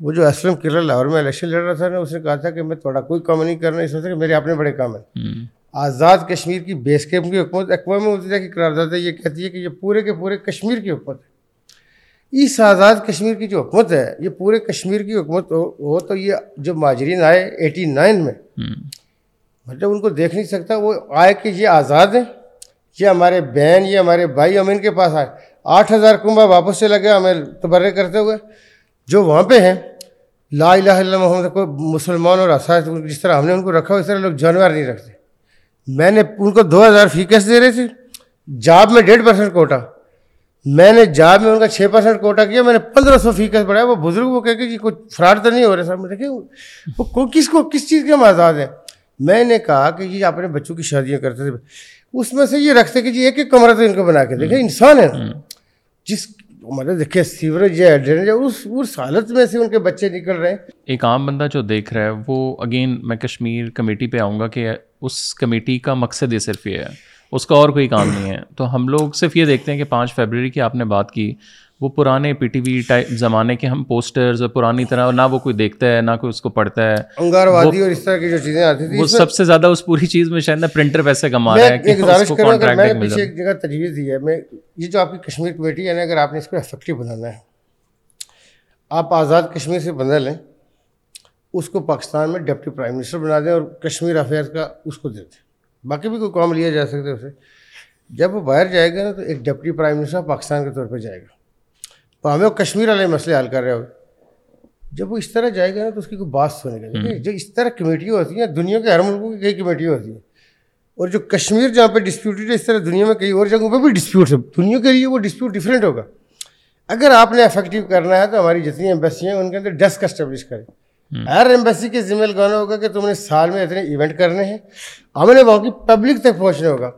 وہ جو اسلم کیرلا لاہور میں الیکشن لڑ رہا تھا نا, اس نے کہا تھا کہ میں تھوڑا کوئی کام نہیں کرنا, اس وجہ سے میرے اپنے بڑے کام ہیں. آزاد کشمیر کی بیس کیمپ کی حکومت اقوام متحدہ کی قرارداد ہے, یہ کہتی ہے کہ یہ پورے کے پورے کشمیر کی حکومت ہے. اس آزاد کشمیر کی جو حکومت ہے یہ پورے کشمیر کی حکومت ہو تو یہ جو مہاجرین آئے 89 میں, مطلب ان کو دیکھ نہیں سکتا. وہ آئے کہ یہ آزاد ہیں, یہ ہمارے بہن, یہ ہمارے بھائی, ہم ان کے پاس آئے. 8,000 کنبہ واپس چلا گیا ہمیں تبرے کرتے ہوئے جو وہاں پہ ہیں. لا الہ الا اللہ محمد, کوئی مسلمان اور آساد جس طرح ہم نے ان کو رکھا ہو اس طرح لوگ جانور نہیں رکھتے. میں نے ان کو 2,000 فیکس دے رہے تھے, جاب میں 1.5% کوٹا, میں نے جاب میں ان کا 6% کوٹا کیا, میں نے 1500 فیکس بڑھایا. وہ بزرگ وہ کہہ کے کہ کوئی فراڈ تو نہیں ہو رہا صاحب. دیکھیں وہ کس چیز کے ہم آزاد ہیں. میں نے کہا کہ یہ اپنے بچوں کی شادیاں کرتے تھے, اس میں سے یہ رکھتے کہ جی ایک ایک کمرہ تو ان کو بنا کے دیکھیں انسان ہے جس مطلب دیکھیں سیوریج یا ڈرینیج, اس حالت میں سے ان کے بچے نکل رہے ہیں. ایک عام بندہ جو دیکھ رہا ہے وہ اگین میں کشمیر کمیٹی پہ آؤں گا کہ اس کمیٹی کا مقصد یہ صرف یہ ہے, اس کا اور کوئی کام نہیں ہے. تو ہم لوگ صرف یہ دیکھتے ہیں کہ 5 فروری کی آپ نے بات کی, وہ پرانے پی ٹی وی ٹائپ زمانے کے ہم پوسٹرز اور پرانی طرح, نہ وہ کوئی دیکھتا ہے نہ کوئی اس کو پڑھتا ہے. انگارواڑی اور اس طرح کی جو چیزیں آتی تھیں وہ سب سے زیادہ اس پوری چیز میں شاید نا پرنٹر پیسے کما رہا ہے. ایک گزارش کروں, اگر میں نے پیچھے ایک جگہ تجویز دی ہے, میں یہ جو آپ کی کشمیر کمیٹی ہے نا, اگر آپ نے اس کو افیکٹو بنانا ہے, آپ آزاد کشمیر سے بندہ لیں, اس کو پاکستان میں ڈپٹی پرائم منسٹر بنا دیں اور کشمیر افیئرس کا اس کو دے دیں, باقی بھی کوئی کام لیا جا سکتا ہے اسے. جب وہ باہر جائے گا نا تو ایک ڈپٹی پرائم منسٹر پاکستان کے طور پہ جائے گا, ہمیں کشمیر والے مسئلے حل کر رہے ہو. جب وہ اس طرح جائے گا نا تو اس کی کوئی بات سنے گا. جو اس طرح کمیٹیاں ہوتی ہیں دنیا کے ہر ملکوں کی کئی کمیٹیاں ہوتی ہیں, اور جو کشمیر جہاں پہ ڈسپیوٹیڈ ہے اس طرح دنیا میں کئی اور جگہوں پہ بھی ڈسپیوٹس ہے. دنیا کے لیے وہ ڈسپیوٹ ڈفرینٹ ہوگا. اگر آپ نے افیکٹو کرنا ہے تو ہماری جتنی ایمبیسیاں ہیں ان کے اندر ڈیسک اسٹیبلش کریں. ہر ایمبیسی کے ذمہ لگانا ہوگا کہ تم نے سال میں اتنے ایونٹ کرنے ہیں, ہم نے وہاں کی پبلک تک پہنچنا ہوگا,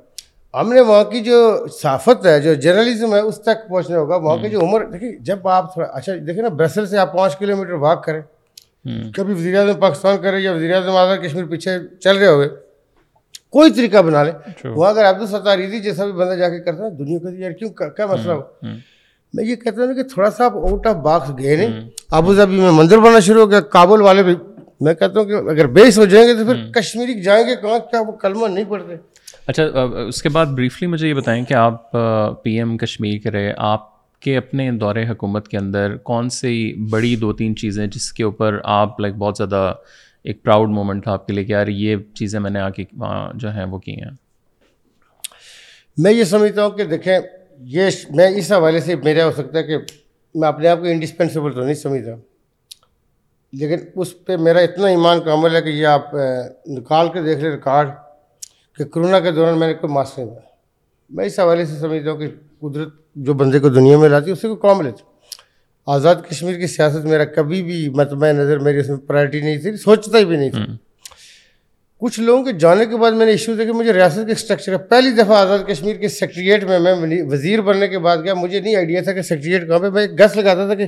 ہم نے وہاں کی جو صحافت ہے جو جرنلزم ہے اس تک پہنچنا ہوگا, وہاں کی جو عمر. دیکھیں جب آپ تھوڑا اچھا دیکھیں نا, برسل سے آپ 5 کلومیٹر واک کریں, کبھی وزیر اعظم پاکستان کرے یا وزیر اعظم آزاد کشمیر پیچھے چل رہے ہوئے, کوئی طریقہ بنا لیں. وہاں اگر عبدالستاری جیسا بھی بندہ جا کے کرتا ہے, دنیا کا یار کیوں کیا مسئلہ ہو. میں یہ کہتا ہوں کہ تھوڑا سا آپ آؤٹ آف باکس گئے نہیں. ابوظہبی میں مندر بننا شروع ہو گیا, کابل والے بھی میں کہتا ہوں کہ اگر بیس ہو جائیں گے تو پھر کشمیری جائیں گے کہاں, کیا وہ کلمہ نہیں پڑھتے. اچھا اس کے بعد بریفلی مجھے یہ بتائیں کہ آپ پی ایم کشمیر کے رہے, آپ کے اپنے دور حکومت کے اندر کون سی بڑی 2-3 چیزیں جس کے اوپر آپ لائک بہت زیادہ ایک پراؤڈ مومنٹ تھا آپ کے لیے کہ یار یہ چیزیں میں نے آ کے وہاں جو ہیں وہ کی ہیں؟ میں یہ سمجھتا ہوں کہ دیکھیں یہ میں اس حوالے سے میرا ہو سکتا ہے کہ میں اپنے آپ کو انڈسپینسیبل تو نہیں سمجھتا، لیکن اس پہ میرا اتنا ایمان کا عمل ہے کہ یہ آپ نکال کے دیکھ لیں ریکارڈ کہ کرونا کے دوران میں نے کوئی معاشرے میں، میں اس حوالے سے سمجھتا ہوں کہ قدرت جو بندے کو دنیا میں لاتی ہے اسے کو قوم لیتی۔ آزاد کشمیر کی سیاست میرا کبھی بھی مطمع نظر میری اس میں پرائرٹی نہیں تھی، سوچتا ہی بھی نہیں تھا۔ کچھ لوگوں کے جانے کے بعد میں نے ایشو دیکھا، مجھے ریاست کے اسٹرکچر کا پہلی دفعہ آزاد کشمیر کے سیکریٹریٹ میں میں وزیر بننے کے بعد گیا، مجھے نہیں آئیڈیا تھا کہ سیکریٹریٹ کہاں پہ، میں گس لگاتا تھا کہ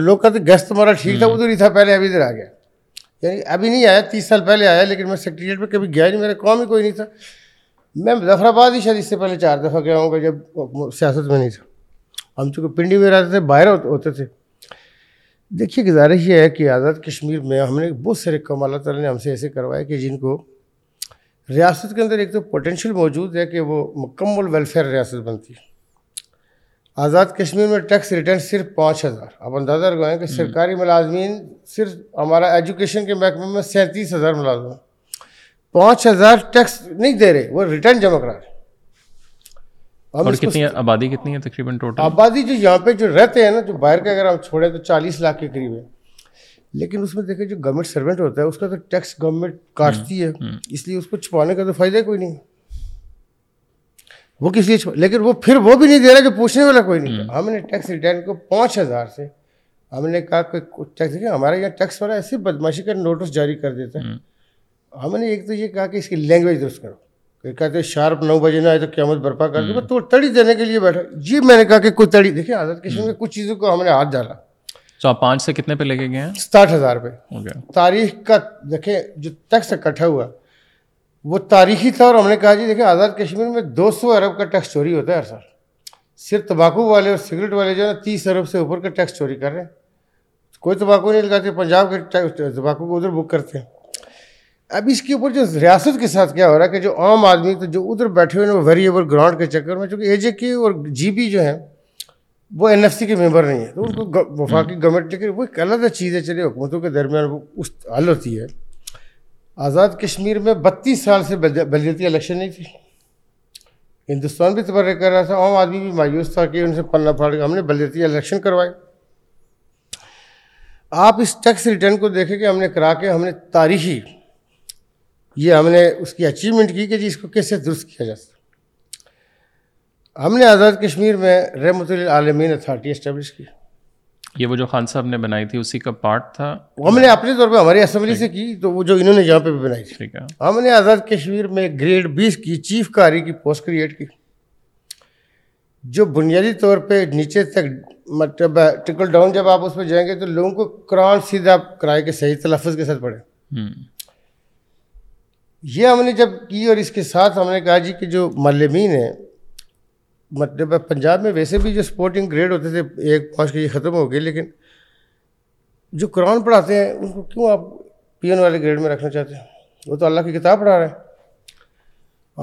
لوگ کہتے گس تمہارا ٹھیک تھا ادھر ہی تھا پہلے، ابھی ادھر آ گیا، یعنی ابھی نہیں آیا 30 سال پہلے آیا، لیکن میں سیکریٹریٹ پہ کبھی گیا نہیں، میرا قوم ہی کوئی نہیں تھا۔ میں ظفر آباد ہی شاید اس سے پہلے 4 دفعہ گیا ہوں گا جب سیاست میں نہیں تھا، ہم چونکہ پنڈی میں رہتے تھے باہر ہوتے تھے۔ دیکھیے گزارش یہ ہے کہ آزاد کشمیر میں ہم نے بہت سارے کام اللہ تعالیٰ نے ہم سے ایسے کروائے کہ جن کو ریاست کے اندر ایک تو پوٹینشیل موجود ہے کہ وہ مکمل ویلفیئر ریاست بنتی ہے۔ آزاد کشمیر میں ٹیکس ریٹرن صرف 5,000، آپ اندازہ لگائیں کہ سرکاری ملازمین صرف ہمارا ایجوکیشن کے محکمے میں 37,000 ملازم ہیں، 5,000 ٹیکس نہیں دے رہے، وہ ریٹرن جمع کرا رہے۔ اور کتنی آبادی کتنی ہے تقریباً ٹوٹل؟ آبادی جو یہاں پہ جو رہتے ہیں نا، جو باہر کے اگر ہم چھوڑیں تو 40 لاکھ کے قریب ہے، لیکن اس میں دیکھیں جو گورنمنٹ سرونٹ ہوتا ہے اس کا تو ٹیکس گورنمنٹ کاٹتی ہے، اس لیے اس کو چھپانے کا تو فائدہ ہی کوئی نہیں، وہ کس لیے چھپا، لیکن وہ پھر وہ بھی نہیں دے رہا جو پوچھنے والا کوئی نہیں۔ ہم نے ٹیکس ریٹرن کو 5,000 سے ہم نے کہا کہ ٹیکس، ہمارے یہاں ٹیکس والا ایسی بدماشی کا نوٹس جاری کر دیتا ہے۔ ہم نے ایک تو یہ کہا کہ اس کی لینگویج درست کرو، کہ کہتے ہیں شارپ 9 بجے نہ آئے تو قیامت برپا کر دے، تو تڑی دینے کے لیے بیٹھا جی، میں نے کہا کہ کوئی تڑی دیکھیں آزاد کشمیر میں کچھ چیزوں کو ہم نے ہاتھ ڈالا۔ تو آپ 5 سے کتنے پہ لے کے گئے ہیں؟ 60,000 پہ۔ تاریخ کا دیکھیں جو ٹیکس اکٹھا ہوا وہ تاریخی تھا، اور ہم نے کہا جی دیکھیں آزاد کشمیر میں 200 ارب کا ٹیکس چوری ہوتا ہے ہر سال، صرف تمباکو والے اور سگریٹ والے جو ہے نا 30 ارب سے اوپر کا ٹیکس چوری کر رہے ہیں، کوئی تمباکو نہیں لگاتے، پنجاب کے تمباکو کو ادھر بک کرتے ہیں۔ اب اس کے اوپر جو ریاست کے ساتھ کیا ہو رہا ہے کہ جو عام آدمی تو جو ادھر بیٹھے ہوئے ہیں وہ ویریبل گرانٹ کے چکر میں، چونکہ اے جے کے اور جی بی جو ہیں وہ NFC کے ممبر نہیں ہیں، تو ان کو وفاقی گورنمنٹ کے وہ ایک الگ چیز ہے، چلے حکومتوں کے درمیان وہ اس حل ہوتی ہے۔ آزاد کشمیر میں 32 سال سے بلدیاتی الیکشن نہیں تھی، ہندوستان بھی تبرک کر رہا تھا، عام آدمی بھی مایوس تھا کہ ان سے پلنا پھاڑ کے ہم نے بلدیاتی الیکشن کروائے۔ آپ اس ٹیکس ریٹرن کو دیکھیں کہ ہم نے کرا کے ہم نے تاریخی یہ ہم نے اس کی اچیومنٹ کی کہ جی اس کو کیسے درست کیا جا سکتا۔ ہم نے آزاد کشمیر میں رحمت للعالمین اتھارٹی اسٹیبلش کی، یہ وہ جو خان صاحب نے بنائی تھی اسی کا پارٹ تھا، ہم نے اپنے طور پہ ہماری اسمبلی سے کی، تو وہ جو انہوں نے یہاں پہ بھی بنائی تھی۔ ہم نے آزاد کشمیر میں گریڈ 20 کی چیف قاری کی پوسٹ کریٹ کی، جو بنیادی طور پہ نیچے تک مطلب ٹکل ڈاؤن جب آپ اس پہ جائیں گے تو لوگوں کو قرآن سیدھا کرائے کے صحیح تلفظ کے ساتھ پڑھے، یہ ہم نے جب کی۔ اور اس کے ساتھ ہم نے کہا جی کہ جو معلمین ہیں مطلب پنجاب میں ویسے بھی جو سپورٹنگ گریڈ ہوتے تھے 1 پانچ کے ختم ہو گئے، لیکن جو قرآن پڑھاتے ہیں ان کو کیوں آپ PN والے گریڈ میں رکھنا چاہتے ہیں، وہ تو اللہ کی کتاب پڑھا رہے ہیں۔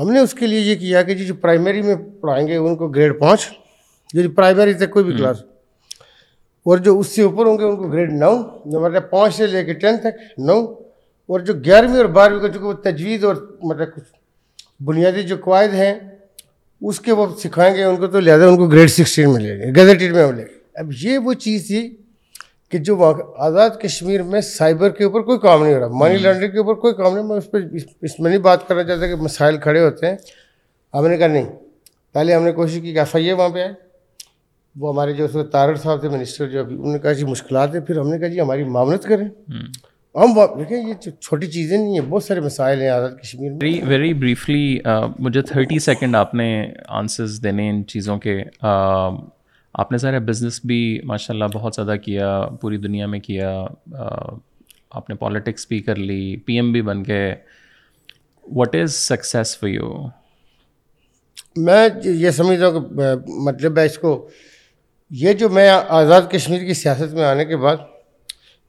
ہم نے اس کے لیے یہ کیا کہ جی جو پرائمری میں پڑھائیں گے ان کو گریڈ 5، جو پرائمری تک کوئی بھی کلاس، اور جو اس سے اوپر ہوں گے ان کو گریڈ 9، مطلب 5 سے لے کے 10 تک 9، اور جو 11ویں اور 12ویں کا چونکہ وہ تجوید اور مطلب کچھ بنیادی جو قواعد ہیں اس کے وہ سکھائیں گے ان کو، تو لہٰذا ان کو گریڈ 16 میں لے گئے، گزٹیڈ میں ہم لے گئے۔ اب یہ وہ چیز تھی کہ جو آزاد کشمیر میں سائبر کے اوپر کوئی کام نہیں ہو رہا، منی لانڈرنگ کے اوپر کوئی کام نہیں، میں اس پہ اس میں نہیں بات کرنا چاہتا کہ مسائل کھڑے ہوتے ہیں۔ ہم نے کہا نہیں، پہلے ہم نے کوشش کی کہ FIA وہاں پہ آئے، وہ ہمارے جو تارڑ صاحب تھے منسٹر جو، ابھی انہوں نے کہا جی مشکلات ہیں، پھر ہم نے کہا جی ہماری معاونت کریں، ہم دیکھیں یہ چھوٹی چیزیں نہیں ہیں، بہت سارے مسائل ہیں آزاد کشمیر میں۔ ویری بریفلی مجھے 30 سیکنڈ آپ نے آنسرز دینے ان چیزوں کے۔ آپ نے سارا بزنس بھی ماشاء اللہ بہت زیادہ کیا، پوری دنیا میں کیا، آپ نے پالیٹکس بھی کر لی، PM بھی بن گئے۔ What is success for you? میں یہ سمجھتا ہوں کہ مطلب ہے اس کو یہ جو میں آزاد کشمیر کی سیاست میں آنے کے بعد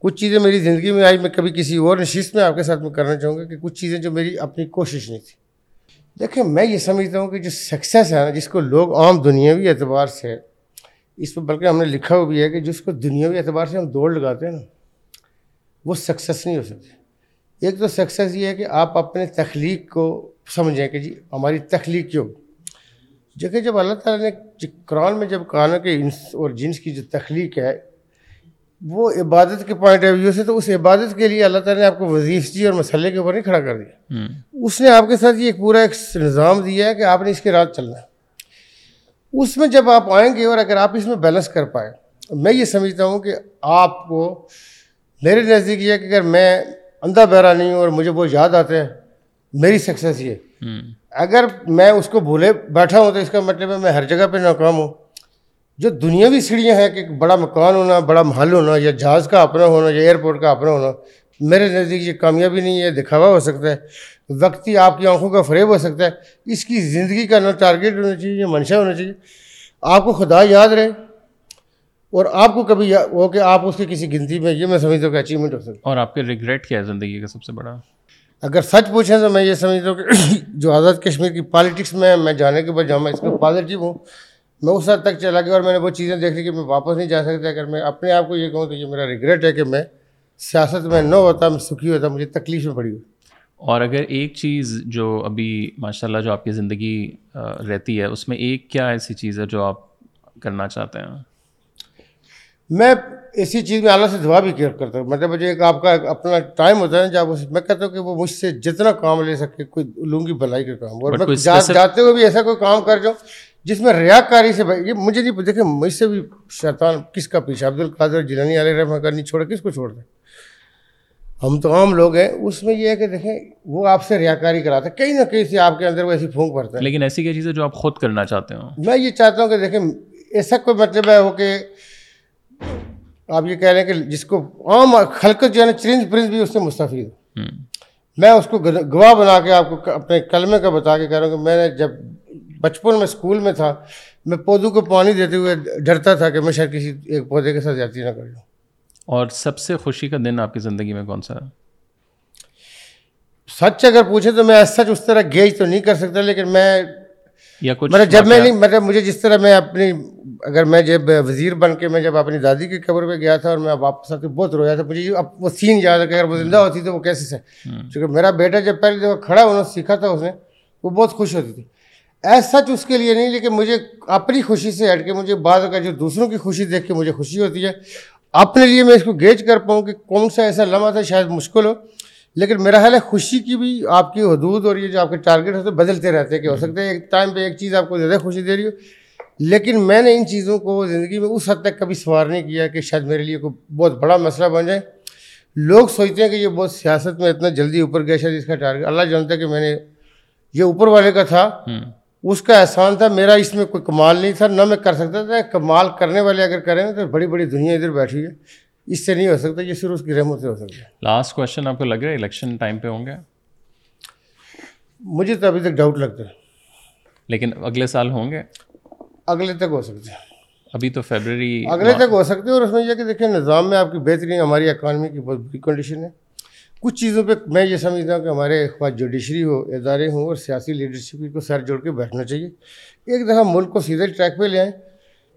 کچھ چیزیں میری زندگی میں آئی، میں کبھی کسی اور نشست میں آپ کے ساتھ میں کرنا چاہوں گا کہ کچھ چیزیں جو میری اپنی کوشش نہیں تھی۔ دیکھیں میں یہ سمجھتا ہوں کہ جو سکسیس ہے نا، جس کو لوگ عام دنیاوی اعتبار سے اس پہ، بلکہ ہم نے لکھا ہوا بھی ہے کہ جس کو دنیاوی اعتبار سے ہم دوڑ لگاتے ہیں نا، وہ سکسیس نہیں ہو سکتی۔ ایک تو سکسیس یہ ہے کہ آپ اپنے تخلیق کو سمجھیں کہ جی ہماری تخلیق کیوں. جبکہ جب اللہ تعالیٰ نے قرآن میں جب کہا نا کہ انس اور جنس کی جو تخلیق ہے وہ عبادت کے پوائنٹ آف ویو سے, تو اس عبادت کے لیے اللہ تعالیٰ نے آپ کو وظیفہ دی اور مسئلے کے اوپر نہیں کھڑا کر دیا. اس نے آپ کے ساتھ یہ ایک پورا نظام دیا ہے کہ آپ نے اس کے رات چلنا ہے. اس میں جب آپ آئیں گے اور اگر آپ اس میں بیلنس کر پائیں, میں یہ سمجھتا ہوں کہ آپ کو, میرے نزدیک یہ ہے کہ اگر میں اندھا بہرا نہیں ہوں اور مجھے وہ یاد آتے ہیں, میری سکسیس یہ. اگر میں اس کو بھولے بیٹھا ہوں تو اس کا مطلب ہے میں ہر جگہ پہ ناکام ہوں. جو دنیاوی سیڑھیاں ہیں کہ بڑا مکان ہونا, بڑا محل ہونا, یا جہاز کا اپنا ہونا, یا ایئرپورٹ کا اپنا ہونا, میرے نزدیک یہ کامیابی نہیں ہے, دکھاوا ہو سکتا ہے, وقتی آپ کی آنکھوں کا فریب ہو سکتا ہے. اس کی زندگی کا نہ ٹارگیٹ ہونا چاہیے, یا منشا ہونا چاہیے. آپ کو خدا یاد رہے اور آپ کو کبھی ہو کہ آپ اس کی کسی گنتی میں, یہ میں سمجھتا ہوں کہ اچیومنٹ ہو سکتا ہے. اور آپ کے ریگریٹ کیا ہے زندگی کا سب سے بڑا؟ اگر سچ پوچھیں تو میں یہ سمجھتا ہوں کہ جو آزاد کشمیر کی پالیٹکس میں میں جانے کے بعد, جہاں میں اس میں پازیٹیو ہوں, میں اس حد تک چلا گیا اور میں نے وہ چیزیں دیکھ لی کہ میں واپس نہیں جا سکتا. اگر میں اپنے آپ کو یہ کہوں تو یہ میرا ریگریٹ ہے کہ میں سیاست میں نہ ہوتا, میں سکھی ہوتا, مجھے تکلیف میں پڑی ہو. اور اگر ایک چیز جو ابھی ماشاءاللہ جو آپ کی زندگی رہتی ہے, اس میں ایک کیا ایسی چیز ہے جو آپ کرنا چاہتے ہیں؟ میں اسی چیز میں اللہ سے دعا بھی کرتا ہوں. مطلب جو ایک آپ کا اپنا ٹائم ہوتا ہے جب میں کہتا ہوں کہ وہ مجھ سے جتنا کام لے سکے کوئی لوں گی بھلائی کا کام, اور میں جاتے ہوئے بھی ایسا کوئی کام کر جاؤں جس میں ریاکاری سے یہ مجھے نہیں. دیکھیں مجھ سے بھی شیطان کس کا پیچھے, عبد القادر جیلانی علیہ رحمہ کا نہیں چھوڑا, کس کو چھوڑ دیں؟ ہم تو عام لوگ ہیں. اس میں یہ ہے کہ دیکھیں وہ آپ سے ریاکاری کراتا ہے, کہیں نہ کہیں سے آپ کے اندر وہ ایسی پھونک پڑتا ہے. لیکن ایسی کیا چیز ہے جو آپ خود کرنا چاہتے ہوں؟ میں یہ چاہتا ہوں کہ دیکھیں ایسا کوئی مطلب ہے ہو کہ آپ یہ کہہ رہے ہیں کہ جس کو عام خلقت جو ہے نا چرند پرند بھی اس سے مستفید ہو. میں اس کو گواہ بنا کے آپ کو اپنے کلمے کا بتا کے کہہ رہا ہوں کہ میں نے جب بچپن میں اسکول میں تھا, میں پودوں کو پانی دیتے ہوئے ڈرتا تھا کہ میں شاید کسی ایک پودے کے ساتھ زیادتی نہ کر لوں. اور سب سے خوشی کا دن آپ کی زندگی میں کون سا ہے؟ سچ اگر پوچھے تو میں سچ اس طرح گیج تو نہیں کر سکتا, لیکن میں یا کچھ جب میں نہیں, مطلب مجھے جس طرح میں اپنی, اگر میں جب وزیر بن کے میں جب اپنی دادی کی قبر پہ گیا تھا اور میں واپس آتے بہت رویا تھا, مجھے وہ سین یاد ہے کہ اگر وہ زندہ ہوتی تو وہ کیسے سے, کیونکہ میرا بیٹا جب پہلے جب کھڑا ہونا سیکھا تھا اس نے, وہ بہت خوش ہوتی تھی. ایسا سچ اس کے لیے نہیں, لیکن مجھے اپنی خوشی سے ہٹ کے مجھے بعض اوقات جو دوسروں کی خوشی دیکھ کے مجھے خوشی ہوتی ہے. اپنے لیے میں اس کو گیج کر پاؤں کہ کون سا ایسا لمحہ تھا شاید مشکل ہو, لیکن میرا خیال ہے خوشی کی بھی آپ کی حدود اور یہ جو آپ کے ٹارگیٹ ہوتے ہیں بدلتے رہتے ہیں, کہ ہو سکتا ہے ایک ٹائم پہ ایک چیز آپ کو زیادہ خوشی دے رہی ہو. لیکن میں نے ان چیزوں کو زندگی میں اس حد تک کبھی سوار نہیں کیا کہ شاید میرے لیے کوئی بہت بڑا مسئلہ بن جائے. لوگ سوچتے ہیں کہ یہ بہت سیاست میں اتنا جلدی اوپر گیا, شاید اس کا ٹارگیٹ, اللہ جانتا ہے کہ میں نے یہ اوپر والے کا تھا, اس کا احسان تھا, میرا اس میں کوئی کمال نہیں تھا, نہ میں کر سکتا تھا. کمال کرنے والے اگر کریں تو بڑی بڑی دنیا ادھر بیٹھی ہے, اس سے نہیں ہو سکتا, یہ صرف اس کی رحمت سے ہو سکتا ہے. لاسٹ کویشچن, آپ کو لگ رہا ہے الیکشن ٹائم پہ ہوں گے؟ مجھے تو ابھی تک ڈاؤٹ لگتا ہے, لیکن اگلے سال ہوں گے؟ اگلے تک ہو سکتے ہیں, ابھی تو فیبرری اگلے تک ہو سکتے ہیں. اور اس میں یہ کہ دیکھیں نظام میں آپ کی بہترین, ہماری اکانومی کی بہت بری کنڈیشن ہے. کچھ چیزوں پہ میں یہ سمجھتا ہوں کہ ہمارے خواہ جوڈیشری ہو, ادارے ہوں, اور سیاسی لیڈرشپ کو سر جوڑ کے بیٹھنا چاہیے. ایک دفعہ ملک کو سیدھے ٹریک پہ لے آئیں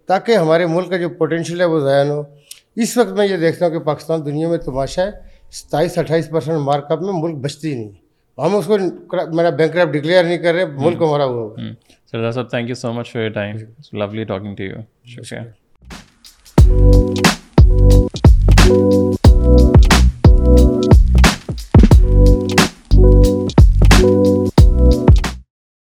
تاکہ ہمارے ملک کا جو پوٹینشیل ہے وہ ضائع نہ ہو. اس وقت میں یہ دیکھتا ہوں کہ پاکستان دنیا میں تماشا ہے, 27-28% مارک اپ میں ملک بچتی نہیں, ہم اس کو میرا بینک کرپٹ ڈکلیئر نہیں کر رہے, ملک ہمارا ہوا ہوگا. سردار صاحب, thank you so much for your time, lovely talking to you. شکریہ.